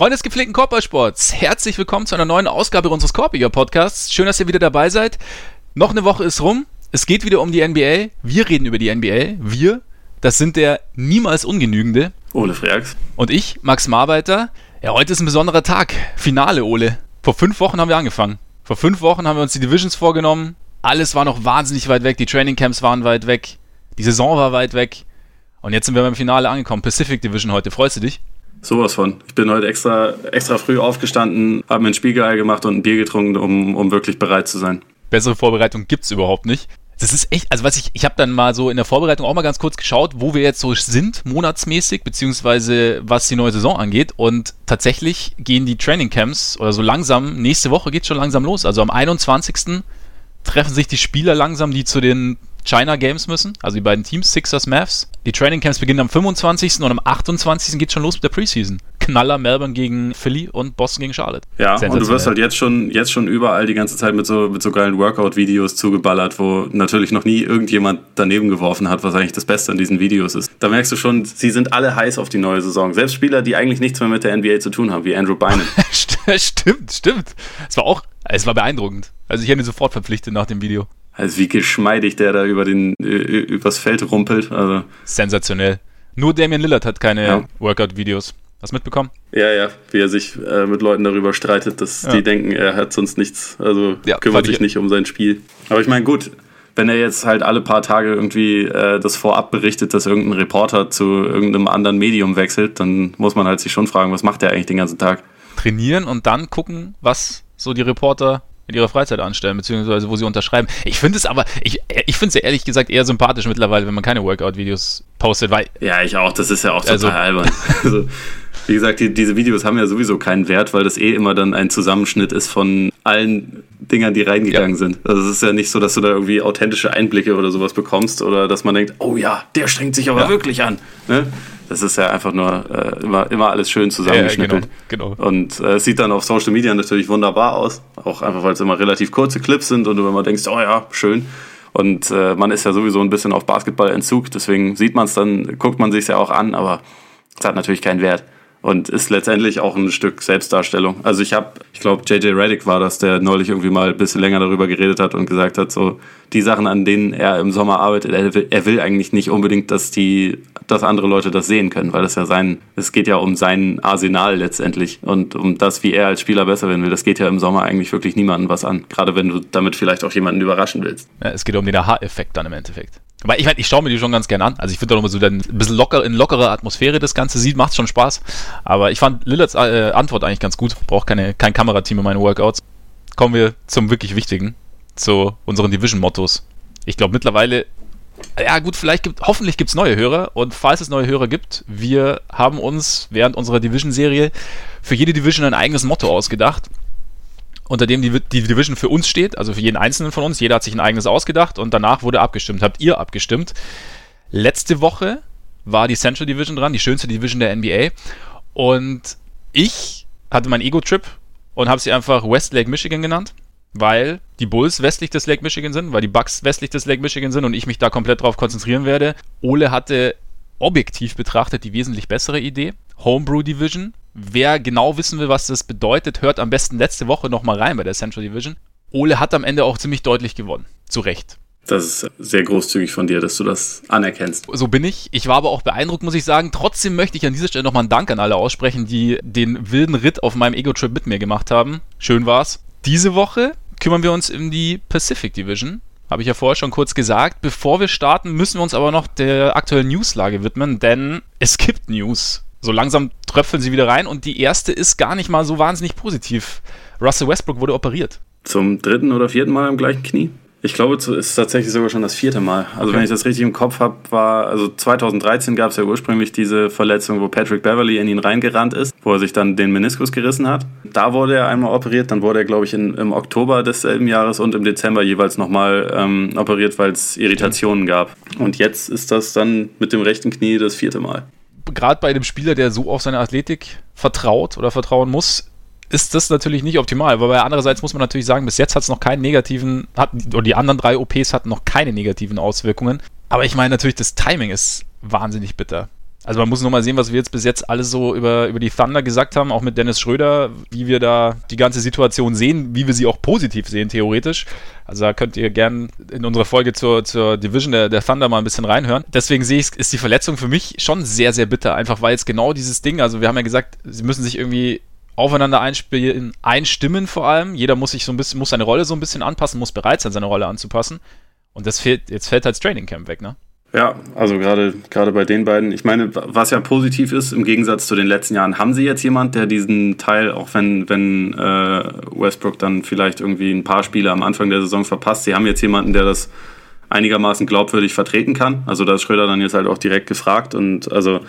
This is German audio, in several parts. Freunde des gepflegten Korbballsports, herzlich willkommen zu einer neuen Ausgabe unseres Korbjäger-Podcasts. Schön, dass ihr wieder dabei seid. Noch eine Woche ist rum. Es geht wieder um die NBA. Wir reden über die NBA. Wir, das sind der niemals Ungenügende. Ole Freaks. Und ich, Max Marbeiter. Ja, heute ist ein besonderer Tag. Finale, Ole. Vor 5 Wochen haben wir angefangen. Vor 5 Wochen haben wir uns die Divisions vorgenommen. Alles war noch wahnsinnig weit weg. Die Trainingcamps waren weit weg. Die Saison war weit weg. Und jetzt sind wir beim Finale angekommen. Pacific Division heute. Freust du dich? Sowas von. Ich bin heute extra früh aufgestanden, habe mir ein Spiegelei gemacht und ein Bier getrunken, um wirklich bereit zu sein. Bessere Vorbereitung gibt's überhaupt nicht. Das ist echt, also ich habe dann mal so in der Vorbereitung auch mal ganz kurz geschaut, wo wir jetzt so sind, monatsmäßig, beziehungsweise was die neue Saison angeht. Und tatsächlich gehen die Trainingcamps oder so langsam, nächste Woche geht's schon langsam los. Also am 21. treffen sich die Spieler langsam, die zu den China Games müssen, also die beiden Teams, Sixers, Mavs. Die Training Camps beginnen am 25. und am 28. geht schon los mit der Preseason. Knaller Melbourne gegen Philly und Boston gegen Charlotte. Ja, und du wirst halt jetzt schon überall die ganze Zeit mit so geilen Workout-Videos zugeballert, wo natürlich noch nie irgendjemand daneben geworfen hat, was eigentlich das Beste an diesen Videos ist. Da merkst du schon, sie sind alle heiß auf die neue Saison. Selbst Spieler, die eigentlich nichts mehr mit der NBA zu tun haben, wie Andrew Bynum. Stimmt. Es war beeindruckend. Also ich hätte ihn sofort verpflichtet nach dem Video. Also wie geschmeidig der da übers Feld rumpelt. Also. Sensationell. Nur Damian Lillard hat keine Workout-Videos. Hast du mitbekommen? Ja, wie er sich mit Leuten darüber streitet, dass die denken, er hat sonst nichts. Also kümmert sich nicht um sein Spiel. Aber ich meine, gut, wenn er jetzt halt alle paar Tage irgendwie das vorab berichtet, dass irgendein Reporter zu irgendeinem anderen Medium wechselt, dann muss man halt sich schon fragen, was macht der eigentlich den ganzen Tag? Trainieren und dann gucken, was so die Reporter in ihrer Freizeit anstellen, beziehungsweise wo sie unterschreiben. Ich finde es aber, ich finde es ja ehrlich gesagt eher sympathisch mittlerweile, wenn man keine Workout-Videos postet, weil... Ja, ich auch, das ist ja auch total albern. Also, wie gesagt, diese Videos haben ja sowieso keinen Wert, weil das immer dann ein Zusammenschnitt ist von allen Dingern, die reingegangen sind. Also es ist ja nicht so, dass du da irgendwie authentische Einblicke oder sowas bekommst oder dass man denkt, oh ja, der strengt sich aber wirklich an, ne? Das ist ja einfach nur immer alles schön zusammengeschnippelt. Genau. Und es sieht dann auf Social Media natürlich wunderbar aus, auch einfach, weil es immer relativ kurze Clips sind und du immer denkst, oh ja, schön. Und man ist ja sowieso ein bisschen auf Basketballentzug, deswegen sieht man es dann, guckt man sich es ja auch an, aber es hat natürlich keinen Wert und ist letztendlich auch ein Stück Selbstdarstellung. Also ich glaube, JJ Redick war das, der neulich irgendwie mal ein bisschen länger darüber geredet hat und gesagt hat, so die Sachen, an denen er im Sommer arbeitet, er will eigentlich nicht unbedingt, dass andere Leute das sehen können, weil es geht ja um sein Arsenal letztendlich und um das, wie er als Spieler besser werden will. Das geht ja im Sommer eigentlich wirklich niemandem was an, gerade wenn du damit vielleicht auch jemanden überraschen willst. Ja, es geht um den Aha-Effekt dann im Endeffekt. Aber ich meine, ich schaue mir die schon ganz gerne an. Also ich finde auch immer so, dann ein bisschen lockerer Atmosphäre das Ganze sieht, macht schon Spaß. Aber ich fand Lillards Antwort eigentlich ganz gut. Braucht kein Kamerateam in meinen Workouts. Kommen wir zum wirklich Wichtigen, zu unseren Division-Mottos. Ich glaube mittlerweile... Ja gut, hoffentlich gibt es neue Hörer und falls es neue Hörer gibt, wir haben uns während unserer Division-Serie für jede Division ein eigenes Motto ausgedacht, unter dem die Division für uns steht, also für jeden einzelnen von uns. Jeder hat sich ein eigenes ausgedacht und danach wurde abgestimmt. Habt ihr abgestimmt? Letzte Woche war die Central Division dran, die schönste Division der NBA und ich hatte meinen Ego-Trip und habe sie einfach West Lake Michigan genannt, weil die Bulls westlich des Lake Michigan sind, weil die Bucks westlich des Lake Michigan sind und ich mich da komplett drauf konzentrieren werde. Ole hatte objektiv betrachtet die wesentlich bessere Idee. Homebrew Division. Wer genau wissen will, was das bedeutet, hört am besten letzte Woche nochmal rein bei der Central Division. Ole hat am Ende auch ziemlich deutlich gewonnen. Zu Recht. Das ist sehr großzügig von dir, dass du das anerkennst. So bin ich. Ich war aber auch beeindruckt, muss ich sagen. Trotzdem möchte ich an dieser Stelle nochmal einen Dank an alle aussprechen, die den wilden Ritt auf meinem Ego-Trip mit mir gemacht haben. Schön war's. Diese Woche kümmern wir uns um die Pacific Division, habe ich ja vorher schon kurz gesagt. Bevor wir starten, müssen wir uns aber noch der aktuellen Newslage widmen, denn es gibt News. So langsam tröpfeln sie wieder rein und die erste ist gar nicht mal so wahnsinnig positiv. Russell Westbrook wurde operiert. Zum 3. oder 4. Mal am gleichen Knie? Ich glaube, es ist tatsächlich sogar schon das 4. Mal. Also wenn ich das richtig im Kopf habe, 2013 gab es ja ursprünglich diese Verletzung, wo Patrick Beverley in ihn reingerannt ist, wo er sich dann den Meniskus gerissen hat. Da wurde er einmal operiert, dann wurde er, glaube ich, im Oktober desselben Jahres und im Dezember jeweils nochmal operiert, weil es Irritationen gab. Und jetzt ist das dann mit dem rechten Knie das 4. Mal. Gerade bei einem Spieler, der so auf seine Athletik vertraut oder vertrauen muss, ist das natürlich nicht optimal, aber andererseits muss man natürlich sagen, bis jetzt hat es noch keinen negativen, oder die anderen 3 OPs hatten noch keine negativen Auswirkungen, aber ich meine natürlich, das Timing ist wahnsinnig bitter. Also man muss nochmal sehen, was wir jetzt bis jetzt alles so über die Thunder gesagt haben, auch mit Dennis Schröder, wie wir da die ganze Situation sehen, wie wir sie auch positiv sehen, theoretisch. Also da könnt ihr gerne in unsere Folge zur Division der Thunder mal ein bisschen reinhören. Deswegen sehe ich, ist die Verletzung für mich schon sehr, sehr bitter, einfach weil jetzt genau dieses Ding, also wir haben ja gesagt, sie müssen sich irgendwie aufeinander einstimmen vor allem. Jeder muss sich so ein bisschen, muss seine Rolle so ein bisschen anpassen, muss bereit sein, seine Rolle anzupassen. Und jetzt fällt halt das Training Camp weg, ne? Ja, also gerade bei den beiden. Ich meine, was ja positiv ist, im Gegensatz zu den letzten Jahren, haben sie jetzt jemand, der diesen Teil, auch wenn Westbrook dann vielleicht irgendwie ein paar Spiele am Anfang der Saison verpasst, sie haben jetzt jemanden, der das einigermaßen glaubwürdig vertreten kann. Also da ist Schröder dann jetzt halt auch direkt gefragt und also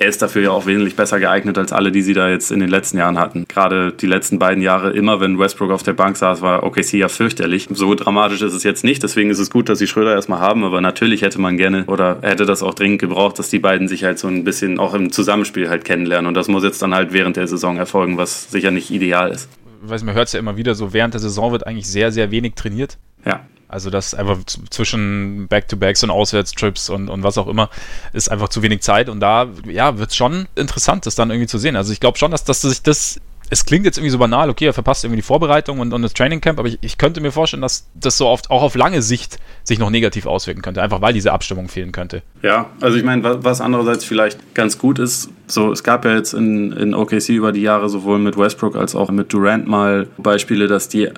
er ist dafür ja auch wesentlich besser geeignet als alle, die sie da jetzt in den letzten Jahren hatten. Gerade die letzten beiden Jahre, immer wenn Westbrook auf der Bank saß, war OKC ja fürchterlich. So dramatisch ist es jetzt nicht, deswegen ist es gut, dass sie Schröder erstmal haben, aber natürlich hätte man gerne oder hätte das auch dringend gebraucht, dass die beiden sich halt so ein bisschen auch im Zusammenspiel halt kennenlernen und das muss jetzt dann halt während der Saison erfolgen, was sicher nicht ideal ist. Weiß nicht, man hört es ja immer wieder so, während der Saison wird eigentlich sehr, sehr wenig trainiert. Ja. Also das einfach zwischen Back-to-Backs und Auswärtstrips und was auch immer ist einfach zu wenig Zeit und da ja, wird es schon interessant, das dann irgendwie zu sehen. Also ich glaube schon, dass sich das, es klingt jetzt irgendwie so banal, okay, er verpasst irgendwie die Vorbereitung und das Training Camp, aber ich könnte mir vorstellen, dass das so oft auch auf lange Sicht sich noch negativ auswirken könnte, einfach weil diese Abstimmung fehlen könnte. Ja, also ich meine, was andererseits vielleicht ganz gut ist, so, es gab ja jetzt in OKC über die Jahre sowohl mit Westbrook als auch mit Durant mal Beispiele, dass die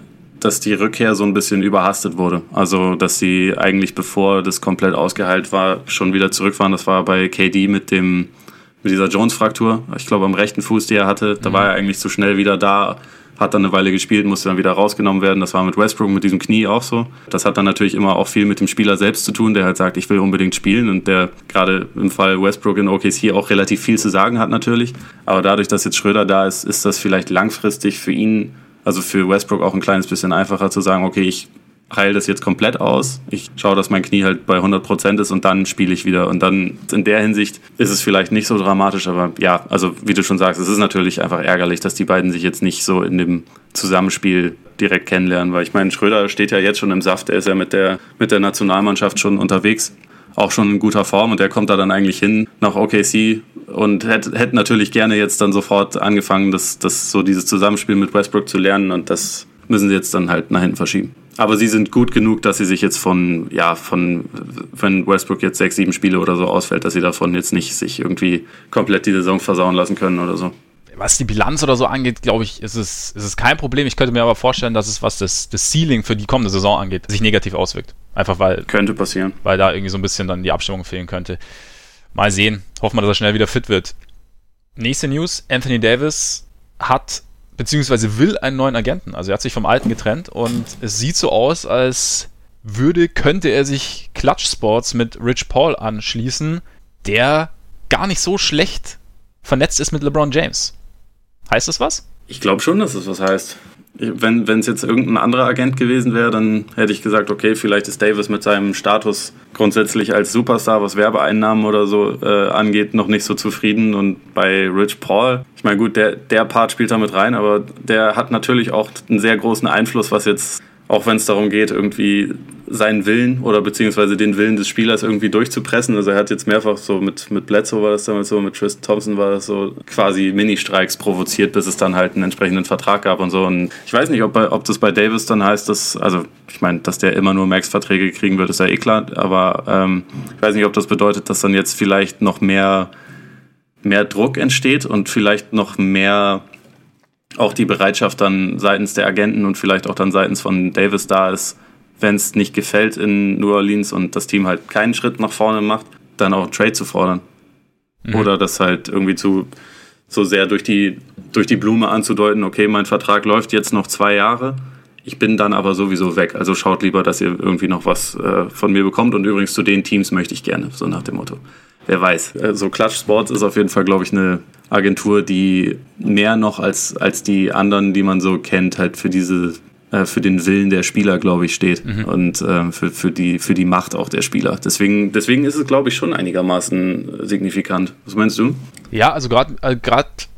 Rückkehr so ein bisschen überhastet wurde. Also, dass sie eigentlich, bevor das komplett ausgeheilt war, schon wieder zurück waren. Das war bei KD mit dieser Jones-Fraktur, ich glaube am rechten Fuß, die er hatte. Da war er eigentlich zu schnell wieder da, hat dann eine Weile gespielt, musste dann wieder rausgenommen werden. Das war mit Westbrook, mit diesem Knie auch so. Das hat dann natürlich immer auch viel mit dem Spieler selbst zu tun, der halt sagt, ich will unbedingt spielen und der gerade im Fall Westbrook in OKC auch relativ viel zu sagen hat natürlich. Aber dadurch, dass jetzt Schröder da ist, ist das vielleicht langfristig für ihn, also für Westbrook auch ein kleines bisschen einfacher zu sagen, okay, ich heile das jetzt komplett aus, ich schaue, dass mein Knie halt bei 100% ist und dann spiele ich wieder. Und dann in der Hinsicht ist es vielleicht nicht so dramatisch, aber ja, also wie du schon sagst, es ist natürlich einfach ärgerlich, dass die beiden sich jetzt nicht so in dem Zusammenspiel direkt kennenlernen, weil ich meine, Schröder steht ja jetzt schon im Saft, er ist ja mit der Nationalmannschaft schon unterwegs, auch schon in guter Form und der kommt da dann eigentlich hin nach OKC und hätte natürlich gerne jetzt dann sofort angefangen, das so dieses Zusammenspiel mit Westbrook zu lernen und das müssen sie jetzt dann halt nach hinten verschieben. Aber sie sind gut genug, dass sie sich jetzt von wenn Westbrook jetzt 6-7 Spiele oder so ausfällt, dass sie davon jetzt nicht sich irgendwie komplett die Saison versauen lassen können oder so. Was die Bilanz oder so angeht, glaube ich, ist es kein Problem. Ich könnte mir aber vorstellen, dass es, was das Ceiling für die kommende Saison angeht, sich negativ auswirkt. Einfach weil... Könnte passieren. Weil da irgendwie so ein bisschen dann die Abstimmung fehlen könnte. Mal sehen. Hoffen wir, dass er schnell wieder fit wird. Nächste News. Anthony Davis hat, beziehungsweise will einen neuen Agenten. Also er hat sich vom alten getrennt und es sieht so aus, als könnte er sich Clutch Sports mit Rich Paul anschließen, der gar nicht so schlecht vernetzt ist mit LeBron James. Heißt das was? Ich glaube schon, dass es was heißt. Wenn es jetzt irgendein anderer Agent gewesen wäre, dann hätte ich gesagt, okay, vielleicht ist Davis mit seinem Status grundsätzlich als Superstar, was Werbeeinnahmen oder so angeht, noch nicht so zufrieden. Und bei Rich Paul, ich meine gut, der Part spielt da mit rein, aber der hat natürlich auch einen sehr großen Einfluss, was jetzt, auch wenn es darum geht, irgendwie seinen Willen oder beziehungsweise den Willen des Spielers irgendwie durchzupressen. Also er hat jetzt mehrfach so mit Bledsoe war das damals so, mit Tristan Thompson war das so, quasi Mini-Streiks provoziert, bis es dann halt einen entsprechenden Vertrag gab und so. Und ich weiß nicht, ob das bei Davis dann heißt, dass, also ich meine, dass der immer nur Max-Verträge kriegen wird, ist ja eh klar, aber ich weiß nicht, ob das bedeutet, dass dann jetzt vielleicht noch mehr Druck entsteht und vielleicht noch mehr auch die Bereitschaft dann seitens der Agenten und vielleicht auch dann seitens von Davis da ist, wenn es nicht gefällt in New Orleans und das Team halt keinen Schritt nach vorne macht, dann auch einen Trade zu fordern. Mhm. Oder das halt irgendwie so sehr durch die Blume anzudeuten, okay, mein Vertrag läuft jetzt noch 2 Jahre, ich bin dann aber sowieso weg, also schaut lieber, dass ihr irgendwie noch was von mir bekommt und übrigens zu den Teams möchte ich gerne, so nach dem Motto. Wer weiß. So Clutch Sports ist auf jeden Fall, glaube ich, eine Agentur, die mehr noch als die anderen, die man so kennt, halt für den Willen der Spieler, glaube ich, steht. Mhm. Und für die Macht auch der Spieler. Deswegen ist es, glaube ich, schon einigermaßen signifikant. Was meinst du? Ja, also gerade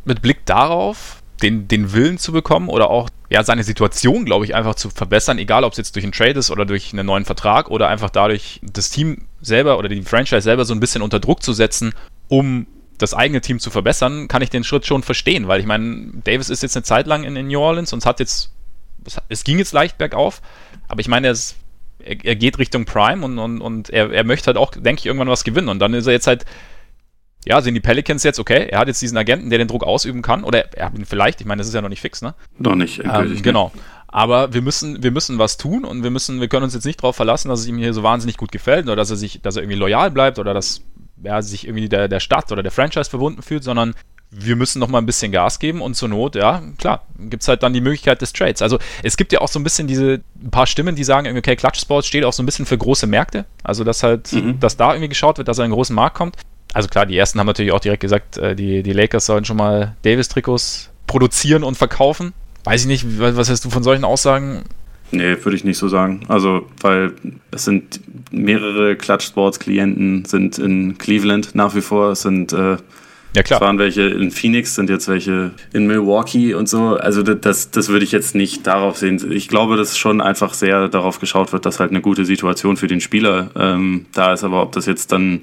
mit Blick darauf, den Willen zu bekommen oder auch ja, seine Situation, glaube ich, einfach zu verbessern, egal ob es jetzt durch einen Trade ist oder durch einen neuen Vertrag oder einfach dadurch das Team selber oder die Franchise selber so ein bisschen unter Druck zu setzen, um das eigene Team zu verbessern, kann ich den Schritt schon verstehen, weil ich meine, Davis ist jetzt eine Zeit lang in New Orleans und es ging jetzt leicht bergauf, aber ich meine, er geht Richtung Prime und er möchte halt auch, denke ich, irgendwann was gewinnen und dann ist er jetzt halt, ja, sind die Pelicans jetzt, okay, er hat jetzt diesen Agenten, der den Druck ausüben kann oder er hat ihn vielleicht, ich meine, das ist ja noch nicht fix, ne? Noch nicht, endgültig. Genau. Aber wir müssen was tun und wir können uns jetzt nicht darauf verlassen, dass es ihm hier so wahnsinnig gut gefällt oder dass er irgendwie loyal bleibt oder dass er sich irgendwie der Stadt oder der Franchise verbunden fühlt, sondern wir müssen noch mal ein bisschen Gas geben und zur Not, ja, klar, gibt's halt dann die Möglichkeit des Trades. Also es gibt ja auch so ein bisschen ein paar Stimmen, die sagen, okay, Clutch Sports steht auch so ein bisschen für große Märkte, also dass halt, dass da irgendwie geschaut wird, dass er in einen großen Markt kommt. Also klar, die ersten haben natürlich auch direkt gesagt, die Lakers sollen schon mal Davis-Trikots produzieren und verkaufen. Weiß ich nicht, was hältst du von solchen Aussagen? Nee, würde ich nicht so sagen. Also, weil es sind mehrere Clutch Sports Klienten sind in Cleveland nach wie vor. Es sind, ja klar. Es waren welche in Phoenix, sind jetzt welche in Milwaukee und so. Also das würde ich jetzt nicht darauf sehen. Ich glaube, dass schon einfach sehr darauf geschaut wird, dass halt eine gute Situation für den Spieler da ist. Aber ob das jetzt dann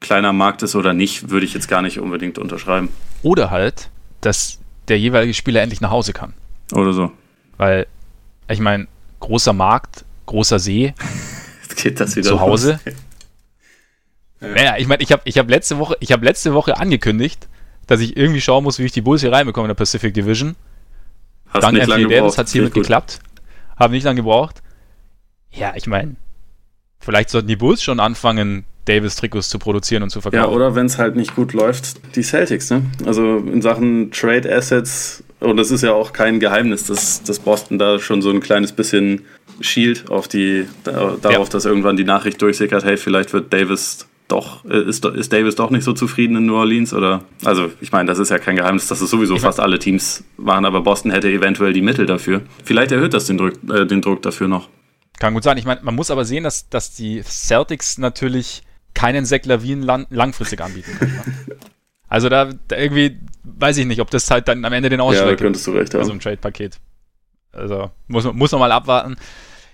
kleiner Markt ist oder nicht, würde ich jetzt gar nicht unbedingt unterschreiben. Oder halt, dass der jeweilige Spieler endlich nach Hause kann. Oder so. Weil, ich meine, großer Markt, großer See, jetzt geht das wieder zu Hause. Ja. Naja, ich meine, ich habe letzte Woche angekündigt, dass ich irgendwie schauen muss, wie ich die Bulls hier reinbekomme in der Pacific Division. Hast dann nicht Anthony Davis, hat es hiermit geklappt. Haben nicht lange gebraucht. Ja, ich meine, vielleicht sollten die Bulls schon anfangen, Davis-Trikots zu produzieren und zu verkaufen. Ja, oder wenn es halt nicht gut läuft, die Celtics, ne? Also in Sachen Trade-Assets, und das ist ja auch kein Geheimnis, dass Boston da schon so ein kleines bisschen schielt auf darauf, dass irgendwann die Nachricht durchsickert, hey, vielleicht wird Davis doch, ist Davis doch nicht so zufrieden in New Orleans, oder? Also ich meine, das ist ja kein Geheimnis, dass es sowieso fast alle Teams machen, aber Boston hätte eventuell die Mittel dafür. Vielleicht erhöht das den Druck dafür noch. Kann gut sein. Ich meine, man muss aber sehen, dass die Celtics natürlich keinen Zach LaVine langfristig anbieten können. Ne? Also da irgendwie weiß ich nicht, ob das halt dann am Ende den Ausschlag gibt. Ja, könntest du recht haben. Also im Trade-Paket. Also muss man mal abwarten.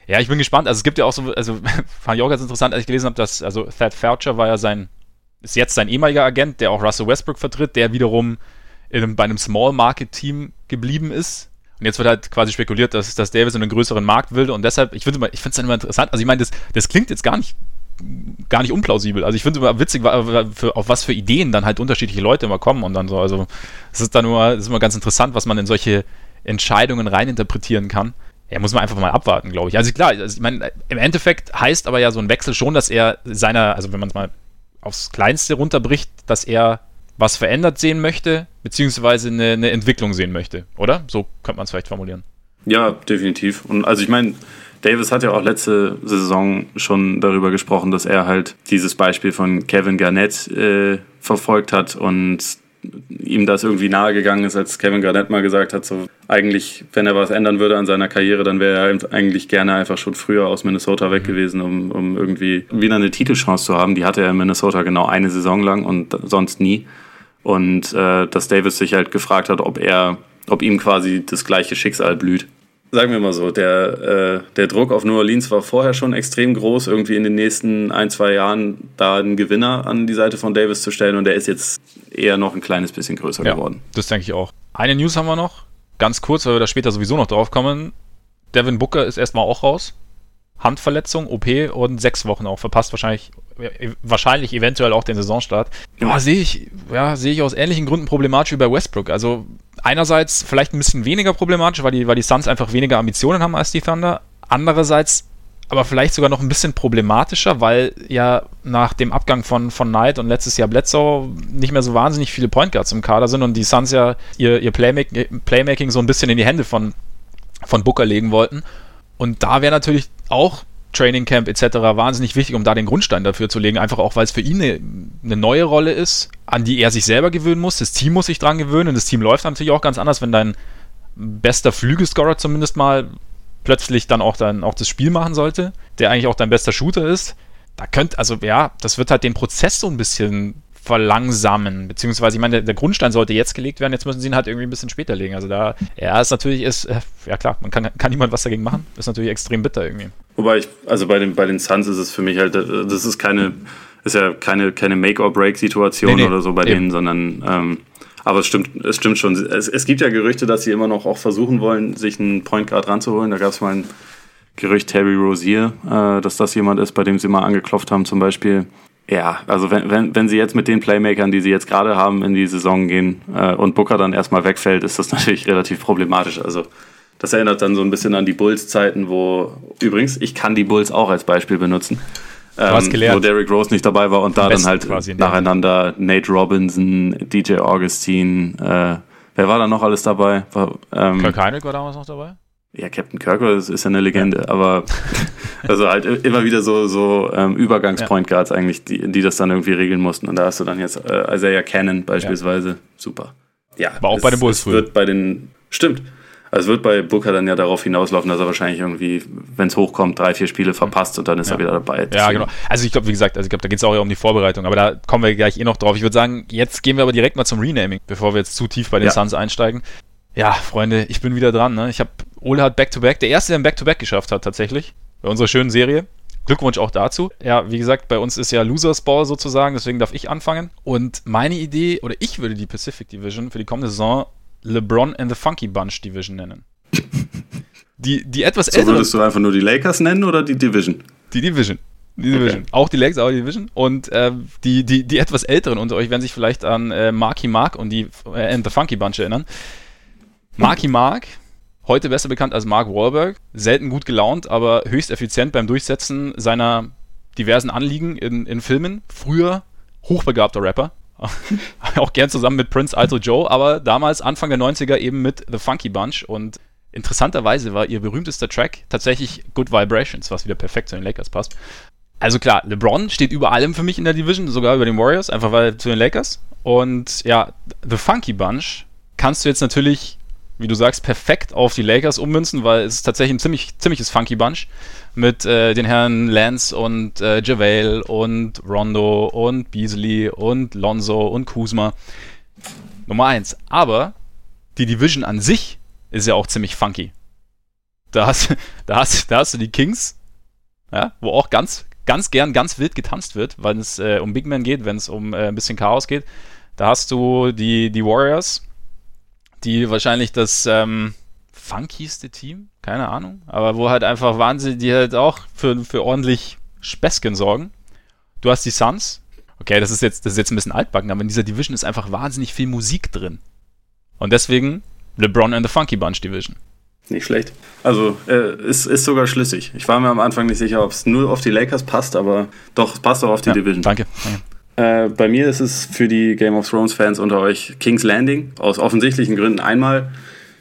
Ja, ich bin gespannt. Also es gibt ja auch so, also fand ich auch ganz interessant, als ich gelesen habe, dass, also Thad Foucher war ja ist jetzt sein ehemaliger Agent, der auch Russell Westbrook vertritt, der wiederum bei einem Small-Market-Team geblieben ist. Und jetzt wird halt quasi spekuliert, dass Davis in einen größeren Markt will und deshalb, ich finde es dann immer interessant. Also ich meine, das klingt jetzt gar nicht unplausibel. Also ich finde es immer witzig, auf was für Ideen dann halt unterschiedliche Leute immer kommen und dann so. Also es ist dann immer ganz interessant, was man in solche Entscheidungen reininterpretieren kann. Ja, muss man einfach mal abwarten, glaube ich. Also klar, ich meine, im Endeffekt heißt aber ja so ein Wechsel schon, dass er also wenn man es mal aufs Kleinste runterbricht, dass er was verändert sehen möchte, beziehungsweise eine Entwicklung sehen möchte, oder? So könnte man es vielleicht formulieren. Ja, definitiv. Und also ich meine, Davis hat ja auch letzte Saison schon darüber gesprochen, dass er halt dieses Beispiel von Kevin Garnett verfolgt hat und ihm das irgendwie nahegegangen ist, als Kevin Garnett mal gesagt hat, so eigentlich, wenn er was ändern würde an seiner Karriere, dann wäre er eigentlich gerne einfach schon früher aus Minnesota weg gewesen, um irgendwie wieder eine Titelchance zu haben. Die hatte er in Minnesota genau eine Saison lang und sonst nie. Und dass Davis sich halt gefragt hat, ob ihm quasi das gleiche Schicksal blüht. Sagen wir mal so, der Druck auf New Orleans war vorher schon extrem groß, irgendwie in den nächsten 1-2 Jahren da einen Gewinner an die Seite von Davis zu stellen und der ist jetzt eher noch ein kleines bisschen größer geworden. Das denke ich auch. Eine News haben wir noch, ganz kurz, weil wir da später sowieso noch drauf kommen. Devin Booker ist erstmal auch raus. Handverletzung, OP und 6 Wochen auch. Verpasst wahrscheinlich eventuell auch den Saisonstart. Ja, sehe ich aus ähnlichen Gründen problematisch wie bei Westbrook. Also einerseits vielleicht ein bisschen weniger problematisch, weil die Suns einfach weniger Ambitionen haben als die Thunder. Andererseits aber vielleicht sogar noch ein bisschen problematischer, weil ja nach dem Abgang von Knight und letztes Jahr Bledsoe nicht mehr so wahnsinnig viele Point Guards im Kader sind und die Suns ja ihr Playmaking so ein bisschen in die Hände von Booker legen wollten. Und da wäre natürlich auch Training Camp etc. wahnsinnig wichtig, um da den Grundstein dafür zu legen. Einfach auch, weil es für ihn eine neue Rolle ist, an die er sich selber gewöhnen muss. Das Team muss sich dran gewöhnen. Und das Team läuft natürlich auch ganz anders, wenn dein bester Flügelscorer zumindest mal plötzlich dann auch das Spiel machen sollte, der eigentlich auch dein bester Shooter ist. Das wird halt den Prozess so ein bisschen verlangsamen, beziehungsweise, ich meine, der Grundstein sollte jetzt gelegt werden, jetzt müssen sie ihn halt irgendwie ein bisschen später legen, also da, ist natürlich, man kann niemand was dagegen machen, ist natürlich extrem bitter irgendwie. Wobei bei den Suns ist es für mich halt, das ist keine, ist ja keine Make-or-Break-Situation oder so bei denen, sondern aber es stimmt schon. Es gibt ja Gerüchte, dass sie immer noch auch versuchen wollen, sich einen Point Guard ranzuholen. Da gab es mal ein Gerücht, Terry Rozier, dass das jemand ist, bei dem sie mal angeklopft haben zum Beispiel. Ja, also wenn sie jetzt mit den Playmakern, die sie jetzt gerade haben, in die Saison gehen und Booker dann erstmal wegfällt, ist das natürlich relativ problematisch. Also das erinnert dann so ein bisschen an die Bulls-Zeiten, wo übrigens, ich kann die Bulls auch als Beispiel benutzen. Wo Derrick Rose nicht dabei war und da dann halt nacheinander Nate Robinson, DJ Augustine, wer war da noch alles dabei? Kirk Heinrich war damals noch dabei? Ja, Captain Kirk ist ja eine Legende, aber also halt immer wieder so Übergangs-Point Guards eigentlich, die das dann irgendwie regeln mussten, und da hast du dann jetzt Isaiah Cannon beispielsweise, super. Ja, war auch bei den Bulls früher. Stimmt. Also es wird bei Booker dann ja darauf hinauslaufen, dass er wahrscheinlich irgendwie, wenn es hochkommt, 3-4 Spiele verpasst und dann ist er wieder dabei. Ja, genau. Also ich glaube, da geht es auch eher um die Vorbereitung, aber da kommen wir gleich noch drauf. Ich würde sagen, jetzt gehen wir aber direkt mal zum Renaming, bevor wir jetzt zu tief bei den Suns einsteigen. Ja, Freunde, ich bin wieder dran. Ne? Ich habe Ole hat Back-to-Back, der Erste, der ein Back-to-Back geschafft hat tatsächlich, bei unserer schönen Serie. Glückwunsch auch dazu. Ja, wie gesagt, bei uns ist ja Losers Ball sozusagen, deswegen darf ich anfangen. Und meine Idee, oder ich würde die Pacific Division für die kommende Saison LeBron and the Funky Bunch Division nennen. Die etwas älteren. So würdest du einfach nur die Lakers nennen oder die Division? Die Division. Okay. Auch die Lakers, auch die Division. Und die etwas älteren unter euch werden sich vielleicht an Marky Mark und die and the Funky Bunch erinnern. Marky Mark, heute besser bekannt als Mark Wahlberg, selten gut gelaunt, aber höchst effizient beim Durchsetzen seiner diversen Anliegen in Filmen. Früher hochbegabter Rapper. Auch gern zusammen mit Prince, Alto Joe, aber damals Anfang der 90er eben mit The Funky Bunch, und interessanterweise war ihr berühmtester Track tatsächlich Good Vibrations, was wieder perfekt zu den Lakers passt. Also klar, LeBron steht über allem für mich in der Division, sogar über den Warriors, einfach weil zu den Lakers, und ja, The Funky Bunch kannst du jetzt natürlich, wie du sagst, perfekt auf die Lakers ummünzen, weil es ist tatsächlich ein ziemliches Funky Bunch mit den Herren Lance und JaVale und Rondo und Beasley und Lonzo und Kuzma. Nummer 1. Aber die Division an sich ist ja auch ziemlich funky. Da hast du die Kings, ja, wo auch ganz wild getanzt wird, wenn es um Big Man geht, wenn es um ein bisschen Chaos geht. Da hast du die Warriors, die wahrscheinlich das funkyste Team, keine Ahnung, aber wo halt einfach wahnsinnig, die halt auch für ordentlich Späßchen sorgen. Du hast die Suns, okay, das ist jetzt ein bisschen altbacken, aber in dieser Division ist einfach wahnsinnig viel Musik drin. Und deswegen LeBron and the Funky Bunch Division. Nicht schlecht. Also, ist sogar schlüssig. Ich war mir am Anfang nicht sicher, ob es nur auf die Lakers passt, aber doch, es passt auch auf die Division. Danke. Bei mir ist es für die Game of Thrones-Fans unter euch King's Landing, aus offensichtlichen Gründen einmal.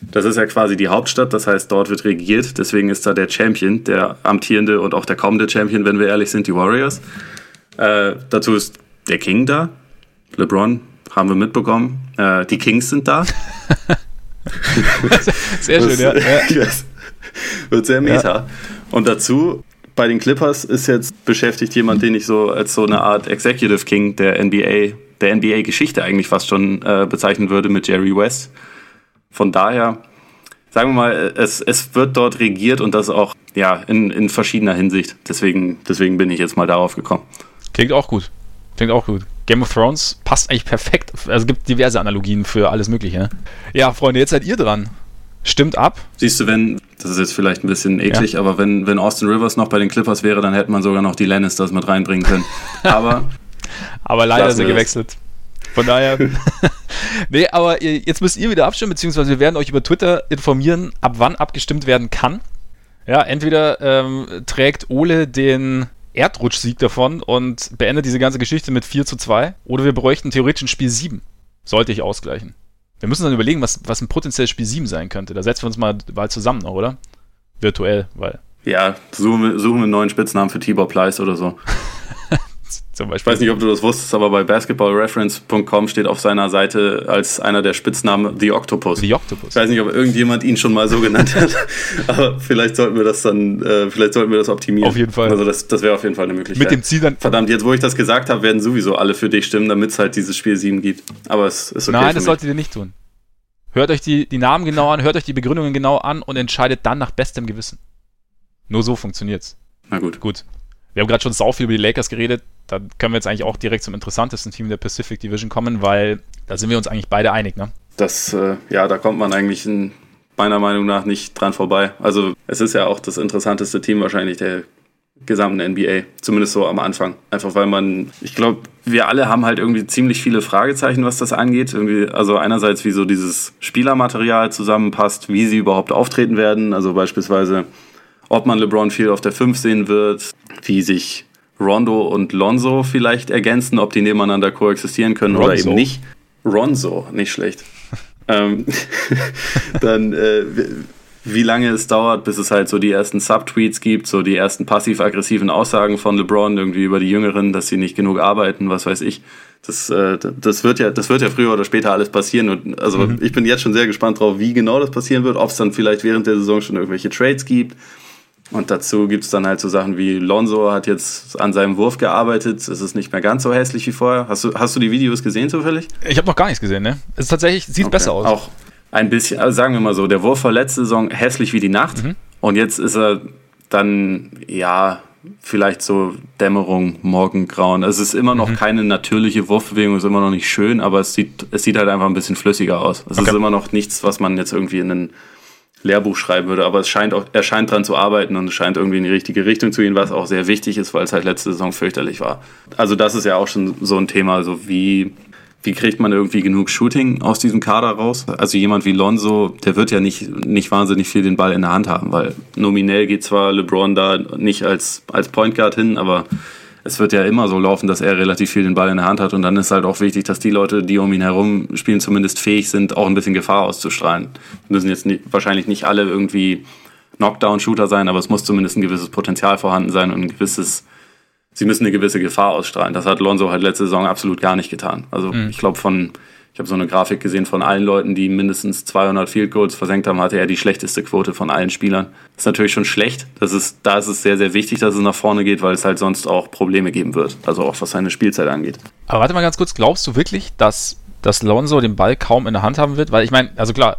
Das ist ja quasi die Hauptstadt, das heißt, dort wird regiert, deswegen ist da der Champion, der amtierende und auch der kommende Champion, wenn wir ehrlich sind, die Warriors. Dazu ist der King da, LeBron, haben wir mitbekommen. Die Kings sind da. Sehr schön, ja. Yes. Wird sehr meta. Ja. Und dazu... Bei den Clippers ist jetzt beschäftigt jemand, den ich so als so eine Art Executive King der NBA-Geschichte eigentlich fast schon bezeichnen würde, mit Jerry West. Von daher, sagen wir mal, es wird dort regiert, und das auch ja in verschiedener Hinsicht. Deswegen bin ich jetzt mal darauf gekommen. Klingt auch gut. Game of Thrones passt eigentlich perfekt. Also es gibt diverse Analogien für alles Mögliche. Ne? Ja, Freunde, jetzt seid ihr dran. Stimmt ab. Siehst du, das ist jetzt vielleicht ein bisschen eklig, aber wenn Austin Rivers noch bei den Clippers wäre, dann hätte man sogar noch die Lannisters mit reinbringen können. Aber leider ist er gewechselt. Von daher. Nee, aber jetzt müsst ihr wieder abstimmen, beziehungsweise wir werden euch über Twitter informieren, ab wann abgestimmt werden kann. Ja, entweder trägt Ole den Erdrutschsieg davon und beendet diese ganze Geschichte mit 4-2, oder wir bräuchten theoretisch ein Spiel 7. Sollte ich ausgleichen. Wir müssen dann überlegen, was ein potenzielles Spiel 7 sein könnte. Da setzen wir uns mal zusammen noch, oder? Virtuell, weil... Ja, suchen wir einen neuen Spitznamen für Tibor Pleiss oder so. Zum Beispiel. Ich weiß nicht, ob du das wusstest, aber bei basketballreference.com steht auf seiner Seite als einer der Spitznamen The Octopus. Ich weiß nicht, ob irgendjemand ihn schon mal so genannt hat, aber vielleicht sollten wir das optimieren. Auf jeden Fall. Also das wäre auf jeden Fall eine Möglichkeit. Mit dem Ziel dann... Verdammt, jetzt wo ich das gesagt habe, werden sowieso alle für dich stimmen, damit es halt dieses Spiel 7 gibt. Aber es ist okay. Nein, das solltet ihr nicht tun. Hört euch die Namen genau an, hört euch die Begründungen genau an und entscheidet dann nach bestem Gewissen. Nur so funktioniert's. Na gut. Wir haben gerade schon sau viel über die Lakers geredet. da können wir jetzt eigentlich auch direkt zum interessantesten Team der Pacific Division kommen, weil da sind wir uns eigentlich beide einig, ne? Da kommt man eigentlich meiner Meinung nach nicht dran vorbei. Also es ist ja auch das interessanteste Team wahrscheinlich der gesamten NBA, zumindest so am Anfang. Einfach weil ich glaube, wir alle haben halt irgendwie ziemlich viele Fragezeichen, was das angeht. Irgendwie, also einerseits, wie so dieses Spielermaterial zusammenpasst, wie sie überhaupt auftreten werden. Also beispielsweise, ob man LeBron viel auf der 5 sehen wird, wie sich Rondo und Lonzo vielleicht ergänzen, ob die nebeneinander koexistieren können oder eben nicht. Ronzo, nicht schlecht. Dann wie lange es dauert, bis es halt so die ersten Subtweets gibt, so die ersten passiv-aggressiven Aussagen von LeBron irgendwie über die Jüngeren, dass sie nicht genug arbeiten, was weiß ich. Das wird ja früher oder später alles passieren. Und also ich bin jetzt schon sehr gespannt drauf, wie genau das passieren wird, ob es dann vielleicht während der Saison schon irgendwelche Trades gibt. Und dazu gibt es dann halt so Sachen wie Lonzo hat jetzt an seinem Wurf gearbeitet, es ist nicht mehr ganz so hässlich wie vorher. Hast du die Videos gesehen zufällig? Ich habe noch gar nichts gesehen, ne? Es ist tatsächlich, sieht besser aus. Auch ein bisschen, also sagen wir mal so, der Wurf war letzte Saison hässlich wie die Nacht und jetzt ist er dann, ja, vielleicht so Dämmerung, Morgengrauen. Es ist immer noch keine natürliche Wurfbewegung, ist immer noch nicht schön, aber es sieht halt einfach ein bisschen flüssiger aus. Es ist immer noch nichts, was man jetzt irgendwie in einen Lehrbuch schreiben würde, aber er scheint dran zu arbeiten und es scheint irgendwie in die richtige Richtung zu gehen, was auch sehr wichtig ist, weil es halt letzte Saison fürchterlich war. Also das ist ja auch schon so ein Thema, also wie kriegt man irgendwie genug Shooting aus diesem Kader raus? Also jemand wie Lonzo, der wird ja nicht wahnsinnig viel den Ball in der Hand haben, weil nominell geht zwar LeBron da nicht als Point Guard hin, aber es wird ja immer so laufen, dass er relativ viel den Ball in der Hand hat und dann ist halt auch wichtig, dass die Leute, die um ihn herum spielen, zumindest fähig sind, auch ein bisschen Gefahr auszustrahlen. Müssen jetzt wahrscheinlich nicht alle irgendwie Knockdown-Shooter sein, aber es muss zumindest ein gewisses Potenzial vorhanden sein und sie müssen eine gewisse Gefahr ausstrahlen. Das hat Lonzo halt letzte Saison absolut gar nicht getan. Also ich glaube ich habe so eine Grafik gesehen von allen Leuten, die mindestens 200 Field Goals versenkt haben, hatte er die schlechteste Quote von allen Spielern. Das ist natürlich schon schlecht. Da ist es sehr, sehr wichtig, dass es nach vorne geht, weil es halt sonst auch Probleme geben wird. Also auch was seine Spielzeit angeht. Aber warte mal ganz kurz, glaubst du wirklich, dass Lonzo den Ball kaum in der Hand haben wird? Weil ich meine, also klar,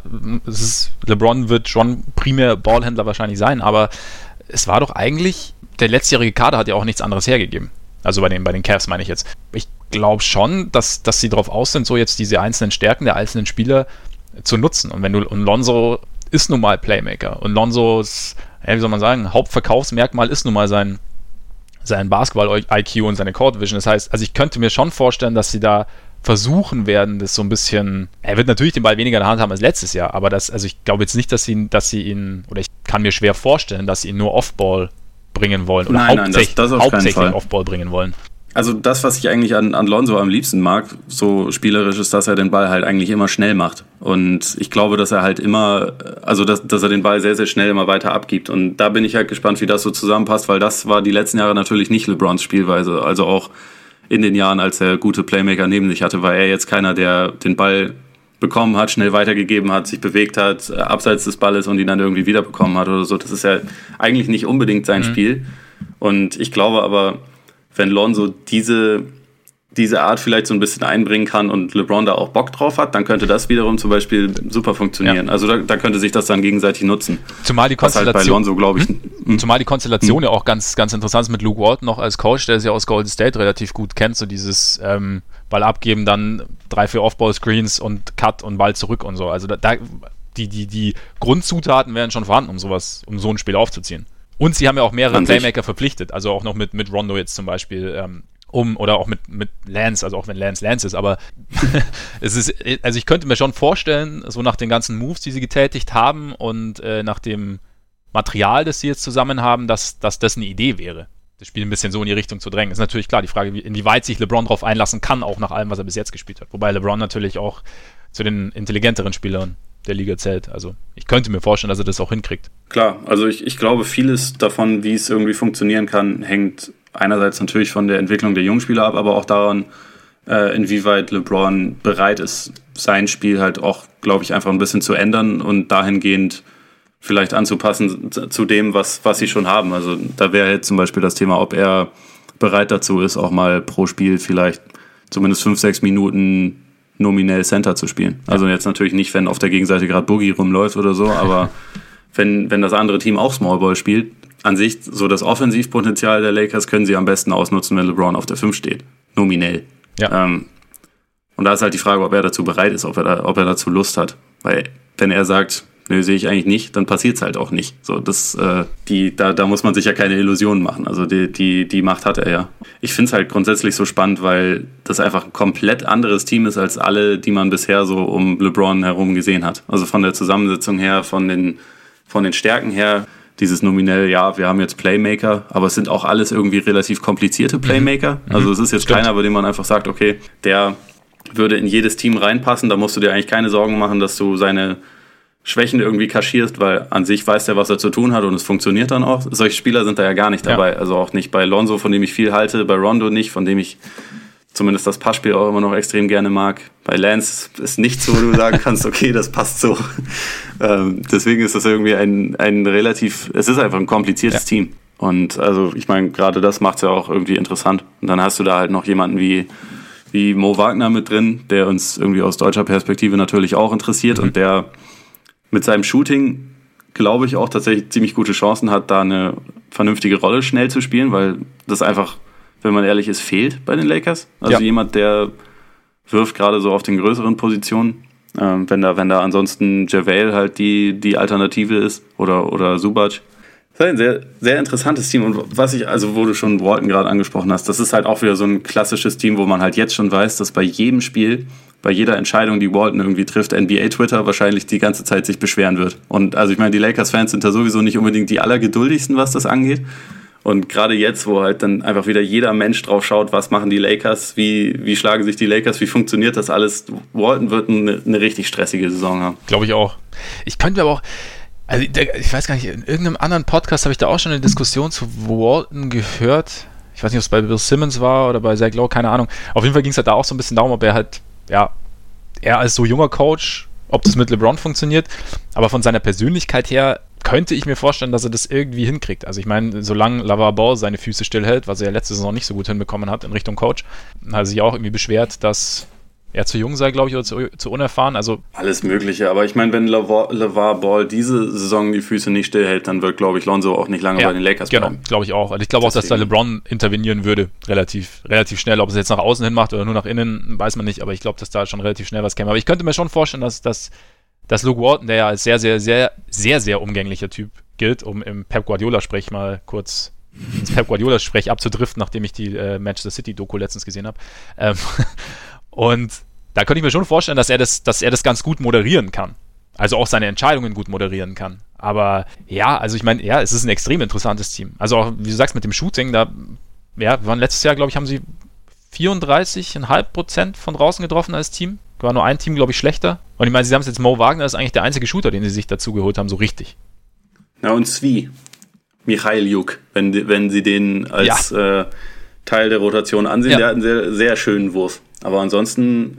LeBron wird schon primär Ballhändler wahrscheinlich sein, aber es war doch eigentlich, der letztjährige Kader hat ja auch nichts anderes hergegeben. Also bei den Cavs meine ich jetzt. Ich glaube schon, dass sie darauf aus sind, so jetzt diese einzelnen Stärken der einzelnen Spieler zu nutzen. Und Lonzo ist nun mal Playmaker. Und Lonzos, wie soll man sagen, Hauptverkaufsmerkmal ist nun mal sein Basketball-IQ und seine Court Vision. Das heißt, also ich könnte mir schon vorstellen, dass sie da versuchen werden, das so ein bisschen, er wird natürlich den Ball weniger in der Hand haben als letztes Jahr, aber ich glaube jetzt nicht, dass sie ihn, oder ich kann mir schwer vorstellen, dass sie ihn nur Off-Ball bringen wollen oder hauptsächlich Off-Ball bringen wollen. Also das, was ich eigentlich an Lonzo am liebsten mag, so spielerisch, ist, dass er den Ball halt eigentlich immer schnell macht. Und ich glaube, dass er halt immer, also dass er den Ball sehr, sehr schnell immer weiter abgibt. Und da bin ich halt gespannt, wie das so zusammenpasst, weil das war die letzten Jahre natürlich nicht LeBrons Spielweise. Also auch in den Jahren, als er gute Playmaker neben sich hatte, war er jetzt keiner, der den Ball bekommen hat, schnell weitergegeben hat, sich bewegt hat, abseits des Balles und ihn dann irgendwie wiederbekommen hat oder so. Das ist ja eigentlich nicht unbedingt sein Spiel. Und ich glaube aber, wenn Lonzo diese Art vielleicht so ein bisschen einbringen kann und LeBron da auch Bock drauf hat, dann könnte das wiederum zum Beispiel super funktionieren. Ja. Also da könnte sich das dann gegenseitig nutzen. Zumal die Konstellation, was halt bei Lonzo, glaube ich, ja auch ganz, ganz interessant ist mit Luke Walton noch als Coach, der es ja aus Golden State relativ gut kennt, so dieses Ball abgeben, dann 3-4 Off-Ball-Screens und Cut und Ball zurück und so. Also die Grundzutaten wären schon vorhanden, um so ein Spiel aufzuziehen. Und sie haben ja auch mehrere Playmaker verpflichtet, also auch noch mit Rondo jetzt zum Beispiel, oder auch mit Lance, also auch wenn Lance ist, aber also ich könnte mir schon vorstellen, so nach den ganzen Moves, die sie getätigt haben und nach dem Material, das sie jetzt zusammen haben, dass das eine Idee wäre, das Spiel ein bisschen so in die Richtung zu drängen. Ist natürlich klar die Frage, inwieweit sich LeBron darauf einlassen kann, auch nach allem, was er bis jetzt gespielt hat. Wobei LeBron natürlich auch zu den intelligenteren Spielern der Liga zählt. Also ich könnte mir vorstellen, dass er das auch hinkriegt. Klar, also ich glaube, vieles davon, wie es irgendwie funktionieren kann, hängt einerseits natürlich von der Entwicklung der Jungspieler ab, aber auch daran, inwieweit LeBron bereit ist, sein Spiel halt auch, glaube ich, einfach ein bisschen zu ändern und dahingehend vielleicht anzupassen zu dem, was sie schon haben. Also da wäre jetzt zum Beispiel das Thema, ob er bereit dazu ist, auch mal pro Spiel vielleicht zumindest 5-6 Minuten nominell Center zu spielen. Also jetzt natürlich nicht, wenn auf der Gegenseite gerade Boogie rumläuft oder so, aber wenn das andere Team auch Small Ball spielt. An sich, so das Offensivpotenzial der Lakers können sie am besten ausnutzen, wenn LeBron auf der 5 steht. Nominell. Ja. Und da ist halt die Frage, ob er dazu bereit ist, ob er dazu Lust hat. Weil wenn er sagt, nö, sehe ich eigentlich nicht, dann passiert es halt auch nicht. So, das, da muss man sich ja keine Illusionen machen. Also die Macht hat er ja. Ich finde es halt grundsätzlich so spannend, weil das einfach ein komplett anderes Team ist als alle, die man bisher so um LeBron herum gesehen hat. Also von der Zusammensetzung her, von den Stärken her, dieses nominell, ja, wir haben jetzt Playmaker, aber es sind auch alles irgendwie relativ komplizierte Playmaker. Also es ist jetzt keiner, bei dem man einfach sagt, okay, der würde in jedes Team reinpassen, da musst du dir eigentlich keine Sorgen machen, dass du seine Schwächen irgendwie kaschierst, weil an sich weiß der, was er zu tun hat und es funktioniert dann auch. Solche Spieler sind da ja gar nicht dabei, also auch nicht bei Lonzo, von dem ich viel halte, bei Rondo nicht, von dem ich zumindest das Passspiel auch immer noch extrem gerne mag. Bei Lance ist nichts, wo du sagen kannst, okay, das passt so. Deswegen ist das irgendwie ein relativ, es ist einfach ein kompliziertes Team. Und also ich meine, gerade das macht es ja auch irgendwie interessant. Und dann hast du da halt noch jemanden wie Mo Wagner mit drin, der uns irgendwie aus deutscher Perspektive natürlich auch interessiert und der mit seinem Shooting, glaube ich, auch tatsächlich ziemlich gute Chancen hat, da eine vernünftige Rolle schnell zu spielen, weil das einfach, wenn man ehrlich ist, fehlt bei den Lakers. Also jemand, der wirft gerade so auf den größeren Positionen. Wenn da ansonsten JaVale halt die Alternative ist oder Zubac. Das ist ein sehr, sehr interessantes Team. Und wo du schon Walton gerade angesprochen hast, das ist halt auch wieder so ein klassisches Team, wo man halt jetzt schon weiß, dass bei jedem Spiel, bei jeder Entscheidung, die Walton irgendwie trifft, NBA-Twitter wahrscheinlich die ganze Zeit sich beschweren wird. Und also ich meine, die Lakers-Fans sind da sowieso nicht unbedingt die allergeduldigsten, was das angeht. Und gerade jetzt, wo halt dann einfach wieder jeder Mensch drauf schaut, was machen die Lakers, wie schlagen sich die Lakers, wie funktioniert das alles, Walton wird eine richtig stressige Saison haben. Glaube ich auch. Ich könnte mir aber auch, also ich weiß gar nicht, in irgendeinem anderen Podcast habe ich da auch schon eine Diskussion zu Walton gehört. Ich weiß nicht, ob es bei Bill Simmons war oder bei Zach Lowe, keine Ahnung. Auf jeden Fall ging es halt da auch so ein bisschen darum, ob er halt, ja, er als so junger Coach, ob das mit LeBron funktioniert, aber von seiner Persönlichkeit her könnte ich mir vorstellen, dass er das irgendwie hinkriegt. Also ich meine, solange LaVar Ball seine Füße stillhält, was er ja letzte Saison nicht so gut hinbekommen hat in Richtung Coach, hat sich auch irgendwie beschwert, dass er zu jung sei, glaube ich, oder zu unerfahren. Also alles Mögliche, aber ich meine, wenn LaVar Ball diese Saison die Füße nicht stillhält, dann wird, glaube ich, Lonzo auch nicht lange bei den Lakers bleiben. Genau, glaube ich auch. Also ich glaube auch, dass da LeBron intervenieren würde, relativ schnell. Ob es jetzt nach außen hin macht oder nur nach innen, weiß man nicht, aber ich glaube, dass da schon relativ schnell was käme. Aber ich könnte mir schon vorstellen, dass Luke Walton, der ja als sehr, sehr, sehr, sehr, sehr umgänglicher Typ gilt, um im Pep-Guardiola-Sprech mal kurz ins Pep-Guardiola-Sprech abzudriften, nachdem ich die Manchester City-Doku letztens gesehen habe. Und da könnte ich mir schon vorstellen, dass er das ganz gut moderieren kann. Also auch seine Entscheidungen gut moderieren kann. Aber ja, also ich meine, ja, es ist ein extrem interessantes Team. Also auch, wie du sagst, mit dem Shooting, da waren letztes Jahr, glaube ich, haben sie 34,5% von draußen getroffen als Team. War nur ein Team, glaube ich, schlechter. Und ich meine, sie haben es jetzt, Mo Wagner ist eigentlich der einzige Shooter, den sie sich dazu geholt haben, so richtig. Na und Zvi, Michailjuk, wenn sie den als Teil der Rotation ansehen, der hat einen sehr, sehr schönen Wurf. Aber ansonsten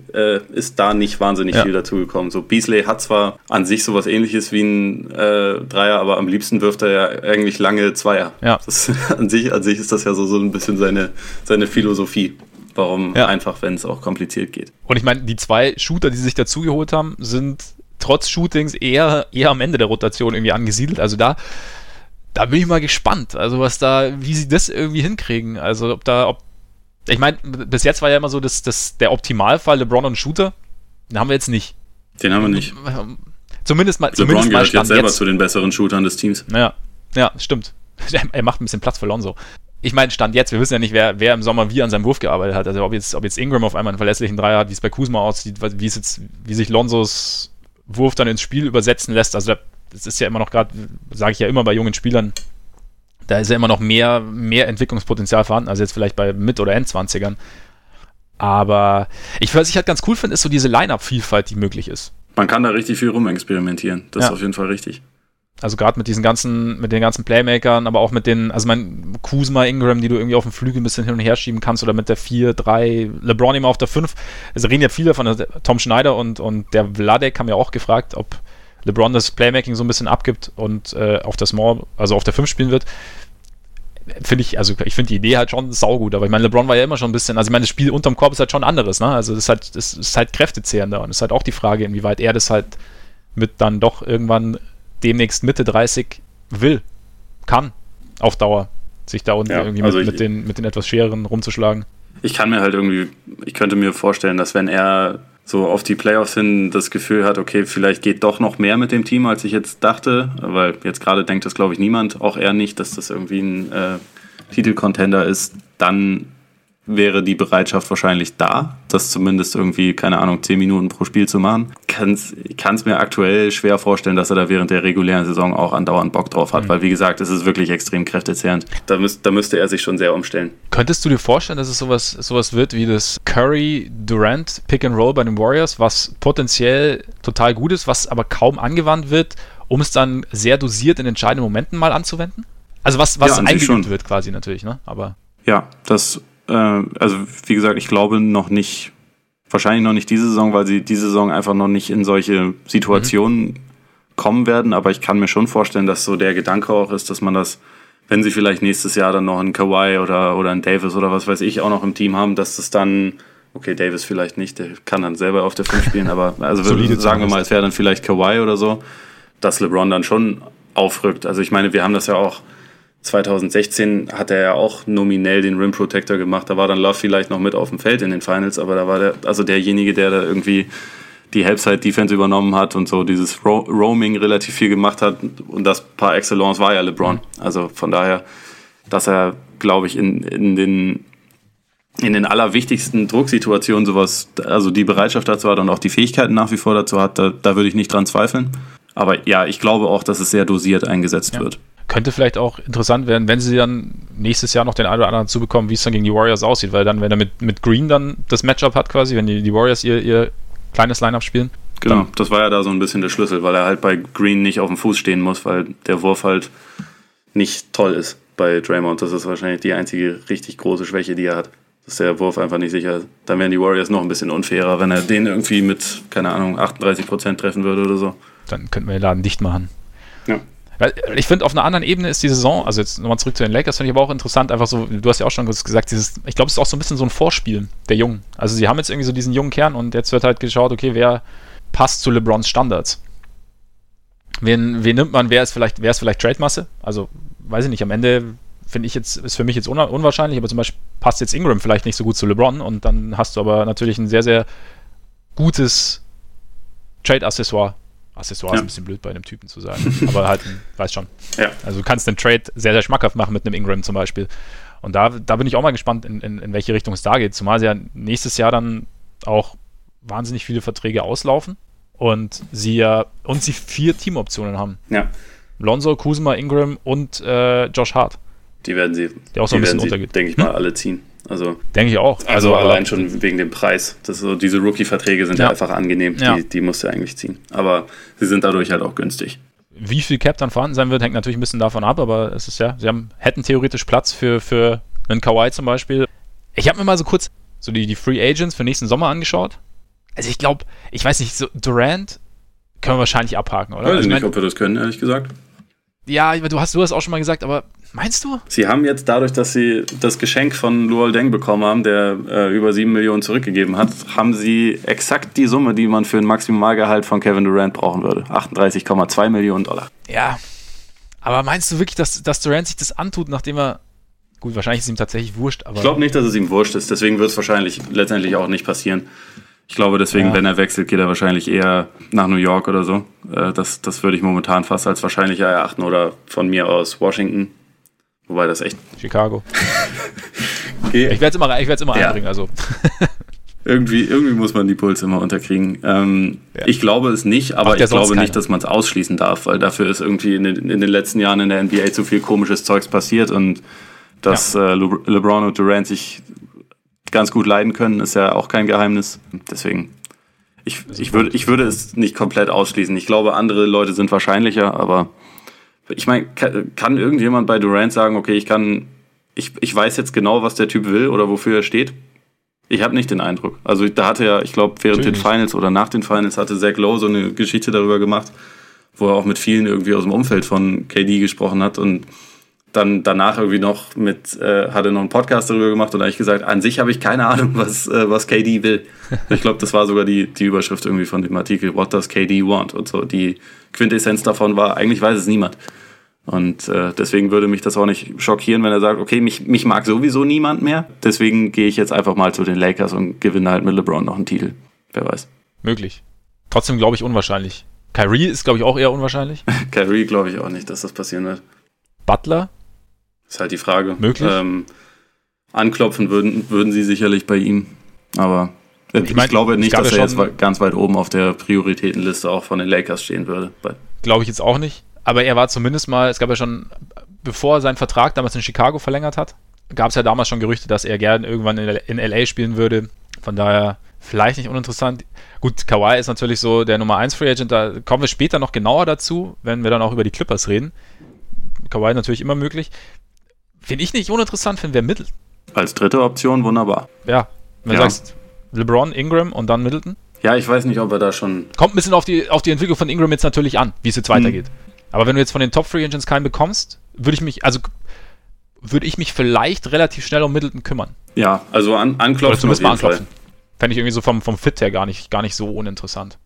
ist da nicht wahnsinnig viel dazugekommen. So Beasley hat zwar an sich sowas Ähnliches wie ein Dreier, aber am liebsten wirft er ja eigentlich lange Zweier. Ja. Das, an sich ist das ja so ein bisschen seine Philosophie. Warum einfach, wenn es auch kompliziert geht. Und ich meine, die zwei Shooter, die sich dazugeholt haben, sind trotz Shootings eher am Ende der Rotation irgendwie angesiedelt. Also da bin ich mal gespannt, also wie sie das irgendwie hinkriegen. Also ich meine, bis jetzt war ja immer so der Optimalfall LeBron und Shooter. Den haben wir jetzt nicht. Den haben wir nicht. Zumindest LeBron gehört jetzt selber zu den besseren Shootern des Teams. Ja, stimmt. Er macht ein bisschen Platz für Lonzo. Ich meine, Stand jetzt, wir wissen ja nicht, wer im Sommer wie an seinem Wurf gearbeitet hat. Also ob jetzt Ingram auf einmal einen verlässlichen Dreier hat, wie es bei Kuzma aussieht, wie sich Lonzos Wurf dann ins Spiel übersetzen lässt. Also das ist ja immer noch gerade, sage ich ja immer bei jungen Spielern, da ist ja immer noch mehr Entwicklungspotenzial vorhanden, also jetzt vielleicht bei Mit- oder Endzwanzigern. Aber was ich halt ganz cool finde, ist so diese Line-Up-Vielfalt, die möglich ist. Man kann da richtig viel rumexperimentieren, das ist auf jeden Fall richtig. Also gerade mit den ganzen Playmakern, aber auch mit den, also mein Kuzma, Ingram, die du irgendwie auf dem Flügel ein bisschen hin und her schieben kannst oder mit der 4, 3, LeBron immer auf der 5. Also reden ja viele davon, Tom Schneider und der Vladek haben ja auch gefragt, ob LeBron das Playmaking so ein bisschen abgibt und auf der 5 spielen wird. Ich finde die Idee halt schon saugut, aber ich meine, LeBron war ja immer schon ein bisschen, also ich meine, das Spiel unterm Korb ist halt schon anderes, ne? Also es ist halt kräftezehrender und es ist halt auch die Frage, inwieweit er das halt mit dann doch irgendwann demnächst Mitte 30 will, kann auf Dauer sich da unten irgendwie also mit den etwas schwereren rumzuschlagen. Ich kann mir halt irgendwie, ich könnte mir vorstellen, dass wenn er so auf die Playoffs hin das Gefühl hat, okay, vielleicht geht doch noch mehr mit dem Team, als ich jetzt dachte, weil jetzt gerade denkt das, glaube ich, niemand, auch er nicht, dass das irgendwie ein Titelcontender ist, dann wäre die Bereitschaft wahrscheinlich da, das zumindest irgendwie, keine Ahnung, 10 Minuten pro Spiel zu machen. Ich kann es mir aktuell schwer vorstellen, dass er da während der regulären Saison auch andauernd Bock drauf hat, weil, wie gesagt, es ist wirklich extrem kräftezehrend. Da müsste er sich schon sehr umstellen. Könntest du dir vorstellen, dass es sowas wird wie das Curry-Durant Pick-and-Roll bei den Warriors, was potenziell total gut ist, was aber kaum angewandt wird, um es dann sehr dosiert in entscheidenden Momenten mal anzuwenden? Also was eingeübt wird quasi natürlich, ne? Aber ja, das... Also wie gesagt, ich glaube noch nicht, wahrscheinlich noch nicht diese Saison, weil sie diese Saison einfach noch nicht in solche Situationen kommen werden, aber ich kann mir schon vorstellen, dass so der Gedanke auch ist, dass man das, wenn sie vielleicht nächstes Jahr dann noch einen Kawhi oder einen Davis oder was weiß ich auch noch im Team haben, dass das dann, okay, Davis vielleicht nicht, der kann dann selber auf der 5 spielen, aber also sagen wir mal, es wäre dann vielleicht Kawhi oder so, dass LeBron dann schon aufrückt. Also ich meine, wir haben das ja auch 2016 hat er ja auch nominell den Rim Protector gemacht. Da war dann Love vielleicht noch mit auf dem Feld in den Finals, aber da war derjenige, der da irgendwie die Halbside-Defense übernommen hat und so dieses Roaming relativ viel gemacht hat. Und das par excellence war ja LeBron. Also von daher, dass er, glaube ich, in den allerwichtigsten Drucksituationen sowas, also die Bereitschaft dazu hat und auch die Fähigkeiten nach wie vor dazu hat, da würde ich nicht dran zweifeln. Aber ja, ich glaube auch, dass es sehr dosiert eingesetzt wird. Könnte vielleicht auch interessant werden, wenn sie dann nächstes Jahr noch den einen oder anderen zubekommen, wie es dann gegen die Warriors aussieht, weil dann, wenn er mit Green dann das Matchup hat quasi, wenn die Warriors ihr kleines Line-Up spielen. Genau, das war ja da so ein bisschen der Schlüssel, weil er halt bei Green nicht auf dem Fuß stehen muss, weil der Wurf halt nicht toll ist bei Draymond. Das ist wahrscheinlich die einzige richtig große Schwäche, die er hat, dass der Wurf einfach nicht sicher ist. Dann wären die Warriors noch ein bisschen unfairer, wenn er den irgendwie mit, keine Ahnung, 38% treffen würde oder so. Dann könnten wir den Laden dicht machen. Ja. Ich finde, auf einer anderen Ebene ist die Saison, also jetzt nochmal zurück zu den Lakers, finde ich aber auch interessant, einfach so, du hast ja auch schon gesagt, ich glaube, es ist auch so ein bisschen so ein Vorspiel der Jungen. Also sie haben jetzt irgendwie so diesen jungen Kern und jetzt wird halt geschaut, okay, wer passt zu LeBrons Standards? Wen nimmt man, wer ist vielleicht Trade-Masse? Also, weiß ich nicht, am Ende finde ich jetzt, ist für mich jetzt unwahrscheinlich, aber zum Beispiel passt jetzt Ingram vielleicht nicht so gut zu LeBron und dann hast du aber natürlich ein sehr, sehr gutes Trade-Accessoire. Ist ein bisschen blöd bei einem Typen zu sagen, aber halt, weiß schon. Ja. Also du kannst den Trade sehr, sehr schmackhaft machen mit einem Ingram zum Beispiel. Und da bin ich auch mal gespannt, in welche Richtung es da geht. Zumal sie ja nächstes Jahr dann auch wahnsinnig viele Verträge auslaufen und sie 4 Teamoptionen haben. Ja. Lonzo, Kuzma, Ingram und Josh Hart. Die werden sie, der auch so ein bisschen untergeht, denke ich mal, alle ziehen. Also, denke ich auch. Also allein schon wegen dem Preis. Das so, diese Rookie-Verträge sind ja einfach angenehm. Ja. Die musst du eigentlich ziehen. Aber sie sind dadurch halt auch günstig. Wie viel Cap dann vorhanden sein wird, hängt natürlich ein bisschen davon ab. Aber es ist ja, sie hätten theoretisch Platz für einen Kawhi zum Beispiel. Ich habe mir mal so kurz so die Free Agents für nächsten Sommer angeschaut. Also ich glaube, ich weiß nicht, so Durant können wir wahrscheinlich abhaken, oder? Ich weiß nicht, ob wir das können, ehrlich gesagt. Ja, du hast auch schon mal gesagt, aber meinst du? Sie haben jetzt dadurch, dass sie das Geschenk von Luol Deng bekommen haben, der über 7 Millionen zurückgegeben hat, haben sie exakt die Summe, die man für ein Maximalgehalt von Kevin Durant brauchen würde. 38,2 Millionen Dollar. Ja, aber meinst du wirklich, dass Durant sich das antut, nachdem er... Gut, wahrscheinlich ist es ihm tatsächlich wurscht, aber... Ich glaube nicht, dass es ihm wurscht ist, deswegen wird es wahrscheinlich letztendlich auch nicht passieren. Ich glaube deswegen, wenn er wechselt, geht er wahrscheinlich eher nach New York oder so. Das würde ich momentan fast als wahrscheinlicher erachten oder von mir aus Washington. Wobei das echt... Chicago. Okay. Ich werde es immer einbringen, also... irgendwie muss man die Puls immer unterkriegen. Ich glaube es nicht, aber ich glaube nicht, dass man es ausschließen darf, weil dafür ist irgendwie in den letzten Jahren in der NBA zu viel komisches Zeugs passiert und dass LeBron und Durant sich ganz gut leiden können, ist ja auch kein Geheimnis. Deswegen, ich würde es nicht komplett ausschließen. Ich glaube, andere Leute sind wahrscheinlicher, aber ich meine, kann irgendjemand bei Durant sagen, okay, ich weiß jetzt genau, was der Typ will oder wofür er steht? Ich habe nicht den Eindruck. Also da hatte ja, ich glaube, während den Finals oder nach den Finals hatte Zach Lowe so eine Geschichte darüber gemacht, wo er auch mit vielen irgendwie aus dem Umfeld von KD gesprochen hat und dann danach irgendwie noch hatte noch einen Podcast darüber gemacht und eigentlich gesagt, an sich habe ich keine Ahnung, was KD will. Ich glaube, das war sogar die Überschrift irgendwie von dem Artikel, What does KD want? Und so, die Quintessenz davon war, eigentlich weiß es niemand. Und deswegen würde mich das auch nicht schockieren, wenn er sagt, okay, mich mag sowieso niemand mehr, deswegen gehe ich jetzt einfach mal zu den Lakers und gewinne halt mit LeBron noch einen Titel. Wer weiß. Möglich. Trotzdem glaube ich unwahrscheinlich. Kyrie ist, glaube ich, auch eher unwahrscheinlich. Kyrie glaube ich auch nicht, dass das passieren wird. Butler? Ist halt die Frage. Möglich? Anklopfen würden sie sicherlich bei ihm, aber ich glaube nicht, dass er jetzt ganz weit oben auf der Prioritätenliste auch von den Lakers stehen würde. Glaube ich jetzt auch nicht. Aber er war zumindest mal, es gab ja schon, bevor er seinen Vertrag damals in Chicago verlängert hat, gab es ja damals schon Gerüchte, dass er gerne irgendwann in L.A. spielen würde. Von daher vielleicht nicht uninteressant. Gut, Kawhi ist natürlich so der Nummer 1 Free Agent, da kommen wir später noch genauer dazu, wenn wir dann auch über die Clippers reden. Kawhi natürlich immer möglich. Finde ich nicht uninteressant, finden wir Middleton. Als dritte Option wunderbar. Ja, wenn du sagst LeBron, Ingram und dann Middleton. Ja, ich weiß nicht, ob er da schon... Kommt ein bisschen auf die Entwicklung von Ingram jetzt natürlich an, wie es jetzt weitergeht. Aber wenn du jetzt von den Top Free Agents keinen bekommst, würde ich mich vielleicht relativ schnell um Middleton kümmern. Ja, also anklopfen auf jeden Fall. Fände ich irgendwie so vom Fit her gar nicht so uninteressant.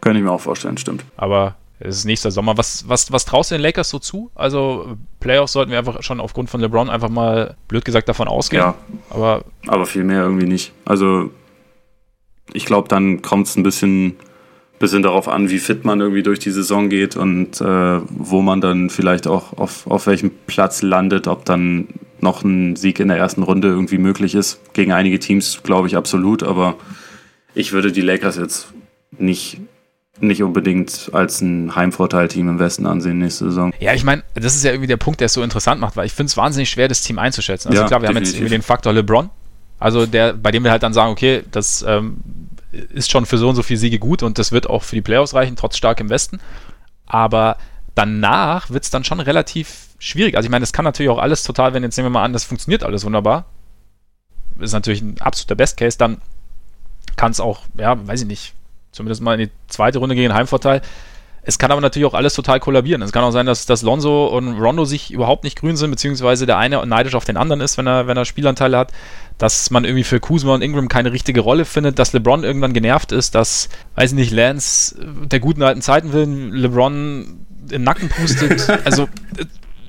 Könnte ich mir auch vorstellen, stimmt. Aber es ist nächster Sommer. Was traust du den Lakers so zu? Also Playoffs sollten wir einfach schon aufgrund von LeBron einfach mal, blöd gesagt, davon ausgehen. Ja, aber viel mehr irgendwie nicht. Also ich glaube, dann kommt es ein bisschen darauf an, wie fit man irgendwie durch die Saison geht und wo man dann vielleicht auch auf welchem Platz landet, ob dann noch ein Sieg in der ersten Runde irgendwie möglich ist. Gegen einige Teams glaube ich absolut, aber ich würde die Lakers jetzt nicht unbedingt als ein Heimvorteil-Team im Westen ansehen nächste Saison. Ja, ich meine, das ist ja irgendwie der Punkt, der es so interessant macht, weil ich finde es wahnsinnig schwer, das Team einzuschätzen. Also ja, klar, wir definitiv. Haben jetzt über den Faktor LeBron, also bei dem wir halt dann sagen, okay, das ist schon für so und so viele Siege gut und das wird auch für die Playoffs reichen, trotz starkem Westen. Aber danach wird es dann schon relativ schwierig. Also ich meine, das kann natürlich auch alles total, wenn jetzt nehmen wir mal an, das funktioniert alles wunderbar. Das ist natürlich ein absoluter Best-Case. Dann kann es auch, ja, weiß ich nicht, zumindest mal in die zweite Runde gegen den Heimvorteil. Es kann aber natürlich auch alles total kollabieren. Es kann auch sein, dass Lonzo und Rondo sich überhaupt nicht grün sind, beziehungsweise der eine neidisch auf den anderen ist, wenn er Spielanteile hat, dass man irgendwie für Kuzma und Ingram keine richtige Rolle findet, dass LeBron irgendwann genervt ist, dass, weiß ich nicht, Lance der guten alten Zeiten willen LeBron im Nacken pustet. Also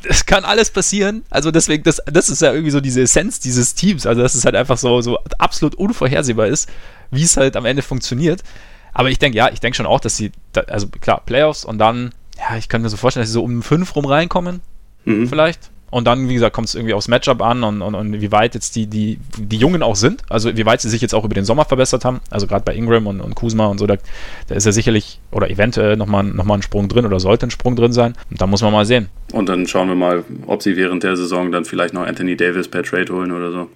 es kann alles passieren. Also deswegen, das ist ja irgendwie so diese Essenz dieses Teams. Also dass es halt einfach so absolut unvorhersehbar ist, wie es halt am Ende funktioniert. Aber ich denke schon auch, dass sie, also klar, Playoffs und dann, ja, ich könnte mir so vorstellen, dass sie so um 5 rum reinkommen, vielleicht. Und dann, wie gesagt, kommt es irgendwie aufs Matchup an und wie weit jetzt die Jungen auch sind, also wie weit sie sich jetzt auch über den Sommer verbessert haben. Also gerade bei Ingram und Kuzma und so, da ist ja sicherlich oder eventuell nochmal ein Sprung drin oder sollte ein Sprung drin sein. Und da muss man mal sehen. Und dann schauen wir mal, ob sie während der Saison dann vielleicht noch Anthony Davis per Trade holen oder so.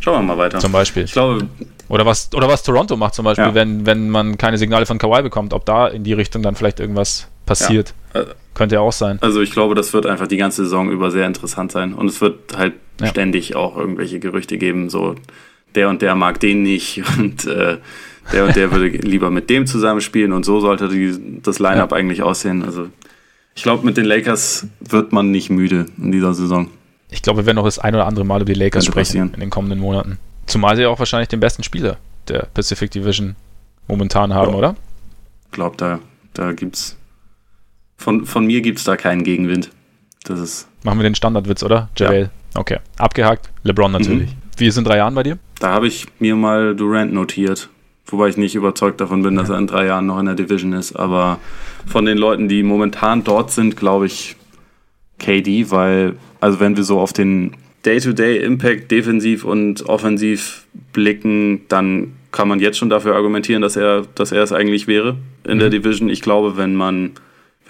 Schauen wir mal weiter. Zum Beispiel. Ich glaube, oder was Toronto macht zum Beispiel, ja. wenn man keine Signale von Kawhi bekommt, ob da in die Richtung dann vielleicht irgendwas passiert. Ja. Könnte ja auch sein. Also ich glaube, das wird einfach die ganze Saison über sehr interessant sein. Und es wird halt ständig auch irgendwelche Gerüchte geben, so der und der mag den nicht und der und der würde lieber mit dem zusammenspielen und so sollte das Line-Up eigentlich aussehen. Also ich glaube, mit den Lakers wird man nicht müde in dieser Saison. Ich glaube, wir werden noch das ein oder andere Mal über die Lakers sprechen in den kommenden Monaten. Zumal sie ja auch wahrscheinlich den besten Spieler der Pacific Division momentan haben, oder? Ich glaube, da gibt's von mir gibt's da keinen Gegenwind. Das ist. Machen wir den Standardwitz, oder? JBL. Ja. Okay. Abgehakt. LeBron natürlich. Wie ist in 3 Jahren bei dir? Da habe ich mir mal Durant notiert. Wobei ich nicht überzeugt davon bin, dass er in 3 Jahren noch in der Division ist. Aber von den Leuten, die momentan dort sind, glaube ich KD, weil, also wenn wir so auf den Day-to-Day-Impact defensiv und offensiv blicken, dann kann man jetzt schon dafür argumentieren, dass er es eigentlich wäre in der Division. Ich glaube, wenn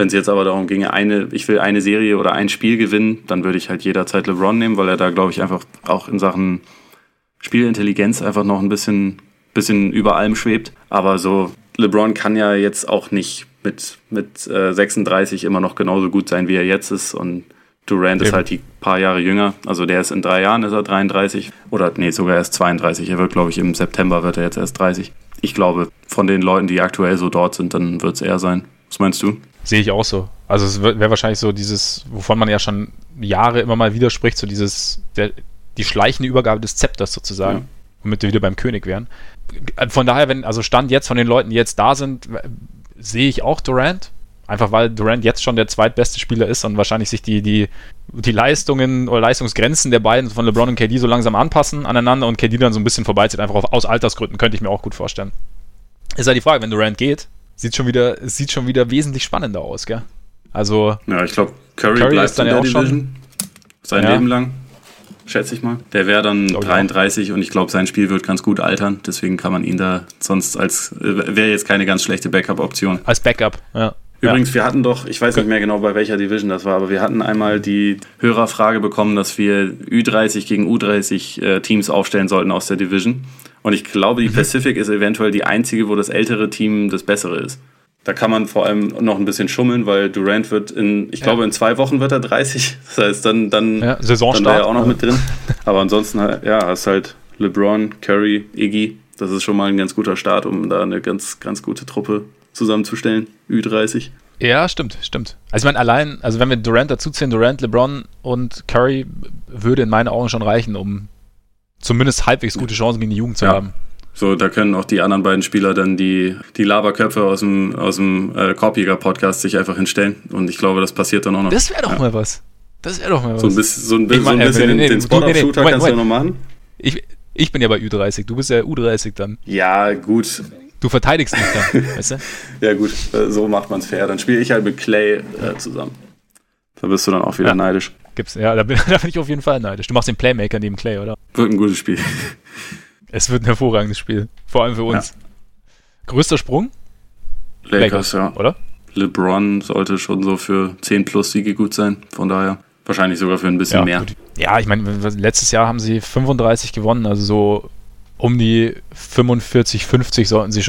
es jetzt aber darum ginge, ich will eine Serie oder ein Spiel gewinnen, dann würde ich halt jederzeit LeBron nehmen, weil er da, glaube ich, einfach auch in Sachen Spielintelligenz einfach noch ein bisschen über allem schwebt. Aber so, LeBron kann ja jetzt auch nicht mit 36 immer noch genauso gut sein, wie er jetzt ist. Und Durant ist halt die paar Jahre jünger. Also der ist in 3 Jahren, ist er 33. Oder nee, sogar erst 32. Er wird, glaube ich, im September wird er jetzt erst 30. Ich glaube, von den Leuten, die aktuell so dort sind, dann wird es er sein. Was meinst du? Sehe ich auch so. Also es wäre wahrscheinlich so dieses, wovon man ja schon Jahre immer mal wieder spricht, so dieses, die schleichende Übergabe des Zepters sozusagen. Ja. Womit wir wieder beim König wären. Von daher, also Stand jetzt von den Leuten, die jetzt da sind, sehe ich auch Durant. Einfach weil Durant jetzt schon der zweitbeste Spieler ist und wahrscheinlich sich die Leistungen oder Leistungsgrenzen der beiden von LeBron und KD so langsam anpassen aneinander und KD dann so ein bisschen vorbeizieht, einfach aus Altersgründen, könnte ich mir auch gut vorstellen. Ist halt die Frage, wenn Durant geht, sieht schon wieder wesentlich spannender aus, gell? Also ja, ich glaube, Curry bleibt dann in der Division sein Leben lang, schätze ich mal. Der wäre dann 33 und ich glaube, sein Spiel wird ganz gut altern, deswegen kann man ihn da sonst als, wäre jetzt keine ganz schlechte Backup-Option. Als Backup, ja. Übrigens, wir hatten doch, ich weiß nicht mehr genau, bei welcher Division das war, aber wir hatten einmal die Hörerfrage bekommen, dass wir Ü30 gegen U30 Teams aufstellen sollten aus der Division. Und ich glaube, die Pacific ist eventuell die einzige, wo das ältere Team das bessere ist. Da kann man vor allem noch ein bisschen schummeln, weil Durant wird ich glaube, in 2 Wochen wird er 30. Das heißt, dann Saisonstart, dann war er auch noch mit drin. Aber ansonsten, hast halt LeBron, Curry, Iggy. Das ist schon mal ein ganz guter Start, um da eine ganz, ganz gute Truppe zusammenzustellen, Ü30. Ja, stimmt. Also ich meine, allein, also wenn wir Durant dazuziehen, Durant, LeBron und Curry würde in meinen Augen schon reichen, um zumindest halbwegs gute Chancen gegen die Jugend zu haben. So, da können auch die anderen beiden Spieler dann die Laberköpfe aus dem Korbjäger-Podcast sich einfach hinstellen und ich glaube, das passiert dann auch noch. Das wäre doch mal was. So ein bisschen den Spot-Up-Shooter kannst du noch machen. Ich bin ja bei Ü30, du bist ja U30 dann. Ja, gut. Du verteidigst mich dann, weißt du? Ja gut, so macht man es fair. Dann spiele ich halt mit Clay zusammen. Da bist du dann auch wieder neidisch. Gibt's, da bin ich auf jeden Fall neidisch. Du machst den Playmaker neben Clay, oder? Wird ein gutes Spiel. Es wird ein hervorragendes Spiel, vor allem für uns. Ja. Größter Sprung? Lakers, ja. Oder? LeBron sollte schon so für 10+ Siege gut sein, von daher. Wahrscheinlich sogar für ein bisschen mehr. Gut. Ja, ich meine, letztes Jahr haben sie 35 gewonnen, also so um die 45, 50 sollten sie sich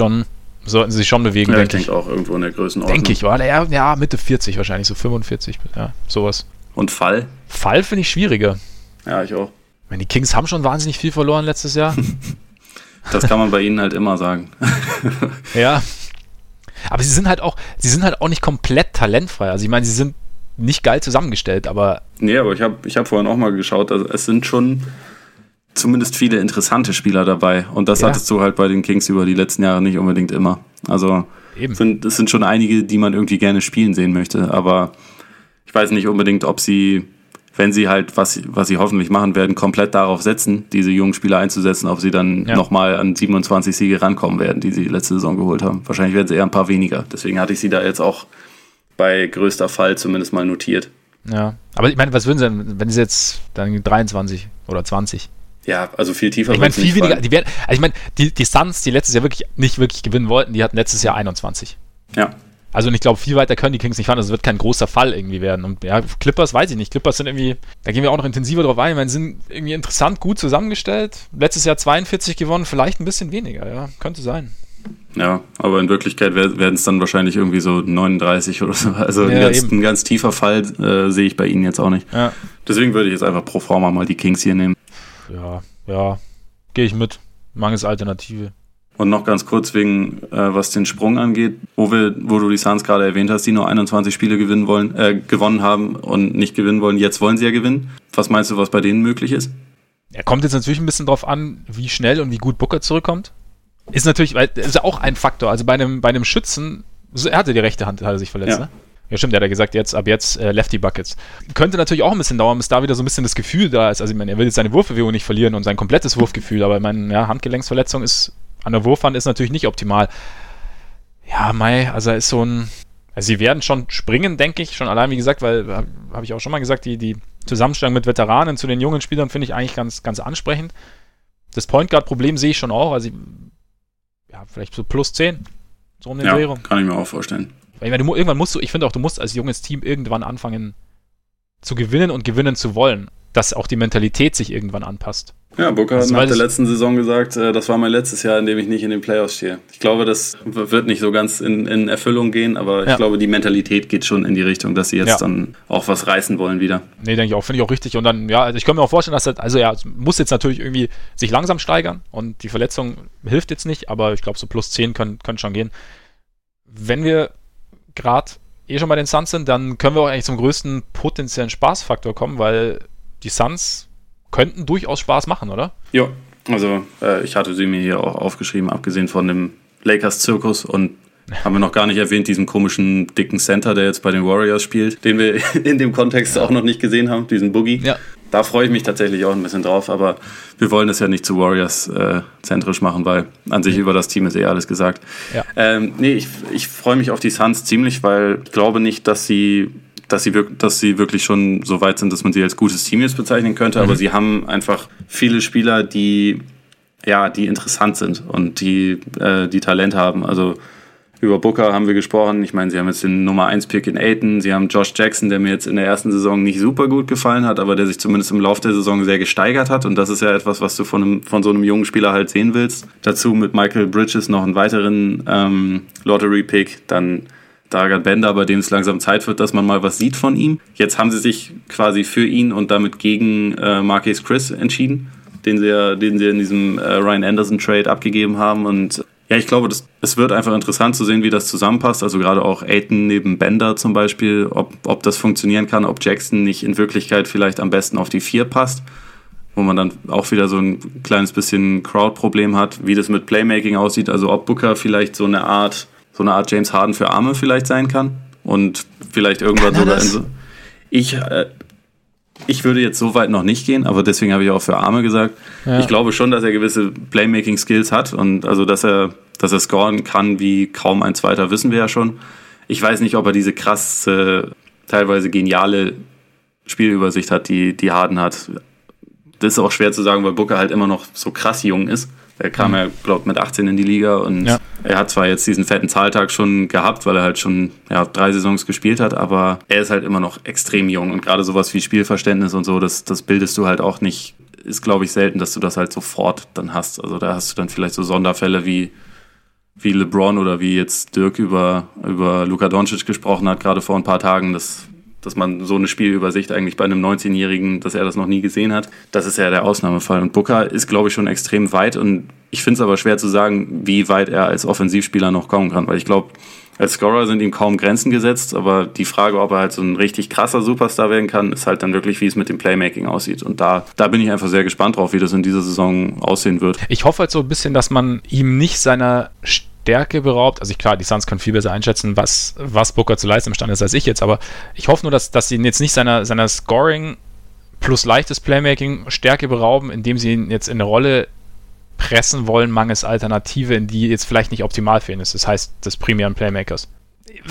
schon bewegen, denke ich. Ich denke auch irgendwo in der Größenordnung. Denke ich, oder? Ja, Mitte 40 wahrscheinlich, so 45, ja, sowas. Und Fall? Fall finde ich schwieriger. Ja, ich auch. Ich meine, die Kings haben schon wahnsinnig viel verloren letztes Jahr. Das kann man bei ihnen halt immer sagen. Ja, aber sie sind halt auch nicht komplett talentfrei. Also ich meine, sie sind nicht geil zusammengestellt, aber... Nee, aber ich hab vorhin auch mal geschaut, also es sind schon... zumindest viele interessante Spieler dabei. Und das hattest du halt bei den Kings über die letzten Jahre nicht unbedingt immer. Also es sind schon einige, die man irgendwie gerne spielen sehen möchte. Aber ich weiß nicht unbedingt, ob sie, wenn sie halt, was sie hoffentlich machen werden, komplett darauf setzen, diese jungen Spieler einzusetzen, ob sie dann nochmal an 27 Siege rankommen werden, die sie letzte Saison geholt haben. Wahrscheinlich werden sie eher ein paar weniger. Deswegen hatte ich sie da jetzt auch bei größter Fall zumindest mal notiert. Ja, aber ich meine, was würden sie denn, wenn sie jetzt dann 23 oder 20... Ja, also viel tiefer. Ich meine, viel weniger. Die Suns, die letztes Jahr wirklich nicht wirklich gewinnen wollten, die hatten letztes Jahr 21. Ja. Also und ich glaube, viel weiter können die Kings nicht fahren. Das wird kein großer Fall irgendwie werden. Und ja, Clippers weiß ich nicht. Clippers sind irgendwie, da gehen wir auch noch intensiver drauf ein. Ich meine, sind irgendwie interessant, gut zusammengestellt. Letztes Jahr 42 gewonnen, vielleicht ein bisschen weniger. Ja, könnte sein. Ja, aber in Wirklichkeit werden es dann wahrscheinlich irgendwie so 39 oder so. Also ja, ein ganz tiefer Fall sehe ich bei ihnen jetzt auch nicht. Ja. Deswegen würde ich jetzt einfach pro forma mal die Kings hier nehmen. Ja, gehe ich mit. Mangels Alternative. Und noch ganz kurz wegen, was den Sprung angeht, wo du die Suns gerade erwähnt hast, die nur 21 Spiele gewonnen haben und nicht gewinnen wollen. Jetzt wollen sie ja gewinnen. Was meinst du, was bei denen möglich ist? Er kommt jetzt natürlich ein bisschen drauf an, wie schnell und wie gut Booker zurückkommt. Ist natürlich, weil das ist ja auch ein Faktor. Also bei einem Schützen, er hatte die rechte Hand, hat er sich verletzt, ne? Ja, stimmt, der hat ja gesagt, ab jetzt Lefty Buckets. Könnte natürlich auch ein bisschen dauern, bis da wieder so ein bisschen das Gefühl da ist. Also ich meine, er will jetzt seine Wurfbewegung nicht verlieren und sein komplettes Wurfgefühl, aber ich meine, Handgelenksverletzung ist an der Wurfhand ist natürlich nicht optimal. Ja, also er ist sie werden schon springen, denke ich, schon allein, wie gesagt, weil, habe ich auch schon mal gesagt, die Zusammenstellung mit Veteranen zu den jungen Spielern finde ich eigentlich ganz, ganz ansprechend. Das Point Guard-Problem sehe ich schon auch, also vielleicht so +10, so um den Dreh rum. Kann ich mir auch vorstellen. Weil du musst als junges Team irgendwann anfangen zu gewinnen und gewinnen zu wollen, dass auch die Mentalität sich irgendwann anpasst. Ja, Booker hat nach der letzten Saison gesagt, das war mein letztes Jahr, in dem ich nicht in den Playoffs stehe. Ich glaube, das wird nicht so ganz in Erfüllung gehen, aber ich glaube, die Mentalität geht schon in die Richtung, dass sie jetzt dann auch was reißen wollen wieder. Nee, denke ich auch, finde ich auch richtig. Und dann, also ich kann mir auch vorstellen, dass das, muss jetzt natürlich irgendwie sich langsam steigern und die Verletzung hilft jetzt nicht, aber ich glaube, so +10 können schon gehen. Wenn wir gerade eh schon bei den Suns sind, dann können wir auch eigentlich zum größten potenziellen Spaßfaktor kommen, weil die Suns könnten durchaus Spaß machen, oder? Ja, also ich hatte sie mir hier auch aufgeschrieben, abgesehen von dem Lakers-Zirkus und haben wir noch gar nicht erwähnt, diesen komischen dicken Center, der jetzt bei den Warriors spielt, den wir in dem Kontext auch noch nicht gesehen haben, diesen Boogie. Ja. Da freue ich mich tatsächlich auch ein bisschen drauf, aber wir wollen das ja nicht zu Warriors zentrisch machen, weil an sich über das Team ist eh alles gesagt. Ja. Ich freue mich auf die Suns ziemlich, weil ich glaube nicht, dass sie wirklich schon so weit sind, dass man sie als gutes Team jetzt bezeichnen könnte, aber sie haben einfach viele Spieler, die interessant sind und die Talent haben. Also über Booker haben wir gesprochen. Ich meine, sie haben jetzt den Nummer 1-Pick in Ayton. Sie haben Josh Jackson, der mir jetzt in der ersten Saison nicht super gut gefallen hat, aber der sich zumindest im Laufe der Saison sehr gesteigert hat. Und das ist ja etwas, was du von so einem jungen Spieler halt sehen willst. Dazu mit Michael Bridges noch einen weiteren Lottery-Pick. Dann Dagat Bender, bei dem es langsam Zeit wird, dass man mal was sieht von ihm. Jetzt haben sie sich quasi für ihn und damit gegen Marquese Chris entschieden, den sie in diesem Ryan Anderson-Trade abgegeben haben. Und ja, ich glaube, es wird einfach interessant zu sehen, wie das zusammenpasst. Also gerade auch Ayton neben Bender zum Beispiel, ob das funktionieren kann, ob Jackson nicht in Wirklichkeit vielleicht am besten auf die 4 passt, wo man dann auch wieder so ein kleines bisschen Crowd-Problem hat, wie das mit Playmaking aussieht. Also ob Booker vielleicht so eine Art James Harden für Arme vielleicht sein kann und vielleicht irgendwann sogar... Ich würde jetzt so weit noch nicht gehen, aber deswegen habe ich auch für Arme gesagt. Ja. Ich glaube schon, dass er gewisse Playmaking-Skills hat und also dass er scoren kann wie kaum ein Zweiter, wissen wir ja schon. Ich weiß nicht, ob er diese krasse, teilweise geniale Spielübersicht hat, die Harden hat. Das ist auch schwer zu sagen, weil Booker halt immer noch so krass jung ist. Er kam ja, glaube ich, mit 18 in die Liga und er hat zwar jetzt diesen fetten Zahltag schon gehabt, weil er halt schon 3 Saisons gespielt hat, aber er ist halt immer noch extrem jung und gerade sowas wie Spielverständnis und so, das bildest du halt auch nicht, ist glaube ich selten, dass du das halt sofort dann hast. Also da hast du dann vielleicht so Sonderfälle wie LeBron oder wie jetzt Dirk über Luka Doncic gesprochen hat, gerade vor ein paar Tagen, dass man so eine Spielübersicht eigentlich bei einem 19-Jährigen, dass er das noch nie gesehen hat, das ist ja der Ausnahmefall. Und Booker ist, glaube ich, schon extrem weit und ich finde es aber schwer zu sagen, wie weit er als Offensivspieler noch kommen kann, weil ich glaube, als Scorer sind ihm kaum Grenzen gesetzt, aber die Frage, ob er halt so ein richtig krasser Superstar werden kann, ist halt dann wirklich, wie es mit dem Playmaking aussieht. Und da bin ich einfach sehr gespannt drauf, wie das in dieser Saison aussehen wird. Ich hoffe halt so ein bisschen, dass man ihm nicht seiner Stärke beraubt. Also klar, die Suns können viel besser einschätzen, was Booker zu leisten imstande ist als ich jetzt, aber ich hoffe nur, dass sie ihn jetzt nicht seiner Scoring plus leichtes Playmaking Stärke berauben, indem sie ihn jetzt in eine Rolle pressen wollen, mangels Alternative, in die jetzt vielleicht nicht optimal fehlen ist. Das heißt, des primären Playmakers.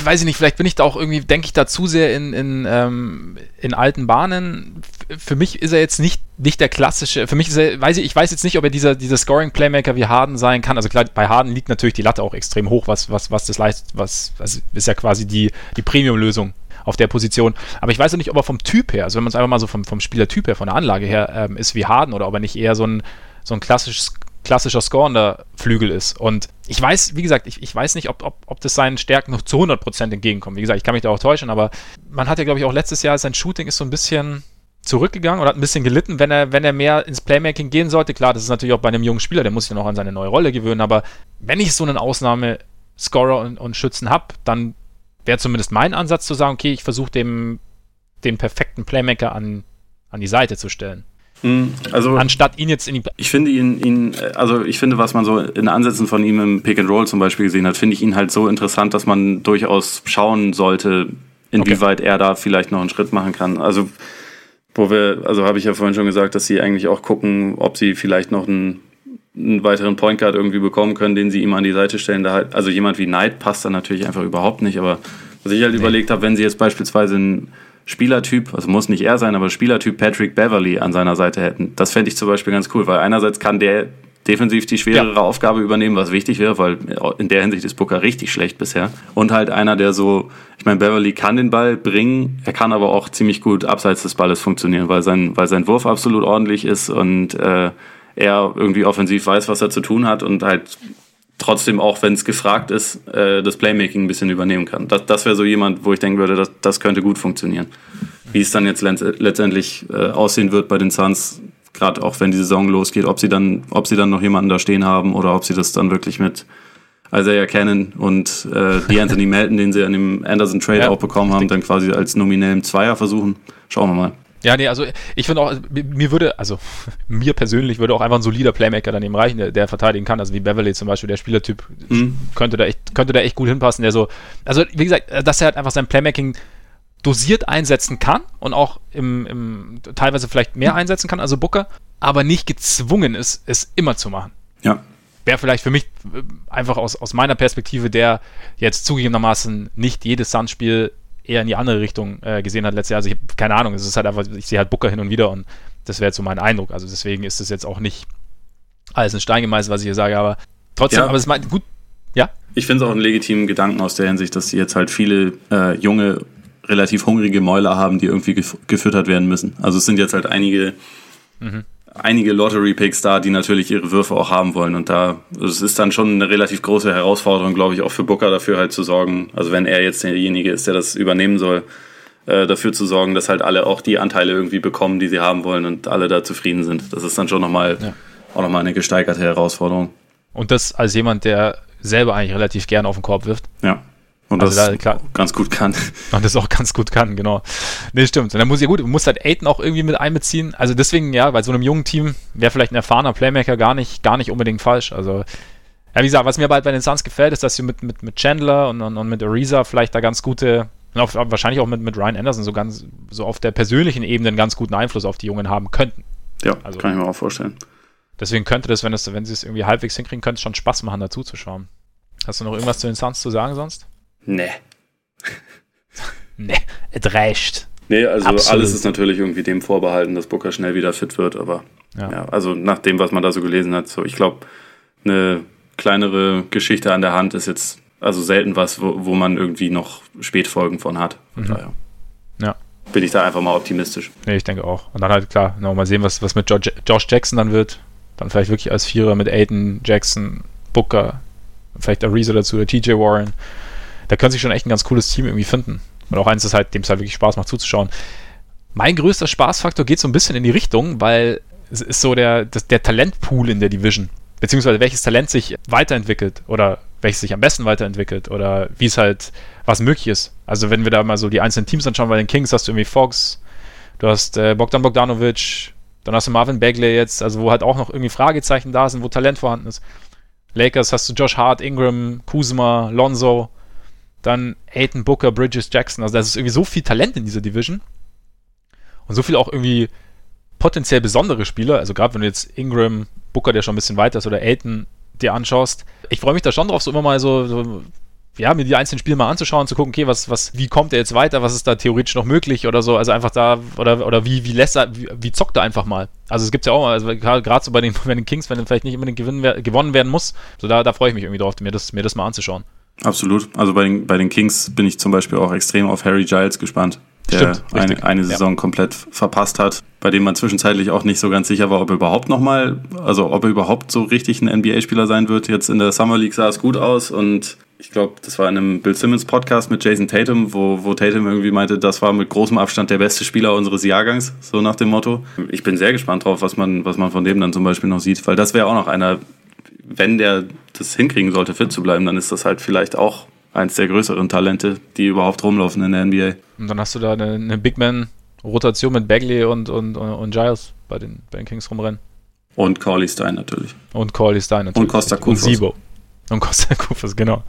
Weiß ich nicht, vielleicht bin ich da auch irgendwie, denke ich da zu sehr in alten Bahnen. Für mich ist er jetzt nicht der klassische, für mich ist er, ich weiß jetzt nicht, ob er dieser Scoring-Playmaker wie Harden sein kann. Also klar, bei Harden liegt natürlich die Latte auch extrem hoch, was das leistet, was ist ja quasi die Premium-Lösung auf der Position. Aber ich weiß ja nicht, ob er vom Typ her, also wenn man es einfach mal so vom Spielertyp her, von der Anlage her ist wie Harden oder ob er nicht eher so ein klassischer scorender Flügel ist. Und ich weiß, wie gesagt, ich weiß nicht, ob das seinen Stärken noch zu 100% entgegenkommt. Wie gesagt, ich kann mich da auch täuschen, aber man hat ja, glaube ich, auch letztes Jahr, sein Shooting ist so ein bisschen zurückgegangen oder hat ein bisschen gelitten, wenn er mehr ins Playmaking gehen sollte. Klar, das ist natürlich auch bei einem jungen Spieler, der muss sich dann auch an seine neue Rolle gewöhnen, aber wenn ich so einen Ausnahmescorer und Schützen habe, dann wäre zumindest mein Ansatz zu sagen, okay, ich versuche den perfekten Playmaker an die Seite zu stellen. Also, anstatt ihn jetzt in die... Ich finde, was man so in Ansätzen von ihm im Pick and Roll zum Beispiel gesehen hat, finde ich ihn halt so interessant, dass man durchaus schauen sollte, inwieweit er da vielleicht noch einen Schritt machen kann. Also, habe ich ja vorhin schon gesagt, dass sie eigentlich auch gucken, ob sie vielleicht noch einen weiteren Point Guard irgendwie bekommen können, den sie ihm an die Seite stellen. Da halt, also jemand wie Knight passt da natürlich einfach überhaupt nicht, aber was ich halt überlegt habe, wenn sie jetzt beispielsweise einen Spielertyp, also muss nicht er sein, aber Spielertyp Patrick Beverley an seiner Seite hätten. Das fände ich zum Beispiel ganz cool, weil einerseits kann der defensiv die schwerere Aufgabe übernehmen, was wichtig wäre, weil in der Hinsicht ist Booker richtig schlecht bisher. Und halt einer, der so, ich meine, Beverley kann den Ball bringen, er kann aber auch ziemlich gut abseits des Balles funktionieren, weil sein Wurf absolut ordentlich ist und er irgendwie offensiv weiß, was er zu tun hat und halt trotzdem, auch wenn es gefragt ist, das Playmaking ein bisschen übernehmen kann. Das wäre so jemand, wo ich denken würde, das könnte gut funktionieren. Wie es dann jetzt letztendlich aussehen wird bei den Suns, gerade auch wenn die Saison losgeht, ob sie dann noch jemanden da stehen haben oder ob sie das dann wirklich mit Isaiah Cannon und De'Anthony Melton, den sie an dem Anderson-Trade auch bekommen haben, dann quasi als nominellen Zweier versuchen. Schauen wir mal. Ja, nee, also ich finde auch, mir persönlich würde auch einfach ein solider Playmaker daneben reichen, der verteidigen kann, also wie Beverley zum Beispiel, der Spielertyp könnte da echt gut hinpassen, der so, also wie gesagt, dass er halt einfach sein Playmaking dosiert einsetzen kann und auch im teilweise vielleicht mehr einsetzen kann, also Booker, aber nicht gezwungen ist, es immer zu machen. Ja. Wäre vielleicht für mich einfach aus meiner Perspektive, der jetzt zugegebenermaßen nicht jedes Suns-Spiel eher in die andere Richtung gesehen hat letztes Jahr. Also ich habe keine Ahnung, es ist halt einfach, ich sehe halt Booker hin und wieder und das wäre so mein Eindruck. Also deswegen ist es jetzt auch nicht alles in Stein gemeißelt, was ich hier sage, aber trotzdem, aber es ist gut, ja? Ich finde es auch einen legitimen Gedanken aus der Hinsicht, dass sie jetzt halt viele junge, relativ hungrige Mäuler haben, die irgendwie gefüttert werden müssen. Also es sind jetzt halt einige Lottery-Picks da, die natürlich ihre Würfe auch haben wollen. Und da, es ist dann schon eine relativ große Herausforderung, glaube ich, auch für Booker dafür halt zu sorgen, also wenn er jetzt derjenige ist, der das übernehmen soll, dafür zu sorgen, dass halt alle auch die Anteile irgendwie bekommen, die sie haben wollen und alle da zufrieden sind. Das ist dann schon nochmal eine gesteigerte Herausforderung. Und das als jemand, der selber eigentlich relativ gern auf den Korb wirft. Ja. Und also das da, ganz gut kann. Und das auch ganz gut kann, genau. Nee, stimmt. Und dann muss halt Ayton auch irgendwie mit einbeziehen. Also deswegen, ja, bei so einem jungen Team wäre vielleicht ein erfahrener Playmaker gar nicht unbedingt falsch. Also, ja, wie gesagt, was mir bald bei den Suns gefällt, ist, dass sie mit Chandler und mit Ariza vielleicht da ganz gute, und wahrscheinlich auch mit Ryan Anderson so auf der persönlichen Ebene einen ganz guten Einfluss auf die Jungen haben könnten. Ja, also, kann ich mir auch vorstellen. Deswegen könnte das, wenn sie es irgendwie halbwegs hinkriegen, könnte es schon Spaß machen, dazu zu schauen. Hast du noch irgendwas zu den Suns zu sagen sonst? Nee, es reicht. Nee, also absolut. Alles ist natürlich irgendwie dem vorbehalten, dass Booker schnell wieder fit wird, aber ja, also nach dem, was man da so gelesen hat, so ich glaube, eine kleinere Geschichte an der Hand ist jetzt also selten was, wo man irgendwie noch Spätfolgen von hat. Von daher bin ich da einfach mal optimistisch. Nee, ich denke auch. Und dann halt klar, mal sehen, was mit Josh Jackson dann wird. Dann vielleicht wirklich als Vierer mit Ayton, Jackson, Booker, vielleicht Ariza dazu oder TJ Warren. Da können sich schon echt ein ganz cooles Team irgendwie finden. Und auch eins, das halt, dem es halt wirklich Spaß macht zuzuschauen. Mein größter Spaßfaktor geht so ein bisschen in die Richtung, weil es ist so der Talentpool in der Division. Beziehungsweise welches Talent sich weiterentwickelt oder welches sich am besten weiterentwickelt oder wie es halt, was möglich ist. Also wenn wir da mal so die einzelnen Teams anschauen, bei den Kings hast du irgendwie Fox, du hast Bogdan Bogdanovic, dann hast du Marvin Bagley jetzt, also wo halt auch noch irgendwie Fragezeichen da sind, wo Talent vorhanden ist. Lakers hast du Josh Hart, Ingram, Kuzma, Lonzo, dann Ayton, Booker, Bridges, Jackson. Also da ist irgendwie so viel Talent in dieser Division und so viel auch irgendwie potenziell besondere Spieler. Also gerade wenn du jetzt Ingram, Booker, der schon ein bisschen weiter ist, oder Ayton dir anschaust. Ich freue mich da schon drauf, so immer mal mir die einzelnen Spiele mal anzuschauen, zu gucken, okay, wie kommt er jetzt weiter, was ist da theoretisch noch möglich oder so, also einfach da, oder wie lässt er, wie zockt er einfach mal. Also es gibt ja auch mal, also gerade so bei den Kings, wenn er vielleicht nicht unbedingt gewonnen werden muss, so da freue ich mich irgendwie drauf, mir das mal anzuschauen. Absolut. Also bei den Kings bin ich zum Beispiel auch extrem auf Harry Giles gespannt, der eine Saison komplett verpasst hat, bei dem man zwischenzeitlich auch nicht so ganz sicher war, ob er überhaupt so richtig ein NBA-Spieler sein wird. Jetzt in der Summer League sah es gut aus und ich glaube, das war in einem Bill Simmons Podcast mit Jason Tatum, wo Tatum irgendwie meinte, das war mit großem Abstand der beste Spieler unseres Jahrgangs, so nach dem Motto. Ich bin sehr gespannt drauf, was man von dem dann zum Beispiel noch sieht, weil das wäre auch noch einer, wenn der das hinkriegen sollte, fit zu bleiben, dann ist das halt vielleicht auch eins der größeren Talente, die überhaupt rumlaufen in der NBA. Und dann hast du da eine Big-Man-Rotation mit Bagley und Giles bei den Kings rumrennen. Und Cauley Stein natürlich. Und Costa Koufos. Und Costa Koufos, genau.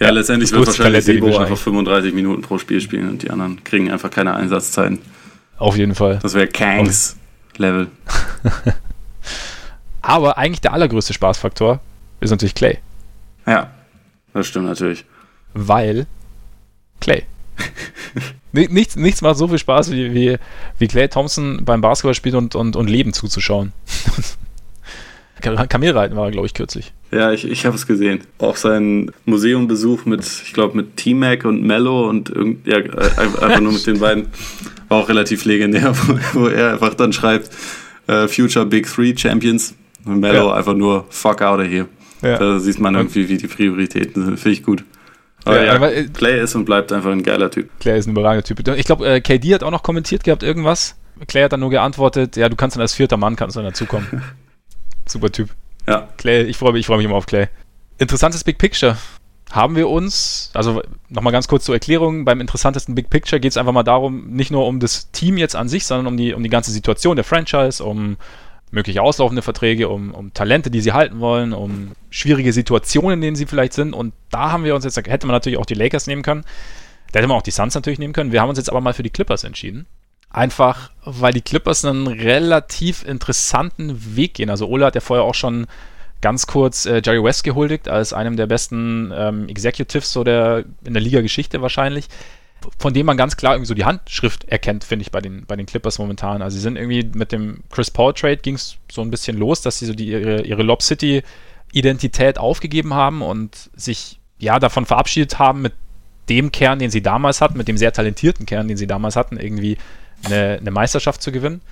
Ja, letztendlich wird wahrscheinlich Sibo einfach 35 Minuten pro Spiel spielen und die anderen kriegen einfach keine Einsatzzeiten. Auf jeden Fall. Das wäre Kangs-Level. Aber eigentlich der allergrößte Spaßfaktor ist natürlich Clay. Ja, das stimmt natürlich. Weil Clay. Nichts macht so viel Spaß, wie Clay Thompson beim Basketballspiel und Leben zuzuschauen. Kamelreiten war er, glaube ich, kürzlich. Ja, ich habe es gesehen. Auch seinen Museumbesuch mit T-Mac und Mello und einfach nur mit den beiden war auch relativ legendär, wo er einfach dann schreibt, Future Big Three Champions. Und Mello einfach nur fuck out of here. Ja. Da sieht man irgendwie, wie die Prioritäten sind. Finde ich gut. Aber Clay ist und bleibt einfach ein geiler Typ. Clay ist ein überragender Typ. Ich glaube, KD hat auch noch kommentiert gehabt irgendwas. Clay hat dann nur geantwortet, ja, du kannst dann als vierter Mann dazukommen. Super Typ. Ja. Clay, ich freue mich immer auf Clay. Interessantes Big Picture. Haben wir uns, also nochmal ganz kurz zur Erklärung, beim interessantesten Big Picture geht es einfach mal darum, nicht nur um das Team jetzt an sich, sondern um die ganze Situation der Franchise, um mögliche auslaufende Verträge, um Talente, die sie halten wollen, um schwierige Situationen, in denen sie vielleicht sind. Und da haben wir uns jetzt, hätte man natürlich auch die Lakers nehmen können, da hätte man auch die Suns natürlich nehmen können. Wir haben uns jetzt aber mal für die Clippers entschieden. Einfach, weil die Clippers einen relativ interessanten Weg gehen. Also Ole hat ja vorher auch schon ganz kurz Jerry West gehuldigt als einem der besten Executives so in der Liga-Geschichte wahrscheinlich, von dem man ganz klar irgendwie so die Handschrift erkennt, finde ich, bei den Clippers momentan. Also sie sind irgendwie mit dem Chris Paul-Trade ging es so ein bisschen los, dass sie so ihre Lob City-Identität aufgegeben haben und sich ja davon verabschiedet haben, mit dem Kern, den sie damals hatten, mit dem sehr talentierten Kern, den sie damals hatten, irgendwie eine Meisterschaft zu gewinnen.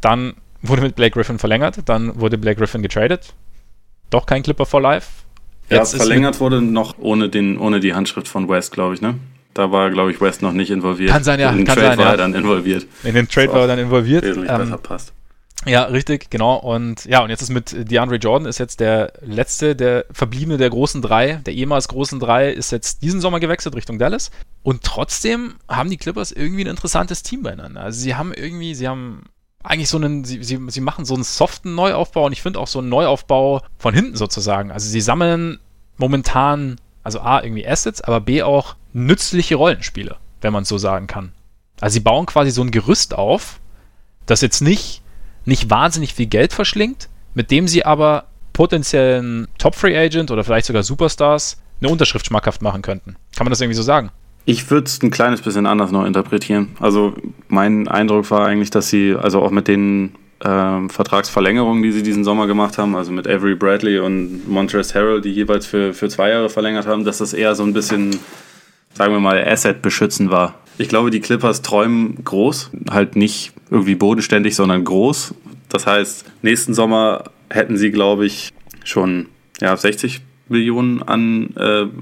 Dann wurde mit Blake Griffin verlängert, dann wurde Blake Griffin getradet. Doch kein Clipper for life. Jetzt ja, verlängert wurde noch ohne die Handschrift von West, glaube ich, ne? Da war, glaube ich, West noch nicht involviert. Kann sein, ja. In den Trade war er dann involviert. In den Trade war er dann involviert. Besser passt. Ja, richtig, genau. Und ja, und jetzt ist mit DeAndre Jordan ist jetzt der letzte, der verbliebene der großen drei, der ehemals großen drei, ist jetzt diesen Sommer gewechselt Richtung Dallas. Und trotzdem haben die Clippers irgendwie ein interessantes Team beieinander. Also sie machen so einen soften Neuaufbau und ich finde auch so einen Neuaufbau von hinten sozusagen. Also sie sammeln momentan, also A, irgendwie Assets, aber B auch nützliche Rollenspiele, wenn man es so sagen kann. Also sie bauen quasi so ein Gerüst auf, das jetzt nicht wahnsinnig viel Geld verschlingt, mit dem sie aber potenziellen Top-Free-Agent oder vielleicht sogar Superstars eine Unterschrift schmackhaft machen könnten. Kann man das irgendwie so sagen? Ich würde es ein kleines bisschen anders noch interpretieren. Also mein Eindruck war eigentlich, dass sie, also auch mit den Vertragsverlängerungen, die sie diesen Sommer gemacht haben, also mit Avery Bradley und Montrezl Harrell, die jeweils für 2 Jahre verlängert haben, dass das eher so ein bisschen, sagen wir mal, Asset-beschützen war. Ich glaube, die Clippers träumen groß, halt nicht irgendwie bodenständig, sondern groß. Das heißt, nächsten Sommer hätten sie, glaube ich, schon 60 Millionen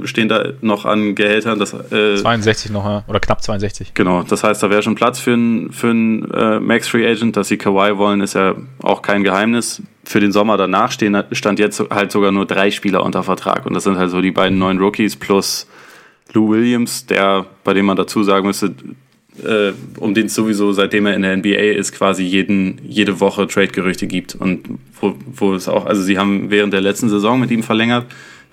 stehen da noch an Gehältern. 62 noch, ja. Oder knapp 62. Genau, das heißt, da wäre schon Platz für einen Max-Free-Agent. Dass sie Kawhi wollen, ist ja auch kein Geheimnis. Für den Sommer danach stand jetzt halt sogar nur 3 Spieler unter Vertrag. Und das sind halt so die beiden neuen Rookies plus Lou Williams, bei dem man dazu sagen müsste, um den es sowieso, seitdem er in der NBA ist, quasi jede Woche Trade-Gerüchte gibt. Und wo es auch, also sie haben während der letzten Saison mit ihm verlängert,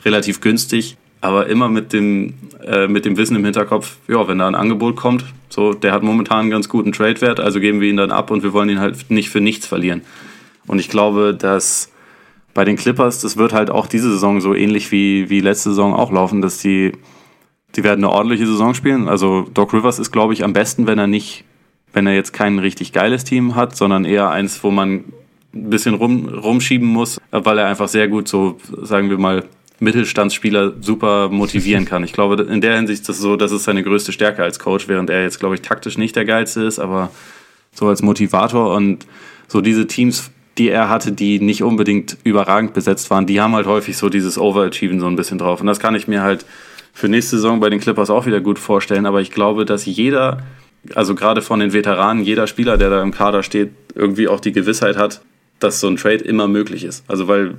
relativ günstig, aber immer mit dem Wissen im Hinterkopf, ja, wenn da ein Angebot kommt, so, der hat momentan einen ganz guten Trade-Wert, also geben wir ihn dann ab und wir wollen ihn halt nicht für nichts verlieren. Und ich glaube, dass bei den Clippers, das wird halt auch diese Saison so ähnlich wie letzte Saison auch laufen, dass die werden eine ordentliche Saison spielen. Also Doc Rivers ist, glaube ich, am besten, wenn er jetzt kein richtig geiles Team hat, sondern eher eins, wo man ein bisschen rumschieben muss, weil er einfach sehr gut so, sagen wir mal, Mittelstandsspieler super motivieren kann. Ich glaube, in der Hinsicht ist das so, das ist seine größte Stärke als Coach, während er jetzt, glaube ich, taktisch nicht der Geilste ist, aber so als Motivator und so diese Teams, die er hatte, die nicht unbedingt überragend besetzt waren, die haben halt häufig so dieses Overachieven so ein bisschen drauf. Und das kann ich mir halt für nächste Saison bei den Clippers auch wieder gut vorstellen, aber ich glaube, dass jeder, also gerade von den Veteranen, jeder Spieler, der da im Kader steht, irgendwie auch die Gewissheit hat, dass so ein Trade immer möglich ist. Also weil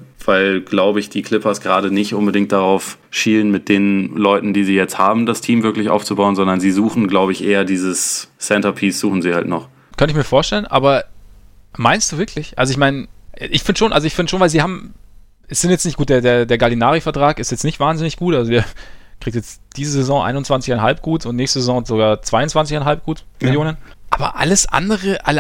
glaube ich, die Clippers gerade nicht unbedingt darauf schielen, mit den Leuten, die sie jetzt haben, das Team wirklich aufzubauen, sondern sie suchen, glaube ich, eher dieses Centerpiece, suchen sie halt noch. Könnte ich mir vorstellen, aber meinst du wirklich? Also ich meine, ich finde schon, weil sie haben, es sind jetzt nicht gut, der Gallinari-Vertrag ist jetzt nicht wahnsinnig gut, also der kriegt jetzt diese Saison 21,5 gut und nächste Saison sogar 22,5 gut Millionen. Ja. Aber alle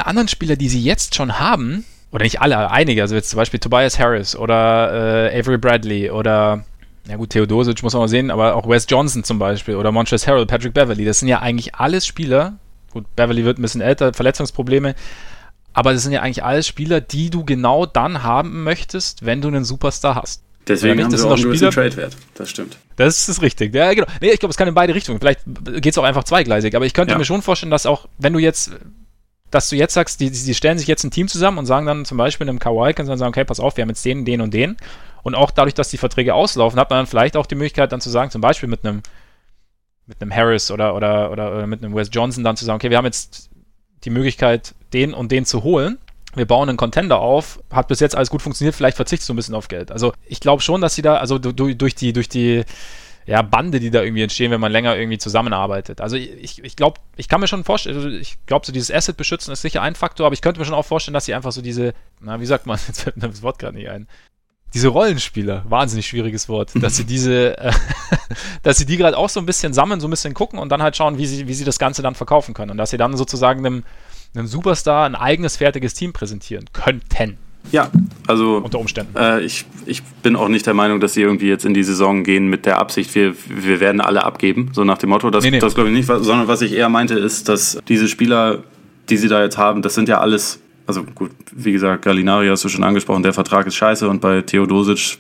anderen Spieler, die sie jetzt schon haben, oder nicht alle, einige, also jetzt zum Beispiel Tobias Harris oder Avery Bradley oder, ja gut, Theodosic muss man mal sehen, aber auch Wes Johnson zum Beispiel oder Montrezl Harrell, Patrick Beverley, das sind ja eigentlich alles Spieler, gut, Beverley wird ein bisschen älter, Verletzungsprobleme, aber das sind ja eigentlich alles Spieler, die du genau dann haben möchtest, wenn du einen Superstar hast. Deswegen haben sie auch einen gewissen Trade-Wert. Das stimmt. Das ist richtig. Ja, genau. Nee, ich glaube, es kann in beide Richtungen. Vielleicht geht es auch einfach zweigleisig. Aber ich könnte mir schon vorstellen, dass auch, wenn du jetzt, dass du jetzt sagst, die stellen sich jetzt ein Team zusammen und sagen dann zum Beispiel einem Kawhi, kannst du dann sagen, okay, pass auf, wir haben jetzt den, den und den. Und auch dadurch, dass die Verträge auslaufen, hat man dann vielleicht auch die Möglichkeit dann zu sagen, zum Beispiel mit einem Harris oder mit einem Wes Johnson dann zu sagen, okay, wir haben jetzt die Möglichkeit, den und den zu holen. wir bauen einen Contender auf, hat bis jetzt alles gut funktioniert, vielleicht verzichtest du ein bisschen auf Geld. Also ich glaube schon, dass sie da, also durch die ja, Bande, die da irgendwie entstehen, wenn man länger irgendwie zusammenarbeitet. Also ich glaube, ich kann mir schon vorstellen, also ich glaube, so dieses Asset beschützen ist sicher ein Faktor, aber ich könnte mir schon auch vorstellen, dass sie einfach so diese, na, wie sagt man, jetzt fällt mir das Wort gerade nicht ein, diese Rollenspieler, wahnsinnig schwieriges Wort, dass sie diese, dass sie die gerade auch so ein bisschen sammeln, so ein bisschen gucken und dann halt schauen, wie sie das Ganze dann verkaufen können und dass sie dann sozusagen einem Superstar ein eigenes, fertiges Team präsentieren könnten. Ja, also unter Umständen. Ich bin auch nicht der Meinung, dass sie irgendwie jetzt in die Saison gehen mit der Absicht, wir werden alle abgeben, so nach dem Motto. Das glaube ich nicht, sondern was ich eher meinte ist, dass diese Spieler, die sie da jetzt haben, das sind ja alles, also gut, wie gesagt, Gallinari hast du schon angesprochen, der Vertrag ist scheiße und bei Theodosic,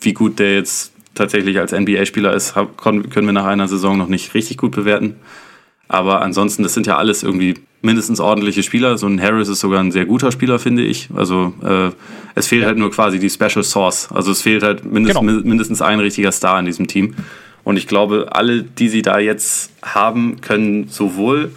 wie gut der jetzt tatsächlich als NBA-Spieler ist, können wir nach einer Saison noch nicht richtig gut bewerten. Aber ansonsten, das sind ja alles irgendwie mindestens ordentliche Spieler. So ein Harris ist sogar ein sehr guter Spieler, finde ich. Also es fehlt halt nur quasi die Special Sauce. Also es fehlt halt mindestens ein richtiger Star in diesem Team. Und ich glaube, alle, die sie da jetzt haben, können sowohl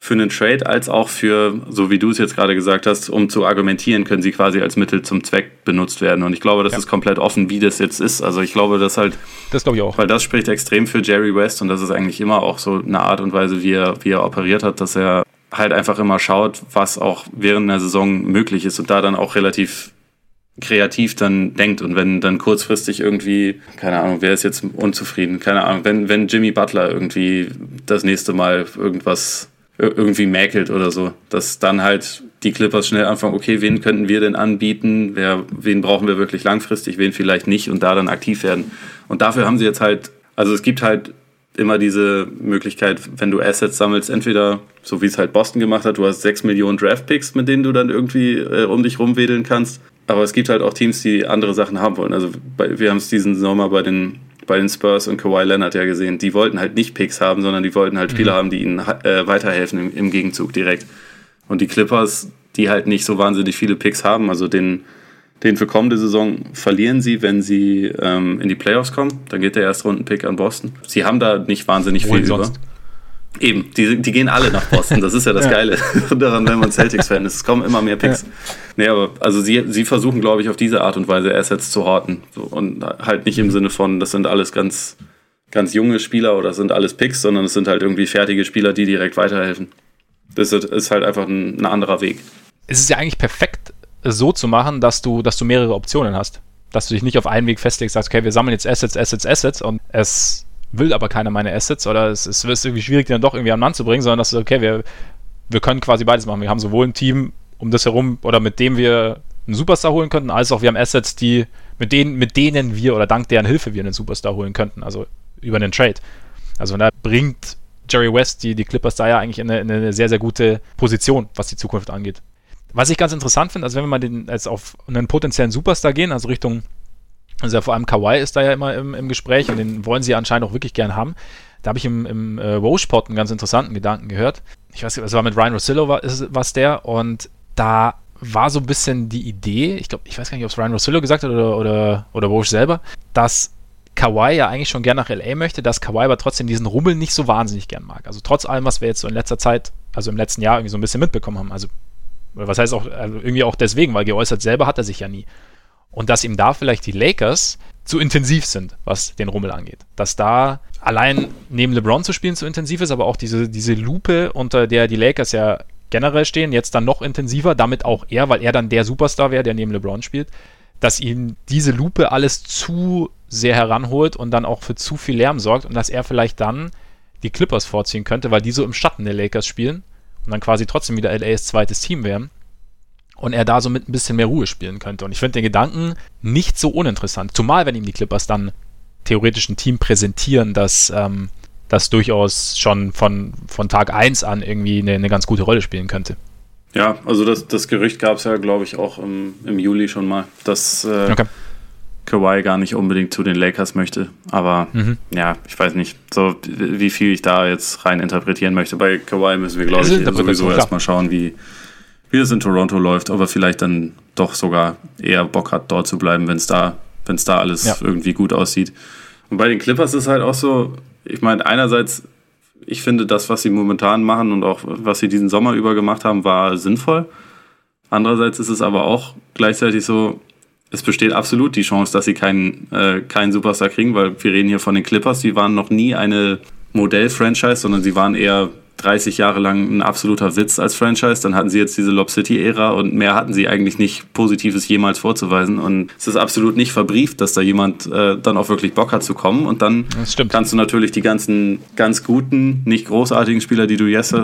für einen Trade als auch für, so wie du es jetzt gerade gesagt hast, um zu argumentieren, können sie quasi als Mittel zum Zweck benutzt werden. Und ich glaube, das ist komplett offen, wie das jetzt ist. Also ich glaube, dass halt... Das glaube ich auch. Weil das spricht extrem für Jerry West und das ist eigentlich immer auch so eine Art und Weise, wie er operiert hat, dass er halt einfach immer schaut, was auch während einer Saison möglich ist und da dann auch relativ kreativ dann denkt. Und wenn dann kurzfristig irgendwie, keine Ahnung, wer ist jetzt unzufrieden? Keine Ahnung, wenn Jimmy Butler irgendwie das nächste Mal irgendwas... irgendwie mäkelt oder so, dass dann halt die Clippers schnell anfangen, okay, wen könnten wir denn anbieten, wen brauchen wir wirklich langfristig, wen vielleicht nicht und da dann aktiv werden. Und dafür haben sie jetzt halt, also es gibt halt immer diese Möglichkeit, wenn du Assets sammelst, entweder, so wie es halt Boston gemacht hat, du hast 6 Millionen Draftpicks, mit denen du dann irgendwie um dich rumwedeln kannst, aber es gibt halt auch Teams, die andere Sachen haben wollen. Also wir haben es diesen Sommer bei den Spurs und Kawhi Leonard ja gesehen, die wollten halt nicht Picks haben, sondern die wollten halt Spieler haben, die ihnen weiterhelfen im Gegenzug direkt. Und die Clippers, die halt nicht so wahnsinnig viele Picks haben, also den für kommende Saison verlieren sie, wenn sie in die Playoffs kommen, dann geht der Erstrunden-Pick an Boston. Sie haben da nicht wahnsinnig viel über. Eben, die gehen alle nach Boston, das ist ja das Geile daran, wenn man Celtics-Fan ist, es kommen immer mehr Picks. Ja. Nee, aber also sie versuchen, glaube ich, auf diese Art und Weise Assets zu horten und halt nicht im Sinne von, das sind alles ganz, ganz junge Spieler oder das sind alles Picks, sondern es sind halt irgendwie fertige Spieler, die direkt weiterhelfen. Das ist halt einfach ein anderer Weg. Es ist ja eigentlich perfekt, so zu machen, dass du mehrere Optionen hast, dass du dich nicht auf einen Weg festlegst, sagst, okay, wir sammeln jetzt Assets und es... will aber keiner meine Assets oder es ist irgendwie schwierig, die dann doch irgendwie an den Mann zu bringen, sondern dass okay, wir können quasi beides machen. Wir haben sowohl ein Team um das herum oder mit dem wir einen Superstar holen könnten, als auch wir haben Assets, die mit denen wir oder dank deren Hilfe wir einen Superstar holen könnten, also über einen Trade. Also da bringt Jerry West die Clippers da ja eigentlich in eine sehr, sehr gute Position, was die Zukunft angeht. Was ich ganz interessant finde, also wenn wir mal jetzt auf einen potenziellen Superstar gehen, also Richtung... Also vor allem Kawhi ist da ja immer im Gespräch und den wollen sie anscheinend auch wirklich gern haben. Da habe ich im Roche-Pod einen ganz interessanten Gedanken gehört. Ich weiß nicht, das war mit Ryan Rossillo, und da war so ein bisschen die Idee, ich weiß gar nicht, ob es Ryan Rossillo gesagt hat oder Roche selber, dass Kawhi ja eigentlich schon gern nach LA möchte, dass Kawhi aber trotzdem diesen Rummel nicht so wahnsinnig gern mag. Also trotz allem, was wir jetzt so in letzter Zeit, also im letzten Jahr irgendwie so ein bisschen mitbekommen haben. Also, was heißt auch, also irgendwie auch deswegen, weil geäußert selber hat er sich ja nie. Und dass ihm da vielleicht die Lakers zu intensiv sind, was den Rummel angeht. Dass da allein neben LeBron zu spielen zu intensiv ist, aber auch diese Lupe, unter der die Lakers ja generell stehen, jetzt dann noch intensiver, damit auch er, weil er dann der Superstar wäre, der neben LeBron spielt, dass ihn diese Lupe alles zu sehr heranholt und dann auch für zu viel Lärm sorgt und dass er vielleicht dann die Clippers vorziehen könnte, weil die so im Schatten der Lakers spielen und dann quasi trotzdem wieder LAs zweites Team wären. Und er da so mit ein bisschen mehr Ruhe spielen könnte. Und ich finde den Gedanken nicht so uninteressant. Zumal, wenn ihm die Clippers dann theoretisch ein Team präsentieren, das durchaus schon von Tag 1 an irgendwie eine ganz gute Rolle spielen könnte. Ja, also das Gerücht gab es ja, glaube ich, auch im Juli schon mal, dass Kawhi gar nicht unbedingt zu den Lakers möchte. Aber ja, ich weiß nicht, so wie viel ich da jetzt rein interpretieren möchte. Bei Kawhi müssen wir, glaube ich, sowieso erstmal schauen, wie es in Toronto läuft, aber vielleicht dann doch sogar eher Bock hat, dort zu bleiben, wenn es da alles irgendwie gut aussieht. Und bei den Clippers ist halt auch so, ich meine, einerseits, ich finde das, was sie momentan machen und auch was sie diesen Sommer über gemacht haben, war sinnvoll. Andererseits ist es aber auch gleichzeitig so, es besteht absolut die Chance, dass sie keinen Superstar kriegen, weil wir reden hier von den Clippers. Die waren noch nie eine Modell-Franchise, sondern sie waren eher 30 Jahre lang ein absoluter Witz als Franchise. Dann hatten sie jetzt diese Lob City-Ära und mehr hatten sie eigentlich nicht Positives jemals vorzuweisen. Und es ist absolut nicht verbrieft, dass da jemand dann auch wirklich Bock hat zu kommen. Und dann kannst du natürlich die ganzen ganz guten, nicht großartigen Spieler, die du jetzt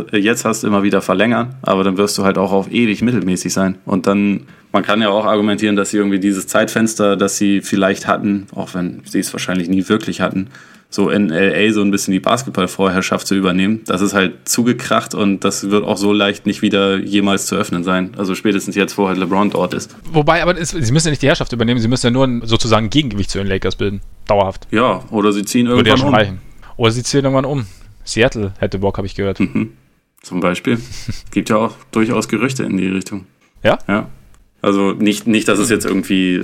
hast, immer wieder verlängern. Aber dann wirst du halt auch auf ewig mittelmäßig sein. Und dann, man kann ja auch argumentieren, dass sie irgendwie dieses Zeitfenster, das sie vielleicht hatten, auch wenn sie es wahrscheinlich nie wirklich hatten, so in L.A. so ein bisschen die Basketballvorherrschaft zu übernehmen. Das ist halt zugekracht und das wird auch so leicht nicht wieder jemals zu öffnen sein. Also spätestens jetzt, wo halt LeBron dort ist. Wobei, aber sie müssen ja nicht die Herrschaft übernehmen, sie müssen ja nur sozusagen ein Gegengewicht zu den Lakers bilden. Dauerhaft. Ja, oder sie ziehen irgendwann um. Oder sie ziehen irgendwann um. Seattle hätte Bock, habe ich gehört. Mhm. Zum Beispiel. Gibt ja auch durchaus Gerüchte in die Richtung. Ja? Ja. Also nicht, dass es jetzt irgendwie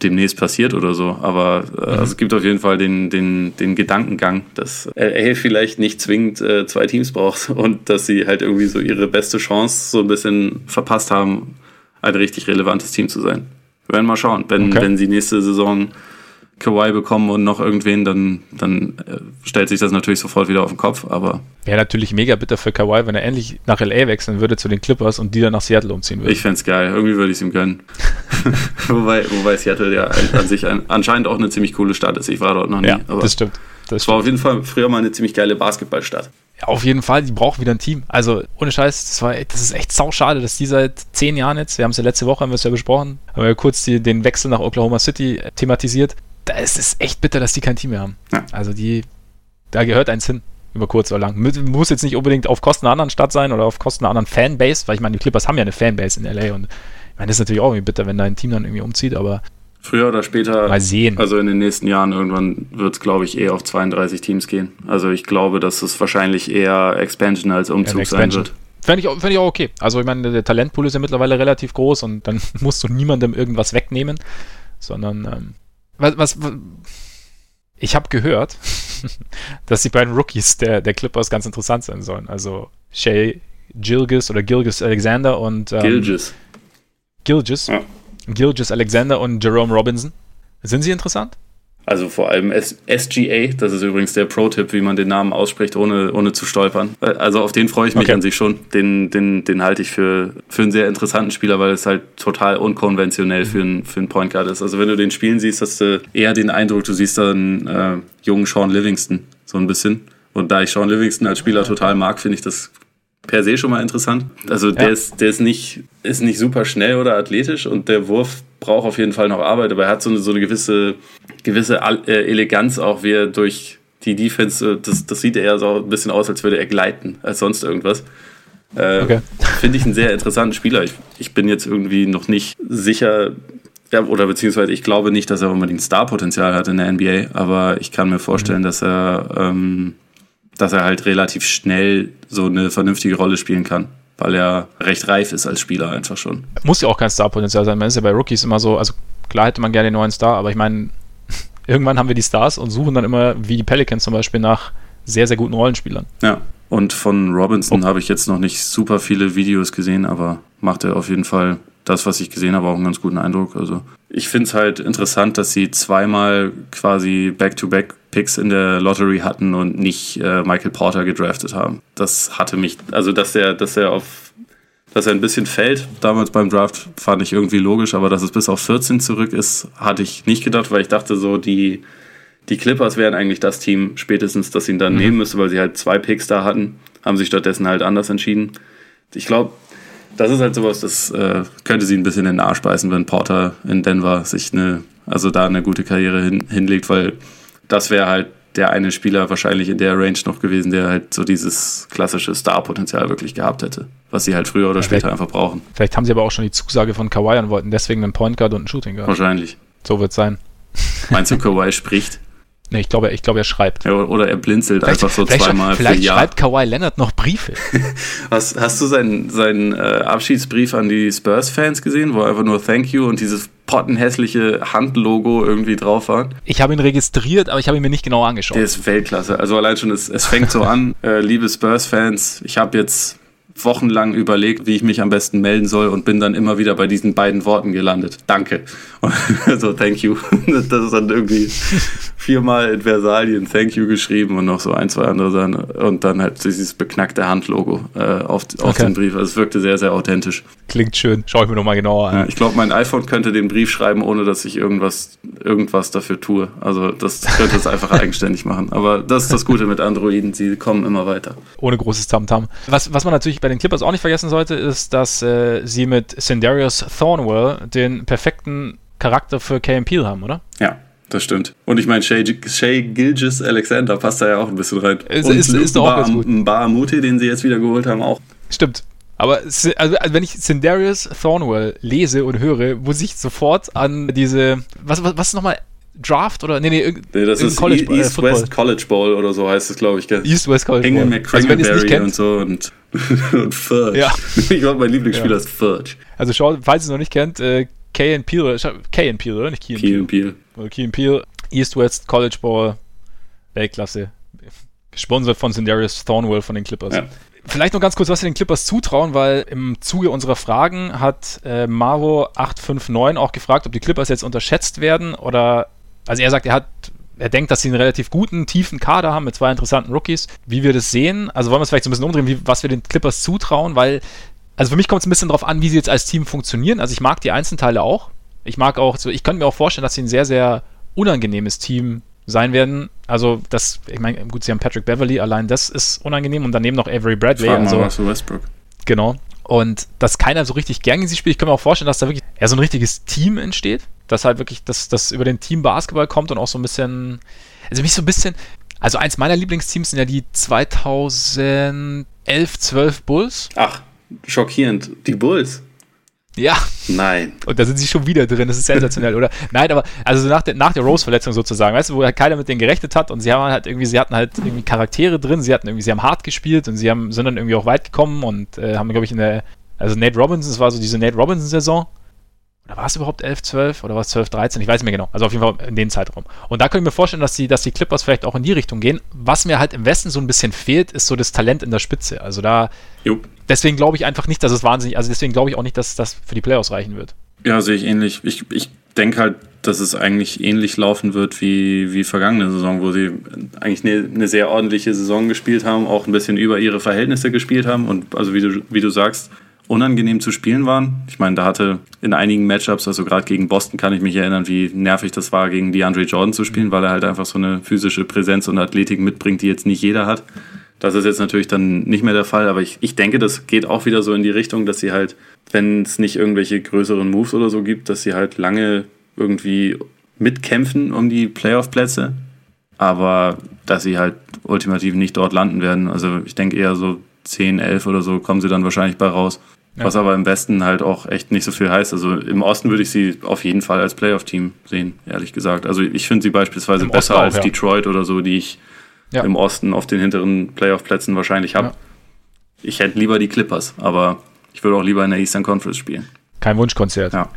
demnächst passiert oder so, aber also es gibt auf jeden Fall den Gedankengang, dass LA vielleicht nicht zwingend zwei Teams braucht und dass sie halt irgendwie so ihre beste Chance so ein bisschen verpasst haben, ein richtig relevantes Team zu sein. Wir werden mal schauen, wenn sie nächste Saison Kawhi bekommen und noch irgendwen, dann stellt sich das natürlich sofort wieder auf den Kopf. Aber wäre natürlich mega bitter für Kawhi, wenn er endlich nach L.A. wechseln würde zu den Clippers und die dann nach Seattle umziehen würde. Ich fände es geil. Irgendwie würde ich es ihm gönnen. Wobei Seattle ja an sich anscheinend auch eine ziemlich coole Stadt ist. Ich war dort noch nie. Ja, aber das stimmt. Das war auf jeden Fall früher mal eine ziemlich geile Basketballstadt. Ja, auf jeden Fall. Die brauchen wieder ein Team. Also ohne Scheiß, das ist echt sauschade, dass die seit 10 Jahren jetzt, wir haben es ja letzte Woche, haben wir es ja besprochen, haben wir kurz den Wechsel nach Oklahoma City thematisiert. Es ist echt bitter, dass die kein Team mehr haben. Ja. Also da gehört eins hin, über kurz oder lang. Muss jetzt nicht unbedingt auf Kosten einer anderen Stadt sein oder auf Kosten einer anderen Fanbase, weil ich meine, die Clippers haben ja eine Fanbase in L.A. und ich meine, das ist natürlich auch irgendwie bitter, wenn dein Team dann irgendwie umzieht, aber früher oder später, mal sehen. Also in den nächsten Jahren irgendwann wird es, glaube ich, auf 32 Teams gehen. Also ich glaube, dass es wahrscheinlich eher Expansion als Umzug sein wird. Fände ich auch okay. Also ich meine, der Talentpool ist ja mittlerweile relativ groß und dann musst du niemandem irgendwas wegnehmen, sondern ich habe gehört, dass die beiden Rookies der Clippers ganz interessant sein sollen. Also Shai Gilgeous oder Gilgeous Alexander und Gilgeous Alexander und Jerome Robinson. Sind sie interessant? Also vor allem SGA, das ist übrigens der Pro-Tipp, wie man den Namen ausspricht, ohne zu stolpern. Also auf den freue ich mich an sich schon. Den halte ich für einen sehr interessanten Spieler, weil es halt total unkonventionell für einen Point Guard ist. Also wenn du den spielen siehst, hast du eher den Eindruck, du siehst da einen jungen Sean Livingston, so ein bisschen. Und da ich Sean Livingston als Spieler total mag, finde ich das per se schon mal interessant. Also der ist nicht super schnell oder athletisch und der Wurf braucht auf jeden Fall noch Arbeit, aber er hat so eine gewisse Eleganz auch, wie er durch die Defense, das sieht er eher so ein bisschen aus, als würde er gleiten, als sonst irgendwas. Finde ich einen sehr interessanten Spieler. Ich bin jetzt irgendwie noch nicht sicher, oder beziehungsweise ich glaube nicht, dass er unbedingt Star-Potenzial hat in der NBA, aber ich kann mir vorstellen, dass er halt relativ schnell so eine vernünftige Rolle spielen kann, weil er recht reif ist als Spieler einfach schon. Muss ja auch kein Star-Potenzial sein, man ist ja bei Rookies immer so, also klar hätte man gerne den neuen Star, aber ich meine, irgendwann haben wir die Stars und suchen dann immer, wie die Pelicans zum Beispiel, nach sehr, sehr guten Rollenspielern. Ja, und von Robinson habe ich jetzt noch nicht super viele Videos gesehen, aber macht er auf jeden Fall das, was ich gesehen habe, auch einen ganz guten Eindruck. Also ich finde es halt interessant, dass sie zweimal quasi Back-to-Back Picks in der Lottery hatten und nicht Michael Porter gedraftet haben. Das hatte mich, also dass er ein bisschen fällt, damals beim Draft, fand ich irgendwie logisch, aber dass es bis auf 14 zurück ist, hatte ich nicht gedacht, weil ich dachte so, die Clippers wären eigentlich das Team spätestens, das ihn dann nehmen müsste, weil sie halt 2 Picks da hatten, haben sich stattdessen halt anders entschieden. Ich glaube, das ist halt sowas, das könnte sie ein bisschen in den Arsch beißen, wenn Porter in Denver sich eine gute Karriere hinlegt, weil das wäre halt der eine Spieler wahrscheinlich in der Range noch gewesen, der halt so dieses klassische Star-Potenzial wirklich gehabt hätte, was sie halt früher oder später einfach brauchen. Vielleicht haben sie aber auch schon die Zusage von Kawhi und wollten deswegen einen Point Guard und einen Shooting Guard. Wahrscheinlich. So wird es sein. Meinst du, Kawhi spricht? Nee, ich glaube, er schreibt. Ja, oder er blinzelt einfach so zweimal pro Jahr. Vielleicht schreibt Kawhi Leonard noch Briefe. Hast du seinen Abschiedsbrief an die Spurs-Fans gesehen, wo einfach nur Thank you und dieses pottenhässliche Handlogo irgendwie drauf war? Ich habe ihn registriert, aber ich habe ihn mir nicht genau angeschaut. Der ist Weltklasse. Also allein schon, es fängt so an. Liebe Spurs-Fans, ich habe jetzt wochenlang überlegt, wie ich mich am besten melden soll und bin dann immer wieder bei diesen beiden Worten gelandet. Danke. Also thank you. Das ist dann irgendwie viermal in Versalien thank you geschrieben und noch so ein, zwei andere Sachen. Und dann halt dieses beknackte Handlogo auf okay. den Brief. Also es wirkte sehr, sehr authentisch. Klingt schön. Schau ich mir nochmal genauer an. Ja, ich glaube, mein iPhone könnte den Brief schreiben, ohne dass ich irgendwas dafür tue. Also das könnte es einfach eigenständig machen. Aber das ist das Gute mit Androiden. Sie kommen immer weiter. Ohne großes Tamtam. Was man natürlich bei den Clippers auch nicht vergessen sollte, ist, dass sie mit Sendarius Thornwell den perfekten Charakter für Key and Peele haben, oder? Ja, das stimmt. Und ich meine, Shai Gilgeous-Alexander passt da ja auch ein bisschen rein. Ist auch ganz gut. Mbamute, den sie jetzt wieder geholt haben, auch. Stimmt. Aber also, wenn ich Sendarius Thornwell lese und höre, muss ich sofort an diese... Was ist nochmal... Draft oder? Nee, das ist East-West College Bowl oder so heißt es, glaube ich. East-West College Bowl. McCrankenberry und so und Fudge. Ja. Ich glaube, mein Lieblingsspieler ist Fudge. Also schaut, falls ihr es noch nicht kennt, Key and Peele, oder? Nicht Key and Peele. Oder Key and Peele, East-West College Bowl, Weltklasse. Gesponsert von Sendarius Thornwell von den Clippers. Ja. Vielleicht noch ganz kurz, was wir den Clippers zutrauen, weil im Zuge unserer Fragen hat Maro859 auch gefragt, ob die Clippers jetzt unterschätzt werden oder... Also er sagt, er denkt, dass sie einen relativ guten, tiefen Kader haben mit zwei interessanten Rookies. Wie wir das sehen, also wollen wir es vielleicht so ein bisschen umdrehen, was wir den Clippers zutrauen, weil, also für mich kommt es ein bisschen darauf an, wie sie jetzt als Team funktionieren. Also ich mag die Einzelteile auch. Ich könnte mir auch vorstellen, dass sie ein sehr, sehr unangenehmes Team sein werden. Also das, ich meine, gut, sie haben Patrick Beverley, allein das ist unangenehm und daneben noch Avery Bradley. Frag mal so. Russell Westbrook. Genau. Und dass keiner so richtig gern gegen sie spielt. Ich kann mir auch vorstellen, dass da wirklich so ein richtiges Team entsteht, dass halt wirklich das über den Team Basketball kommt und auch so ein bisschen, also eins meiner Lieblingsteams sind ja die 2011-12 Bulls. Ach, schockierend. Die Bulls? Ja. Nein. Und da sind sie schon wieder drin. Das ist sensationell, oder? Nein, aber also nach der Rose-Verletzung sozusagen, weißt du, wo halt keiner mit denen gerechnet hat und sie hatten halt irgendwie Charaktere drin, sie haben hart gespielt und sind dann irgendwie auch weit gekommen und haben, glaube ich, Nate Robinson, es war so diese Nate Robinson-Saison. Oder war es überhaupt 11-12 oder war es 12-13? Ich weiß nicht mehr genau. Also auf jeden Fall in den Zeitraum. Und da kann ich mir vorstellen, dass die Clippers vielleicht auch in die Richtung gehen. Was mir halt im Westen so ein bisschen fehlt, ist so das Talent in der Spitze. Also da, deswegen glaube ich einfach nicht, dass es wahnsinnig, also deswegen glaube ich auch nicht, dass das für die Playoffs reichen wird. Ja, sehe ich ähnlich. Ich denke halt, dass es eigentlich ähnlich laufen wird wie vergangene Saison, wo sie eigentlich eine sehr ordentliche Saison gespielt haben, auch ein bisschen über ihre Verhältnisse gespielt haben und also wie du sagst, unangenehm zu spielen waren. Ich meine, da hatte in einigen Matchups, also gerade gegen Boston kann ich mich erinnern, wie nervig das war, gegen DeAndre Jordan zu spielen, weil er halt einfach so eine physische Präsenz und Athletik mitbringt, die jetzt nicht jeder hat. Das ist jetzt natürlich dann nicht mehr der Fall, aber ich denke, das geht auch wieder so in die Richtung, dass sie halt, wenn es nicht irgendwelche größeren Moves oder so gibt, dass sie halt lange irgendwie mitkämpfen um die Playoff-Plätze, aber dass sie halt ultimativ nicht dort landen werden. Also ich denke eher so 10, 11 oder so kommen sie dann wahrscheinlich bei raus. Ja. Was aber im Westen halt auch echt nicht so viel heißt. Also im Osten würde ich sie auf jeden Fall als Playoff-Team sehen, ehrlich gesagt. Also ich finde sie beispielsweise besser als Detroit oder so, die ich im Osten auf den hinteren Playoff-Plätzen wahrscheinlich habe. Ja. Ich hätte lieber die Clippers, aber ich würde auch lieber in der Eastern Conference spielen. Kein Wunschkonzert. Ja.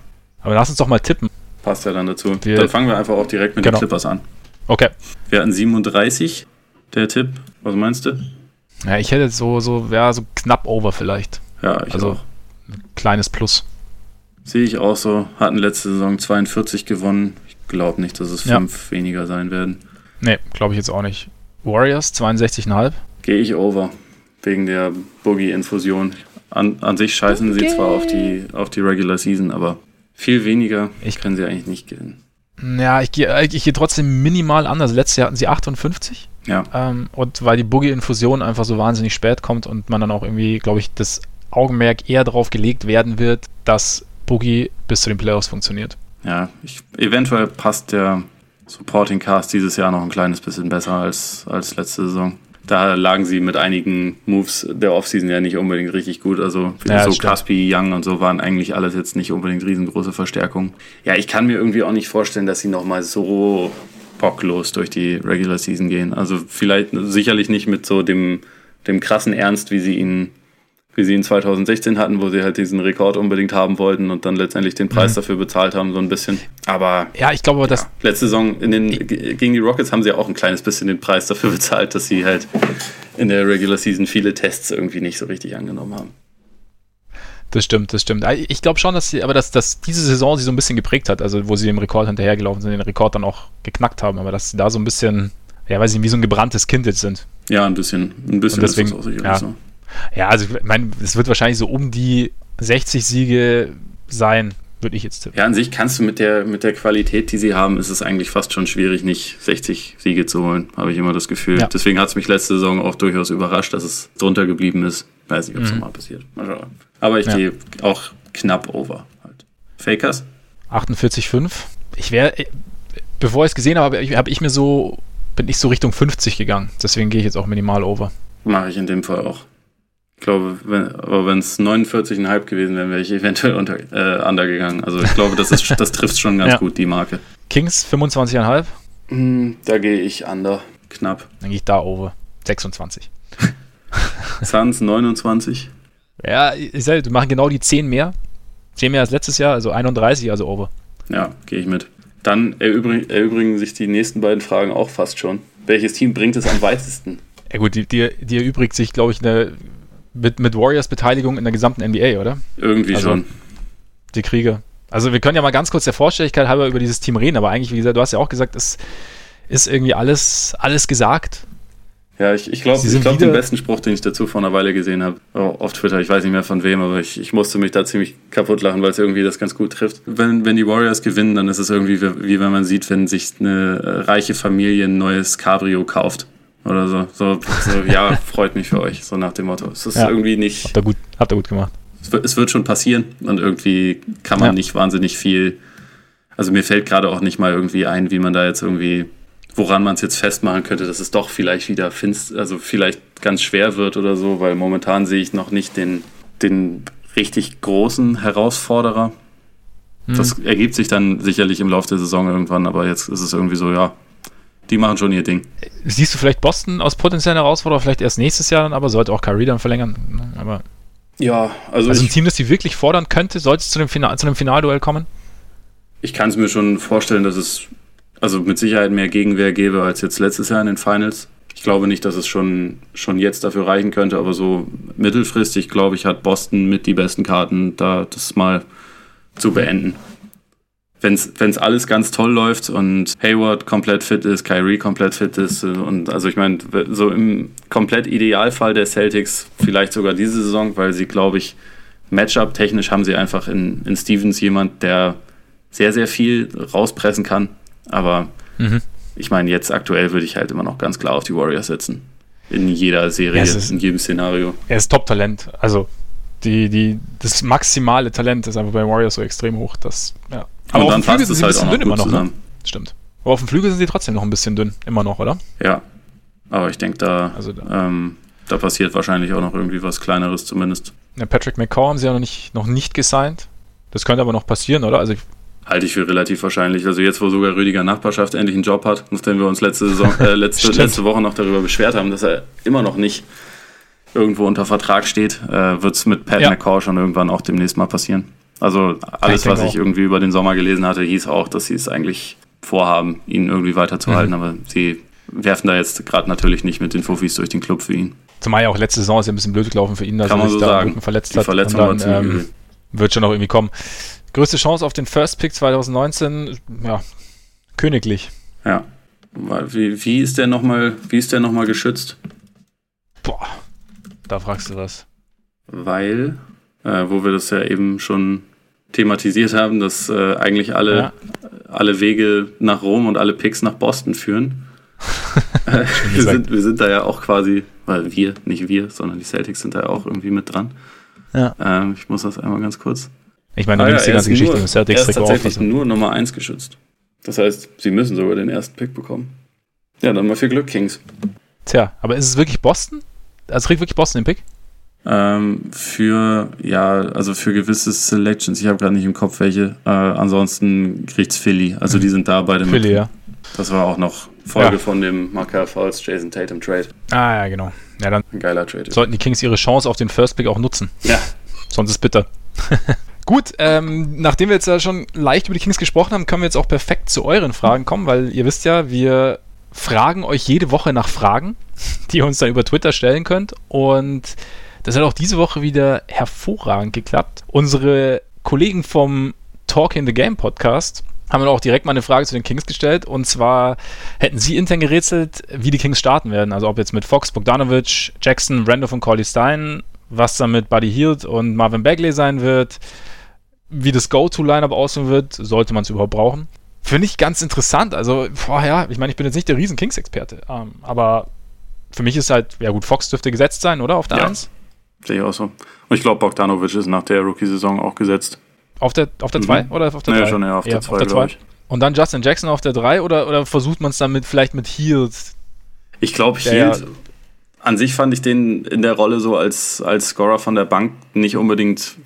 Aber lass uns doch mal tippen. Passt ja dann dazu. Dann fangen wir einfach auch direkt mit den Clippers an. Okay. Wir hatten 37, der Tipp. Was meinst du? Ja, ich hätte so knapp over vielleicht. Ja, ich auch. Ein kleines Plus. Sehe ich auch so. Hatten letzte Saison 42 gewonnen. Ich glaube nicht, dass es 5 weniger sein werden. Nee, glaube ich jetzt auch nicht. Warriors 62,5. Gehe ich over. Wegen der Boogie-Infusion. An sich scheißen sie zwar auf die Regular Season, aber viel weniger können sie eigentlich nicht gewinnen. Ja, ich gehe trotzdem minimal an. Also letztes Jahr hatten sie 58. Ja. Und weil die Boogie-Infusion einfach so wahnsinnig spät kommt und man dann auch irgendwie, glaube ich, das Augenmerk eher darauf gelegt werden wird, dass Boogie bis zu den Playoffs funktioniert. Ja, eventuell passt der Supporting Cast dieses Jahr noch ein kleines bisschen besser als letzte Saison. Da lagen sie mit einigen Moves der Offseason ja nicht unbedingt richtig gut. Also so Caspi, Young und so waren eigentlich alles jetzt nicht unbedingt riesengroße Verstärkungen. Ja, ich kann mir irgendwie auch nicht vorstellen, dass sie nochmal so bocklos durch die Regular Season gehen. Also sicherlich nicht mit so dem krassen Ernst, wie sie ihn wie sie ihn 2016 hatten, wo sie halt diesen Rekord unbedingt haben wollten und dann letztendlich den Preis dafür bezahlt haben, so ein bisschen. Aber ja, ich glaube, dass letzte Saison gegen die Rockets haben sie ja auch ein kleines bisschen den Preis dafür bezahlt, dass sie halt in der Regular Season viele Tests irgendwie nicht so richtig angenommen haben. Das stimmt. Ich glaube schon, dass diese Saison sie so ein bisschen geprägt hat, also wo sie dem Rekord hinterhergelaufen sind, den Rekord dann auch geknackt haben, aber dass sie da so ein bisschen, ja, weiß ich nicht, wie so ein gebranntes Kind jetzt sind. Ja, ein bisschen deswegen, ist das auch sicherlich so. Ja, also ich meine, es wird wahrscheinlich so um die 60 Siege sein, würde ich jetzt tippen. Ja, an sich kannst du mit der Qualität, die sie haben, ist es eigentlich fast schon schwierig, nicht 60 Siege zu holen, habe ich immer das Gefühl. Ja. Deswegen hat es mich letzte Saison auch durchaus überrascht, dass es drunter geblieben ist. Weiß nicht, ob es nochmal passiert. Mal schauen. Aber ich gehe auch knapp over. Halt. Fakers? 48,5. Bevor ich es gesehen habe, bin ich so Richtung 50 gegangen. Deswegen gehe ich jetzt auch minimal over. Mache ich in dem Fall auch. Ich glaube, wenn es 49,5 gewesen wäre, wäre ich eventuell undergegangen. Also ich glaube, das trifft schon ganz gut, die Marke. Kings 25,5? Da gehe ich under. Knapp. Dann gehe ich da over. 26. Suns 29. Ja, ich sage, wir machen genau die 10 mehr. 10 mehr als letztes Jahr, also 31, also over. Ja, gehe ich mit. Dann erübrigen sich die nächsten beiden Fragen auch fast schon. Welches Team bringt es am weitesten? Ja gut, die erübrigt sich, glaube ich, mit Warriors-Beteiligung in der gesamten NBA, oder? Irgendwie also, schon. Die Kriege. Also wir können ja mal ganz kurz der Vorstelligkeit halber über dieses Team reden, aber eigentlich, wie gesagt, du hast ja auch gesagt, es ist irgendwie alles gesagt. Ja, ich glaube, den besten Spruch, den ich dazu vor einer Weile gesehen habe, auf Twitter, ich weiß nicht mehr von wem, aber ich musste mich da ziemlich kaputt lachen, weil es irgendwie das ganz gut trifft. Wenn die Warriors gewinnen, dann ist es irgendwie wie wenn man sieht, wenn sich eine reiche Familie ein neues Cabrio kauft oder so. Ja, freut mich für euch, so nach dem Motto. Es ist irgendwie nicht... Habt ihr gut gemacht. Es wird schon passieren und irgendwie kann man nicht wahnsinnig viel... Also mir fällt gerade auch nicht mal irgendwie ein, wie man da jetzt irgendwie... woran man es jetzt festmachen könnte, dass es doch vielleicht wieder vielleicht ganz schwer wird oder so, weil momentan sehe ich noch nicht den richtig großen Herausforderer. Das ergibt sich dann sicherlich im Laufe der Saison irgendwann, aber jetzt ist es irgendwie so, ja, die machen schon ihr Ding. Siehst du vielleicht Boston als potenziellen Herausforderer, vielleicht erst nächstes Jahr dann, aber sollte auch Kyrie dann verlängern, aber ja, also ein Team, das die wirklich fordern könnte, sollte es zu einem Finalduell kommen? Ich kann es mir schon vorstellen, dass es also mit Sicherheit mehr Gegenwehr gäbe als jetzt letztes Jahr in den Finals. Ich glaube nicht, dass es schon jetzt dafür reichen könnte, aber so mittelfristig, glaube ich, hat Boston mit die besten Karten, da das mal zu beenden. Wenn's alles ganz toll läuft und Hayward komplett fit ist, Kyrie komplett fit ist und also ich meine, so im komplett Idealfall der Celtics vielleicht sogar diese Saison, weil sie, glaube ich, Matchup-technisch haben sie einfach in Stevens jemand, der sehr, sehr viel rauspressen kann. Aber ich meine, jetzt aktuell würde ich halt immer noch ganz klar auf die Warriors setzen. In jeder Serie, in jedem Szenario. Er ist Top-Talent. Also das maximale Talent ist einfach bei Warriors so extrem hoch. Dass, ja. Aber auf dem Flügel sind sie halt ein bisschen dünn immer noch. Ne? Stimmt. Aber auf dem Flügel sind sie trotzdem noch ein bisschen dünn. Immer noch, oder? Ja. Aber ich denke, da passiert wahrscheinlich auch noch irgendwie was Kleineres zumindest. Ja, Patrick McCaw haben sie ja noch nicht gesigned. Das könnte aber noch passieren, oder? Also halte ich für relativ wahrscheinlich. Also jetzt, wo sogar Rüdiger Nachbarschaft endlich einen Job hat, nachdem wir uns letzte Woche noch darüber beschwert haben, dass er immer noch nicht irgendwo unter Vertrag steht, wird es mit Pat McCaw schon irgendwann auch demnächst mal passieren. Also alles, was ich irgendwie über den Sommer gelesen hatte, hieß auch, dass sie es eigentlich vorhaben, ihn irgendwie weiterzuhalten. Aber sie werfen da jetzt gerade natürlich nicht mit den Fuffis durch den Club für ihn. Zumal ja auch letzte Saison ist ja ein bisschen blöd gelaufen für ihn, dass er sich da Rücken verletzt hat. Die Verletzung war ziemlich übel. Wird schon noch irgendwie kommen. Größte Chance auf den First Pick 2019, ja, königlich. Ja. Wie ist der nochmal geschützt? Boah, da fragst du was. Weil, wo wir das ja eben schon thematisiert haben, dass eigentlich alle Wege nach Rom und alle Picks nach Boston führen. wir sind da ja auch quasi, weil nicht wir, sondern die Celtics sind da ja auch irgendwie mit dran. Ja. Ich muss das einmal ganz kurz... Ich meine, du nimmst die ganze Geschichte im Celtics-Trikot auf. Er ist tatsächlich nur Nummer 1 geschützt. Das heißt, sie müssen sogar den ersten Pick bekommen. Ja, dann mal viel Glück, Kings. Tja, aber ist es wirklich Boston? Also kriegt wirklich Boston den Pick? Für gewisse Selections. Ich habe gerade nicht im Kopf welche. Ansonsten kriegt's Philly. Also die sind da beide Philly, mit. Philly, ja. Das war auch noch Folge von dem Markelle Fultz, Jason Tatum Trade. Ah ja, genau. Ja, dann ein geiler Trade. Sollten die Kings ihre Chance auf den First Pick auch nutzen. Ja. Sonst ist bitter. Gut, nachdem wir jetzt ja schon leicht über die Kings gesprochen haben, können wir jetzt auch perfekt zu euren Fragen kommen, weil ihr wisst ja, wir fragen euch jede Woche nach Fragen, die ihr uns dann über Twitter stellen könnt. Und das hat auch diese Woche wieder hervorragend geklappt. Unsere Kollegen vom Talk in the Game Podcast haben wir auch direkt mal eine Frage zu den Kings gestellt. Und zwar hätten sie intern gerätselt, wie die Kings starten werden. Also ob jetzt mit Fox, Bogdanovic, Jackson, Randolph und Cauley-Stein, was dann mit Buddy Hield und Marvin Bagley sein wird, wie das Go-To-Lineup aussehen wird, sollte man es überhaupt brauchen. Finde ich ganz interessant. Also, ich meine, ich bin jetzt nicht der Riesen-Kings-Experte, aber für mich ist halt, ja gut, Fox dürfte gesetzt sein, oder? Auf der 1? Sehe ich auch so. Und ich glaube, Bogdanovic ist nach der Rookie-Saison auch gesetzt. Auf der 2 oder auf der 3? Nee, schon eher auf der 2. Und dann Justin Jackson auf der 3 oder versucht man es dann vielleicht mit Hield? Ich glaube, Hield, an sich fand ich den in der Rolle so als Scorer von der Bank nicht unbedingt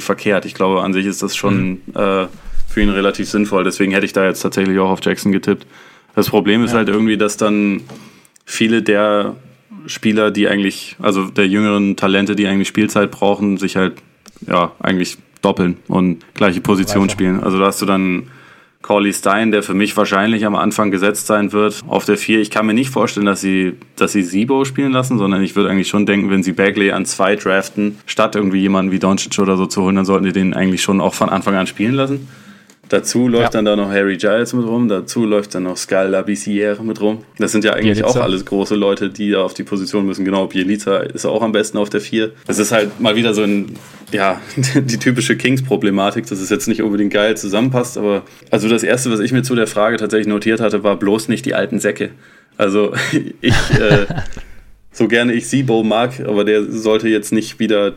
verkehrt. Ich glaube, an sich ist das schon für ihn relativ sinnvoll. Deswegen hätte ich da jetzt tatsächlich auch auf Jackson getippt. Das Problem ist halt irgendwie, dass dann viele der Spieler, die eigentlich, also der jüngeren Talente, die eigentlich Spielzeit brauchen, sich halt eigentlich doppeln und gleiche Position spielen. Also da hast du dann Cauley-Stein, der für mich wahrscheinlich am Anfang gesetzt sein wird, auf der 4. Ich kann mir nicht vorstellen, dass sie Sebo spielen lassen, sondern ich würde eigentlich schon denken, wenn sie Bagley an 2 draften, statt irgendwie jemanden wie Doncic oder so zu holen, dann sollten die den eigentlich schon auch von Anfang an spielen lassen. Dazu läuft dann da noch Harry Giles mit rum, dazu läuft dann noch Skal Labissière mit rum. Das sind ja eigentlich Bielica. Auch alles große Leute, die da auf die Position müssen. Genau, Bielica ist auch am besten auf der 4. Das ist halt mal wieder so die typische Kings-Problematik, dass es jetzt nicht unbedingt geil zusammenpasst, aber also das Erste, was ich mir zu der Frage tatsächlich notiert hatte, war bloß nicht die alten Säcke. Also so gerne ich Sebo mag, aber der sollte jetzt nicht wieder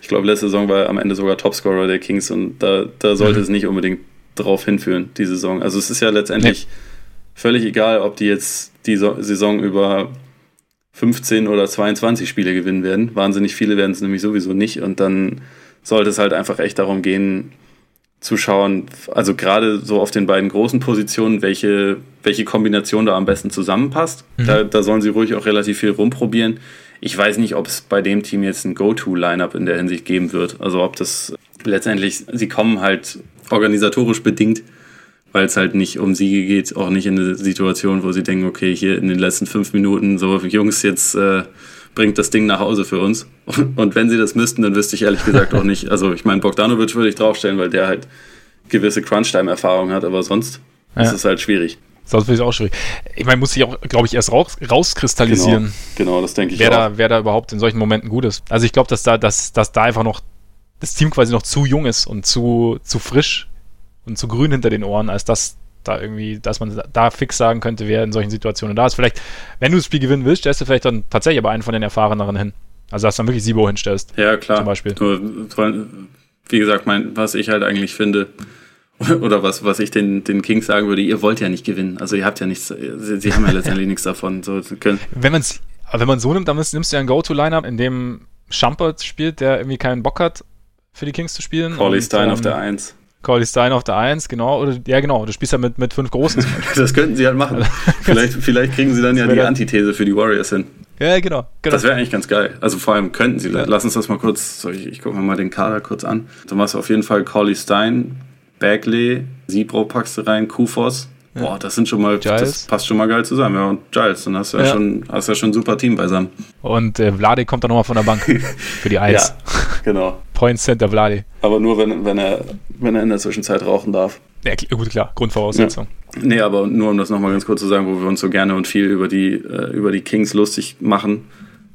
ich glaube letzte Saison war er am Ende sogar Topscorer der Kings und da sollte es nicht unbedingt drauf hinführen, die Saison. Also es ist ja letztendlich völlig egal, ob die jetzt die Saison über 15 oder 22 Spiele gewinnen werden. Wahnsinnig viele werden es nämlich sowieso nicht und dann sollte es halt einfach echt darum gehen, zu schauen, also gerade so auf den beiden großen Positionen, welche Kombination da am besten zusammenpasst. Da sollen sie ruhig auch relativ viel rumprobieren. Ich weiß nicht, ob es bei dem Team jetzt ein Go-To-Lineup in der Hinsicht geben wird. Also ob das letztendlich, sie kommen halt organisatorisch bedingt, weil es halt nicht um Siege geht, auch nicht in eine Situation, wo sie denken, okay, hier in den letzten 5 Minuten, so Jungs, jetzt bringt das Ding nach Hause für uns. Und wenn sie das müssten, dann wüsste ich ehrlich gesagt auch nicht. Also ich meine, Bogdanovic würde ich draufstellen, weil der halt gewisse Crunch-Time-Erfahrung hat, aber sonst ist es halt schwierig. Sonst finde ich es auch schwierig. Ich meine, muss sich auch, glaube ich, erst rauskristallisieren. Genau, das denke ich auch. Wer da überhaupt in solchen Momenten gut ist. Also ich glaube, dass da einfach noch das Team quasi noch zu jung ist und zu frisch und zu grün hinter den Ohren, als dass man da fix sagen könnte, wer in solchen Situationen da ist. Vielleicht, wenn du das Spiel gewinnen willst, stellst du vielleicht dann tatsächlich aber einen von den Erfahreneren hin. Also, dass du dann wirklich Sebo hinstellst. Ja, klar. Zum Beispiel. Nur, wie gesagt, was ich halt eigentlich finde, oder was ich den Kings sagen würde, ihr wollt ja nicht gewinnen. Also, ihr habt ja nichts, sie haben ja letztendlich nichts davon. So, wenn man so nimmt, dann nimmst du ja ein Go-To-Lineup, in dem Shumpert spielt, der irgendwie keinen Bock hat, für die Kings zu spielen. Cauley-Stein auf der 1. Cauley-Stein auf der 1, genau. Oder, ja, genau. Du spielst ja mit 5 Großen. Das könnten sie halt machen. Vielleicht kriegen sie dann ja die Antithese für die Warriors hin. Ja, genau. Das wäre eigentlich ganz geil. Also vor allem könnten sie. Lass uns das mal kurz. So, ich gucke mir mal den Kader kurz an. Dann machst du auf jeden Fall Cauley-Stein, Bagley, Sibro packst du rein, Kufos. Ja. Boah, das sind schon mal, das passt schon mal geil zusammen. Ja, und Giles, dann hast du schon ein super Team beisammen. Und Vlade kommt dann nochmal von der Bank für die 1. Ja, genau. Point Center Vlade. Aber nur, wenn er in der Zwischenzeit rauchen darf. Ja, gut, klar, Grundvoraussetzung. Ja. Nee, aber nur um das nochmal ganz kurz zu sagen, wo wir uns so gerne und viel über die Kings lustig machen,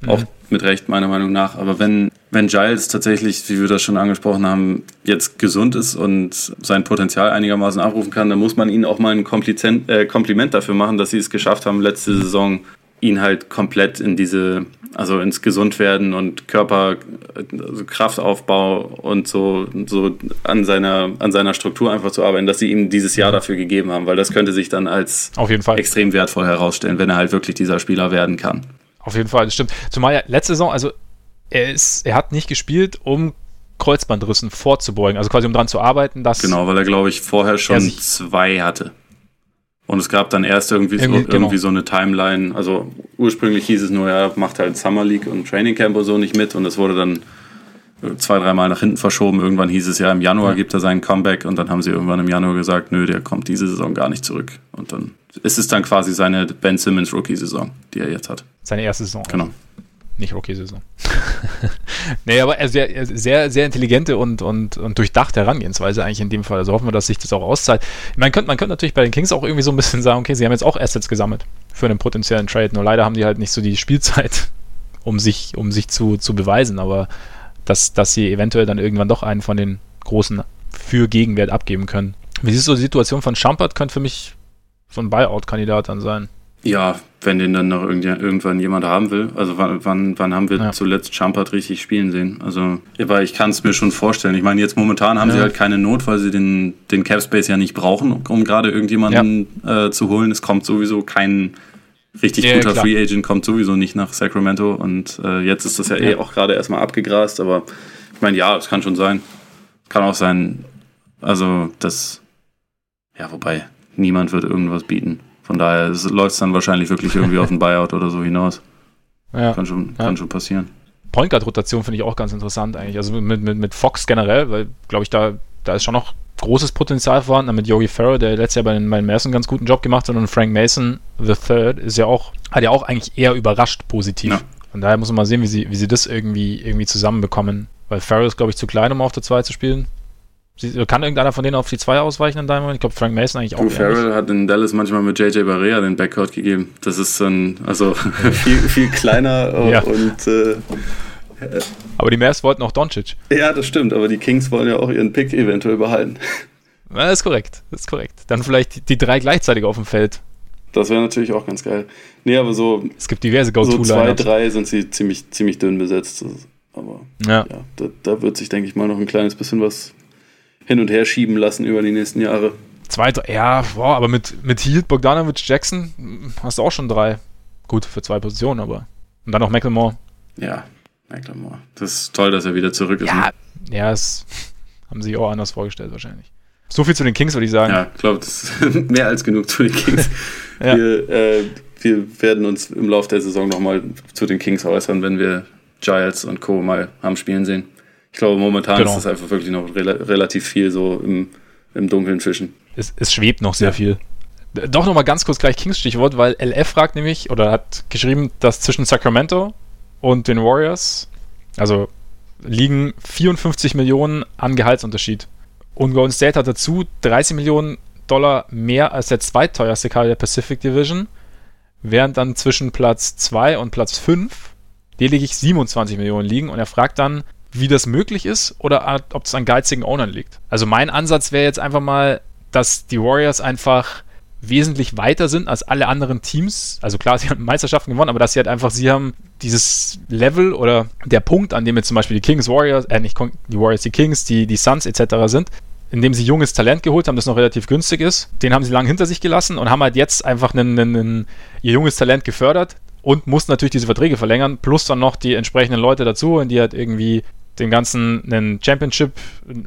auch mit Recht meiner Meinung nach, aber wenn Giles tatsächlich, wie wir das schon angesprochen haben, jetzt gesund ist und sein Potenzial einigermaßen abrufen kann, dann muss man ihnen auch mal ein Kompliment dafür machen, dass sie es geschafft haben, letzte Saison ihn halt komplett in ins Gesundwerden und Körper, also Kraftaufbau und so an seiner Struktur einfach zu arbeiten, dass sie ihm dieses Jahr dafür gegeben haben, weil das könnte sich dann als auf jeden Fall extrem wertvoll herausstellen, wenn er halt wirklich dieser Spieler werden kann. Auf jeden Fall, das stimmt. Zumal ja letzte Saison, also er hat nicht gespielt, um Kreuzbandrissen vorzubeugen, also quasi um dran zu arbeiten, dass... Genau, weil er, glaube ich, vorher schon 2 hatte. Und es gab dann erst irgendwie so eine Timeline. Also ursprünglich hieß es nur, ja, macht halt Summer League und Training Camp oder so nicht mit. Und das wurde dann 2-3 Mal nach hinten verschoben. Irgendwann hieß es ja, im Januar gibt er seinen Comeback. Und dann haben sie irgendwann im Januar gesagt, nö, der kommt diese Saison gar nicht zurück. Und dann ist es dann quasi seine Ben Simmons Rookie-Saison, die er jetzt hat. Seine erste Saison. Genau. Nicht Rookie-Saison. Nee, aber sehr, sehr, sehr intelligente und durchdachte Herangehensweise eigentlich in dem Fall. Also hoffen wir, dass sich das auch auszahlt. Ich meine, man könnte natürlich bei den Kings auch irgendwie so ein bisschen sagen, okay, sie haben jetzt auch Assets gesammelt für einen potenziellen Trade. Nur leider haben die halt nicht so die Spielzeit, um sich zu beweisen. Aber dass sie eventuell dann irgendwann doch einen von den Großen für Gegenwert abgeben können. Wie siehst du die Situation von Shumpert? Könnte für mich so ein Buyout-Kandidat dann sein. Ja, wenn den dann noch irgendwann jemand haben will. Also wann haben wir zuletzt Shumpert richtig spielen sehen? Also, weil ich kann es mir schon vorstellen. Ich meine, jetzt momentan haben sie halt keine Not, weil sie den Capspace ja nicht brauchen, um gerade irgendjemanden zu holen. Es kommt sowieso kein richtig guter Free Agent, kommt sowieso nicht nach Sacramento. Und jetzt ist das ja eh auch gerade erstmal abgegrast. Aber ich meine, ja, es kann schon sein. Kann auch sein. Also das, ja, wobei niemand wird irgendwas bieten. Von daher läuft es dann wahrscheinlich wirklich irgendwie auf ein Buyout oder so hinaus. Ja, kann schon passieren. Point Guard-Rotation finde ich auch ganz interessant eigentlich. Also mit Fox generell, weil, glaube ich, da ist schon noch großes Potenzial vorhanden. Dann mit Yogi Ferrer, der letztes Jahr bei den Mavs einen ganz guten Job gemacht hat. Und Frank Mason III hat ja auch eigentlich eher überrascht positiv. Ja. Von daher muss man mal sehen, wie sie das irgendwie zusammenbekommen. Weil Ferrer ist, glaube ich, zu klein, um auf der 2 zu spielen. Kann irgendeiner von denen auf die 2 ausweichen in deinem Moment? Ich glaube, Frank Mason eigentlich auch. Du, Ferrell hat in Dallas manchmal mit JJ Barea den Backcourt gegeben. Das ist dann viel kleiner und... aber die Mavs wollten auch Doncic. Ja, das stimmt, aber die Kings wollen ja auch ihren Pick eventuell behalten. Ja, das ist korrekt. Dann vielleicht die 3 gleichzeitig auf dem Feld. Das wäre natürlich auch ganz geil. Nee, aber so... Es gibt diverse Go-To-Lineups. So 2, 3 sind sie ziemlich, ziemlich dünn besetzt. Aber da wird sich, denke ich mal, noch ein kleines bisschen was... hin und her schieben lassen über die nächsten Jahre. 2, 3, aber mit Hield, Bogdanovic, Jackson hast du auch schon 3. Gut, für 2 Positionen, aber. Und dann noch McLemore. Ja, McLemore. Das ist toll, dass er wieder zurück ist. Ja, ne? Ja, das haben sie sich auch anders vorgestellt wahrscheinlich. So viel zu den Kings, würde ich sagen. Ja, ich glaube, das ist mehr als genug zu den Kings. Wir werden uns im Laufe der Saison nochmal zu den Kings äußern, wenn wir Giles und Co. mal haben spielen sehen. Ich glaube, momentan ist das einfach wirklich noch relativ viel so im Dunkeln fischen. Es schwebt noch sehr viel. Doch nochmal ganz kurz gleich Kings-Stichwort, weil LF fragt nämlich, oder hat geschrieben, dass zwischen Sacramento und den Warriors, also liegen 54 Millionen an Gehaltsunterschied. Und Golden State hat dazu $30 Millionen mehr als der zweitteuerste Kader der Pacific Division, während dann zwischen Platz 2 und Platz 5 lediglich 27 Millionen liegen. Und er fragt dann, wie das möglich ist oder ob es an geizigen Ownern liegt. Also mein Ansatz wäre jetzt einfach mal, dass die Warriors einfach wesentlich weiter sind als alle anderen Teams. Also klar, sie haben Meisterschaften gewonnen, aber dass sie halt einfach, sie haben dieses Level oder der Punkt, an dem jetzt zum Beispiel die Kings, Warriors, nicht die Warriors, die Kings, die Suns etc. sind, in dem sie junges Talent geholt haben, das noch relativ günstig ist. Den haben sie lange hinter sich gelassen und haben halt jetzt einfach ihr junges Talent gefördert und mussten natürlich diese Verträge verlängern, plus dann noch die entsprechenden Leute dazu, in die halt irgendwie dem Ganzen ein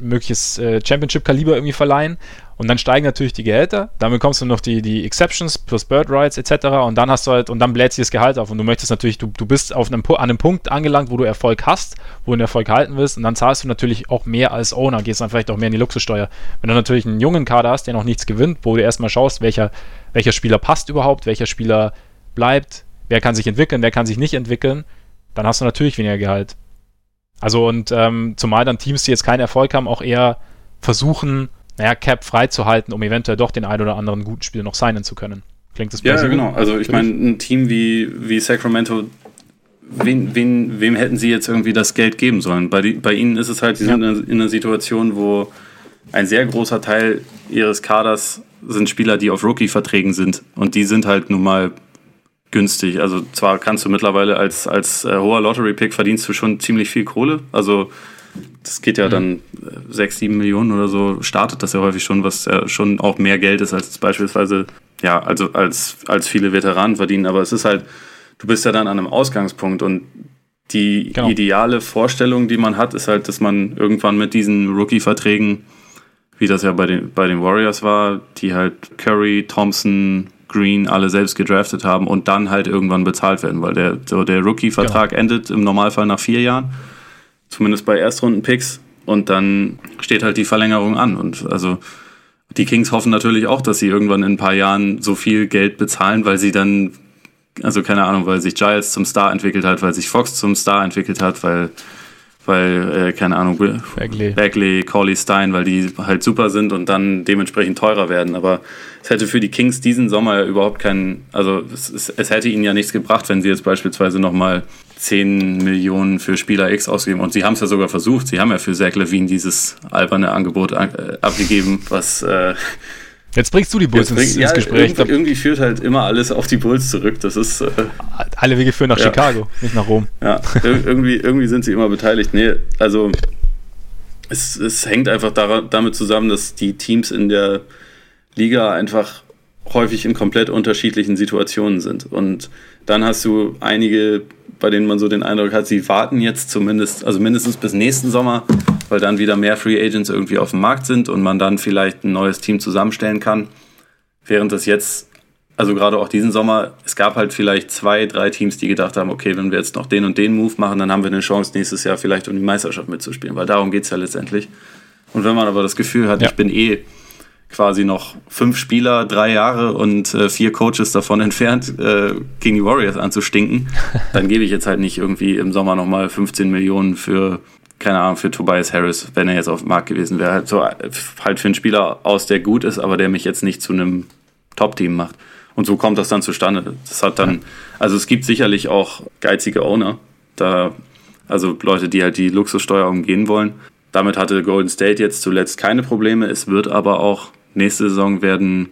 mögliches Championship-Kaliber irgendwie verleihen. Und dann steigen natürlich die Gehälter. Dann bekommst du noch die Exceptions plus Bird Rights etc. Und dann hast du halt, und dann bläht sich das Gehalt auf. Und du möchtest natürlich, du bist an einem Punkt angelangt, wo du Erfolg hast, wo du den Erfolg halten willst. Und dann zahlst du natürlich auch mehr als Owner, gehst dann vielleicht auch mehr in die Luxussteuer. Wenn du natürlich einen jungen Kader hast, der noch nichts gewinnt, wo du erstmal schaust, welcher Spieler passt überhaupt, welcher Spieler bleibt, wer kann sich entwickeln, wer kann sich nicht entwickeln, dann hast du natürlich weniger Gehalt. Also und zumal dann Teams, die jetzt keinen Erfolg haben, auch eher versuchen, Cap freizuhalten, um eventuell doch den einen oder anderen guten Spieler noch signen zu können. Klingt das plausibel? Ja, genau. Also ich meine, ein Team wie Sacramento, wem hätten sie jetzt irgendwie das Geld geben sollen? Bei ihnen ist es halt, sie sind in einer Situation, wo ein sehr großer Teil ihres Kaders sind Spieler, die auf Rookie-Verträgen sind. Und die sind halt nun mal günstig. Also zwar kannst du mittlerweile als hoher Lottery-Pick verdienst du schon ziemlich viel Kohle. Also das geht ja dann 6-7 Millionen oder so, startet das ja häufig schon, was ja schon auch mehr Geld ist als beispielsweise, also als viele Veteranen verdienen. Aber es ist halt, du bist ja dann an einem Ausgangspunkt und die ideale Vorstellung, die man hat, ist halt, dass man irgendwann mit diesen Rookie-Verträgen wie das ja bei den Warriors war, die halt Curry, Thompson, Green alle selbst gedraftet haben und dann halt irgendwann bezahlt werden, weil der Rookie-Vertrag endet im Normalfall nach 4 Jahren, zumindest bei Erstrunden-Picks, und dann steht halt die Verlängerung an. Und also die Kings hoffen natürlich auch, dass sie irgendwann in ein paar Jahren so viel Geld bezahlen, weil sie dann, also keine Ahnung, weil sich Giles zum Star entwickelt hat, weil sich Fox zum Star entwickelt hat, weil keine Ahnung, Bagley, Cauley Stein, weil die halt super sind und dann dementsprechend teurer werden. Aber es hätte für die Kings diesen Sommer überhaupt keinen, also es hätte ihnen ja nichts gebracht, wenn sie jetzt beispielsweise nochmal 10 Millionen für Spieler X ausgeben. Und sie haben es ja sogar versucht. Sie haben ja für Zach LaVine dieses alberne Angebot abgegeben, was... Jetzt bringst du die Bulls ins Gespräch. Irgendwie führt halt immer alles auf die Bulls zurück. Das ist alle Wege führen nach Chicago, nicht nach Rom. Ja, irgendwie sind sie immer beteiligt. Nee, also es hängt einfach damit zusammen, dass die Teams in der Liga einfach häufig in komplett unterschiedlichen Situationen sind. Und dann hast du einige, bei denen man so den Eindruck hat, sie warten jetzt zumindest, also mindestens bis nächsten Sommer, weil dann wieder mehr Free Agents irgendwie auf dem Markt sind und man dann vielleicht ein neues Team zusammenstellen kann. Während das jetzt, also gerade auch diesen Sommer, es gab halt vielleicht 2, 3 Teams, die gedacht haben, okay, wenn wir jetzt noch den und den Move machen, dann haben wir eine Chance, nächstes Jahr vielleicht um die Meisterschaft mitzuspielen, weil darum geht's ja letztendlich. Und wenn man aber das Gefühl hat, ich bin quasi noch 5 Spieler, 3 Jahre und 4 Coaches davon entfernt, gegen die Warriors anzustinken, dann gebe ich jetzt halt nicht irgendwie im Sommer nochmal 15 Millionen für, keine Ahnung, für Tobias Harris, wenn er jetzt auf dem Markt gewesen wäre. Halt für einen Spieler aus, der gut ist, aber der mich jetzt nicht zu einem Top-Team macht. Und so kommt das dann zustande. Das hat dann, also es gibt sicherlich auch geizige Owner, also Leute, die halt die Luxussteuer umgehen wollen. Damit hatte Golden State jetzt zuletzt keine Probleme. Es wird aber auch nächste Saison werden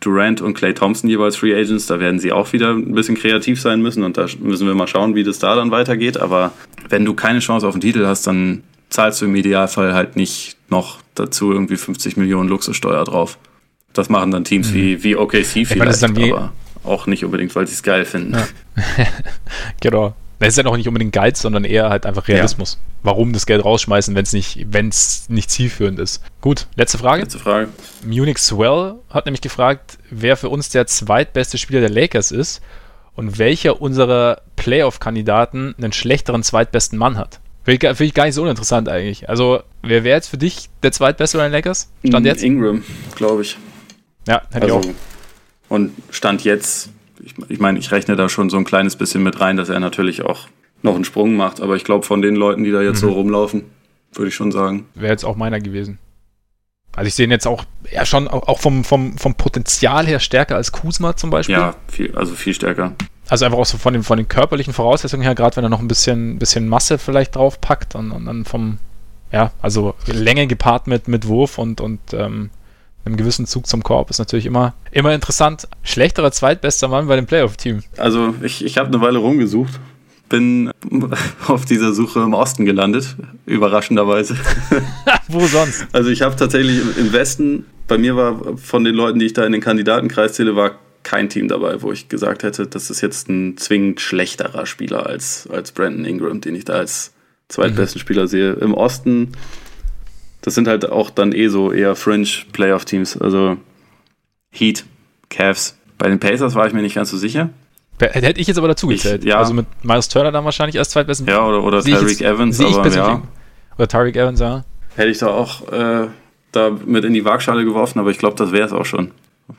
Durant und Klay Thompson jeweils Free Agents. Da werden sie auch wieder ein bisschen kreativ sein müssen und da müssen wir mal schauen, wie das da dann weitergeht. Aber wenn du keine Chance auf den Titel hast, dann zahlst du im Idealfall halt nicht noch dazu irgendwie 50 Millionen Luxussteuer drauf. Das machen dann Teams wie OKC vielleicht, aber auch nicht unbedingt, weil sie es geil finden. Ja. Genau. Das ist ja auch nicht unbedingt Geiz, sondern eher halt einfach Realismus. Ja. Warum das Geld rausschmeißen, wenn es nicht zielführend ist. Gut, letzte Frage. Munich Swell hat nämlich gefragt, wer für uns der zweitbeste Spieler der Lakers ist und welcher unserer Playoff-Kandidaten einen schlechteren zweitbesten Mann hat. Finde ich gar nicht so uninteressant eigentlich. Also, wer wäre jetzt für dich der zweitbeste bei den Lakers? Stand jetzt? Ingram, glaube ich. Ja, hätte ich auch. Und Stand jetzt... Ich meine, ich rechne da schon so ein kleines bisschen mit rein, dass er natürlich auch noch einen Sprung macht. Aber ich glaube, von den Leuten, die da jetzt so rumlaufen, würde ich schon sagen. Wäre jetzt auch meiner gewesen. Also ich sehe ihn jetzt auch schon auch vom Potenzial her stärker als Kuzma zum Beispiel. Ja, viel stärker. Also einfach auch so von den körperlichen Voraussetzungen her, gerade wenn er noch ein bisschen Masse vielleicht draufpackt und dann also Länge gepaart mit Wurf und einem gewissen Zug zum Korb ist natürlich immer interessant. Schlechterer zweitbester Mann bei dem Playoff-Team. Also ich habe eine Weile rumgesucht, bin auf dieser Suche im Osten gelandet, überraschenderweise. Wo sonst? Also ich habe tatsächlich im Westen, bei mir war von den Leuten, die ich da in den Kandidatenkreis zähle, war kein Team dabei, wo ich gesagt hätte, das ist jetzt ein zwingend schlechterer Spieler als Brandon Ingram, den ich da als zweitbesten Spieler sehe. Im Osten... Das sind halt auch dann so eher Fringe-Playoff-Teams, also Heat, Cavs. Bei den Pacers war ich mir nicht ganz so sicher. Hätte ich jetzt aber dazu gezählt. Ja. Also mit Miles Turner dann wahrscheinlich als zweitbesten. Ja, oder Tariq Evans. Oder Tariq Evans, ja. Hätte ich da auch da mit in die Waagschale geworfen, aber ich glaube, das wäre es auch schon.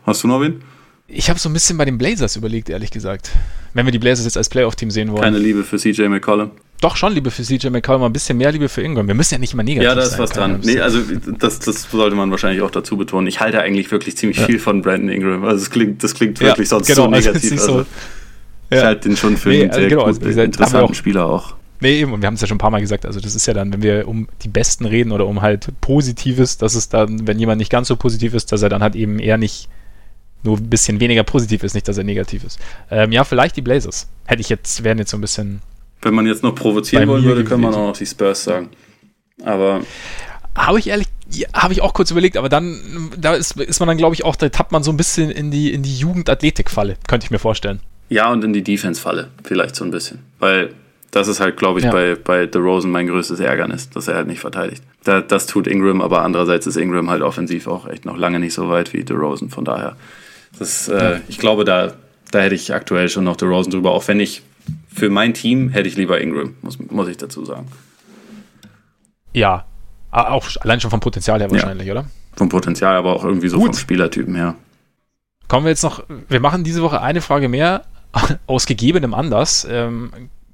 Hast du noch wen? Ich habe so ein bisschen bei den Blazers überlegt, ehrlich gesagt. Wenn wir die Blazers jetzt als Playoff-Team sehen wollen. Keine Liebe für CJ McCollum. Doch schon Liebe für CJ McCollum, ein bisschen mehr Liebe für Ingram. Wir müssen ja nicht immer negativ sein. Ja, da ist was dran. Nee, also das sollte man wahrscheinlich auch dazu betonen. Ich halte eigentlich wirklich ziemlich viel von Brandon Ingram. Also das klingt wirklich sonst so negativ. Also, ich halte den schon für einen sehr interessanten Spieler auch. Nee, eben, und wir haben es ja schon ein paar Mal gesagt, also das ist ja dann, wenn wir um die Besten reden oder um halt Positives, dass es dann, wenn jemand nicht ganz so positiv ist, dass er dann halt eben eher nicht nur ein bisschen weniger positiv ist, nicht, dass er negativ ist. Vielleicht die Blazers. Wären jetzt so ein bisschen... Wenn man jetzt noch provozieren wollen würde, könnte man auch noch die Spurs sagen. Aber... Habe ich auch kurz überlegt, aber dann, da ist man dann, glaube ich, auch, da tappt man so ein bisschen in die Jugendathletik-Falle, könnte ich mir vorstellen. Ja, und in die Defense-Falle vielleicht so ein bisschen. Weil Das ist halt, glaube ich, bei DeRozan mein größtes Ärgernis, dass er halt nicht verteidigt. Das tut Ingram, aber andererseits ist Ingram halt offensiv auch echt noch lange nicht so weit wie DeRozan. Von daher, ich glaube, da hätte ich aktuell schon noch DeRozan drüber. Auch wenn ich, für mein Team hätte ich lieber Ingram, muss ich dazu sagen. Ja, auch allein schon vom Potenzial her wahrscheinlich, oder? Vom Potenzial, aber auch irgendwie so vom Spielertypen her. Kommen wir jetzt noch, wir machen diese Woche eine Frage mehr, aus gegebenem Anlass.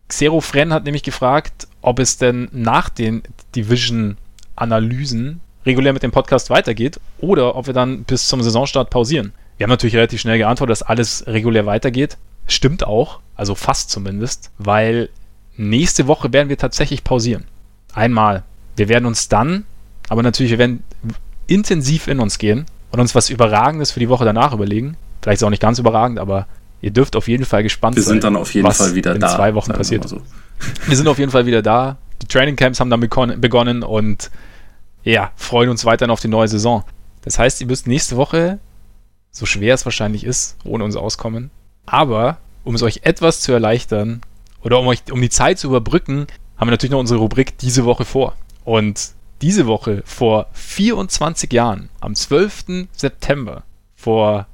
Xero Fren hat nämlich gefragt, ob es denn nach den Division-Analysen regulär mit dem Podcast weitergeht oder ob wir dann bis zum Saisonstart pausieren. Wir haben natürlich relativ schnell geantwortet, dass alles regulär weitergeht. Stimmt auch, also fast zumindest, weil nächste Woche werden wir tatsächlich pausieren. Einmal. Wir werden uns dann, aber natürlich, wir werden intensiv in uns gehen und uns was Überragendes für die Woche danach überlegen. Vielleicht ist es auch nicht ganz überragend, aber ihr dürft auf jeden Fall gespannt sein. Wir sind dann auf jeden Fall wieder da. Was in 2 Wochen passiert. So. Wir sind auf jeden Fall wieder da. Die Training Camps haben dann begonnen und ja, freuen uns weiterhin auf die neue Saison. Das heißt, ihr müsst nächste Woche, so schwer es wahrscheinlich ist, ohne uns auskommen. Aber um es euch etwas zu erleichtern oder um die Zeit zu überbrücken, haben wir natürlich noch unsere Rubrik diese Woche vor. Und diese Woche vor 24 Jahren, am 12. September, vor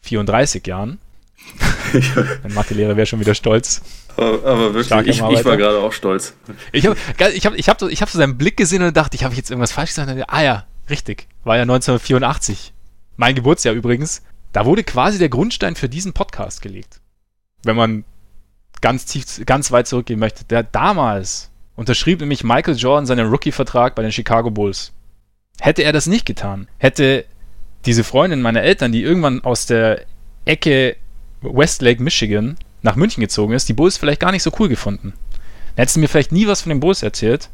34 Jahren, mein Mathelehrer wäre schon wieder stolz. Aber wirklich, ich war gerade auch stolz. Ich hab so seinen Blick gesehen und dachte, habe ich jetzt irgendwas falsch gesagt? Ah ja, richtig, war ja 1984. Mein Geburtsjahr übrigens. Da wurde quasi der Grundstein für diesen Podcast gelegt. Wenn man ganz weit zurückgehen möchte. Der damals unterschrieb nämlich Michael Jordan seinen Rookie-Vertrag bei den Chicago Bulls. Hätte er das nicht getan, hätte diese Freundin meiner Eltern, die irgendwann aus der Ecke Lake Michigan nach München gezogen ist, die Bulls vielleicht gar nicht so cool gefunden. Dann hättest du mir vielleicht nie was von den Bulls erzählt.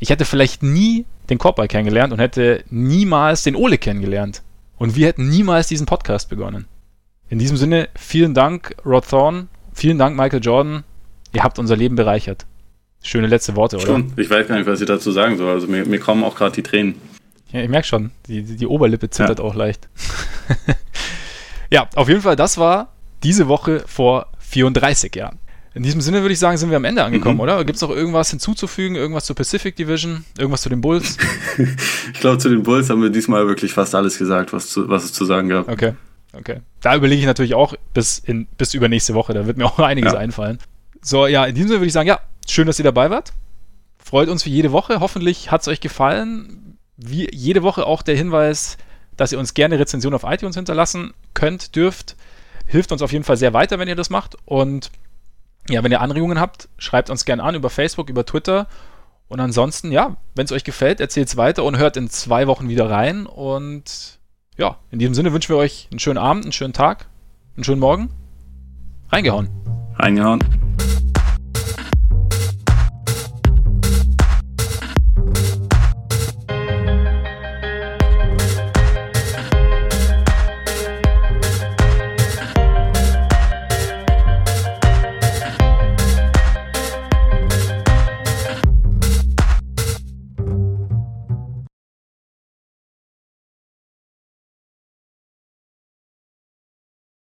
Ich hätte vielleicht nie den Korbball kennengelernt und hätte niemals den Ole kennengelernt. Und wir hätten niemals diesen Podcast begonnen. In diesem Sinne, vielen Dank, Rod Thorne. Vielen Dank, Michael Jordan. Ihr habt unser Leben bereichert. Schöne letzte Worte, oder? Schon. Ich weiß gar nicht, was ich dazu sagen soll. Also mir kommen auch gerade die Tränen. Ja, ich merke schon. Die Oberlippe zittert auch leicht. Ja, auf jeden Fall, das war diese Woche vor 34 Jahren. In diesem Sinne würde ich sagen, sind wir am Ende angekommen, oder? Gibt es noch irgendwas hinzuzufügen? Irgendwas zur Pacific Division? Irgendwas zu den Bulls? Ich glaube, zu den Bulls haben wir diesmal wirklich fast alles gesagt, was es zu sagen gab. Okay. Da überlege ich natürlich auch bis übernächste Woche. Da wird mir auch einiges einfallen. So, ja, in diesem Sinne würde ich sagen, ja, schön, dass ihr dabei wart. Freut uns wie jede Woche. Hoffentlich hat es euch gefallen. Wie jede Woche auch der Hinweis, dass ihr uns gerne Rezension auf iTunes hinterlassen könnt, dürft. Hilft uns auf jeden Fall sehr weiter, wenn ihr das macht. Und ja, wenn ihr Anregungen habt, schreibt uns gerne an über Facebook, über Twitter. Und ansonsten, ja, wenn es euch gefällt, erzählt es weiter und hört in 2 Wochen wieder rein. Und ja, in diesem Sinne wünschen wir euch einen schönen Abend, einen schönen Tag, einen schönen Morgen. Reingehauen.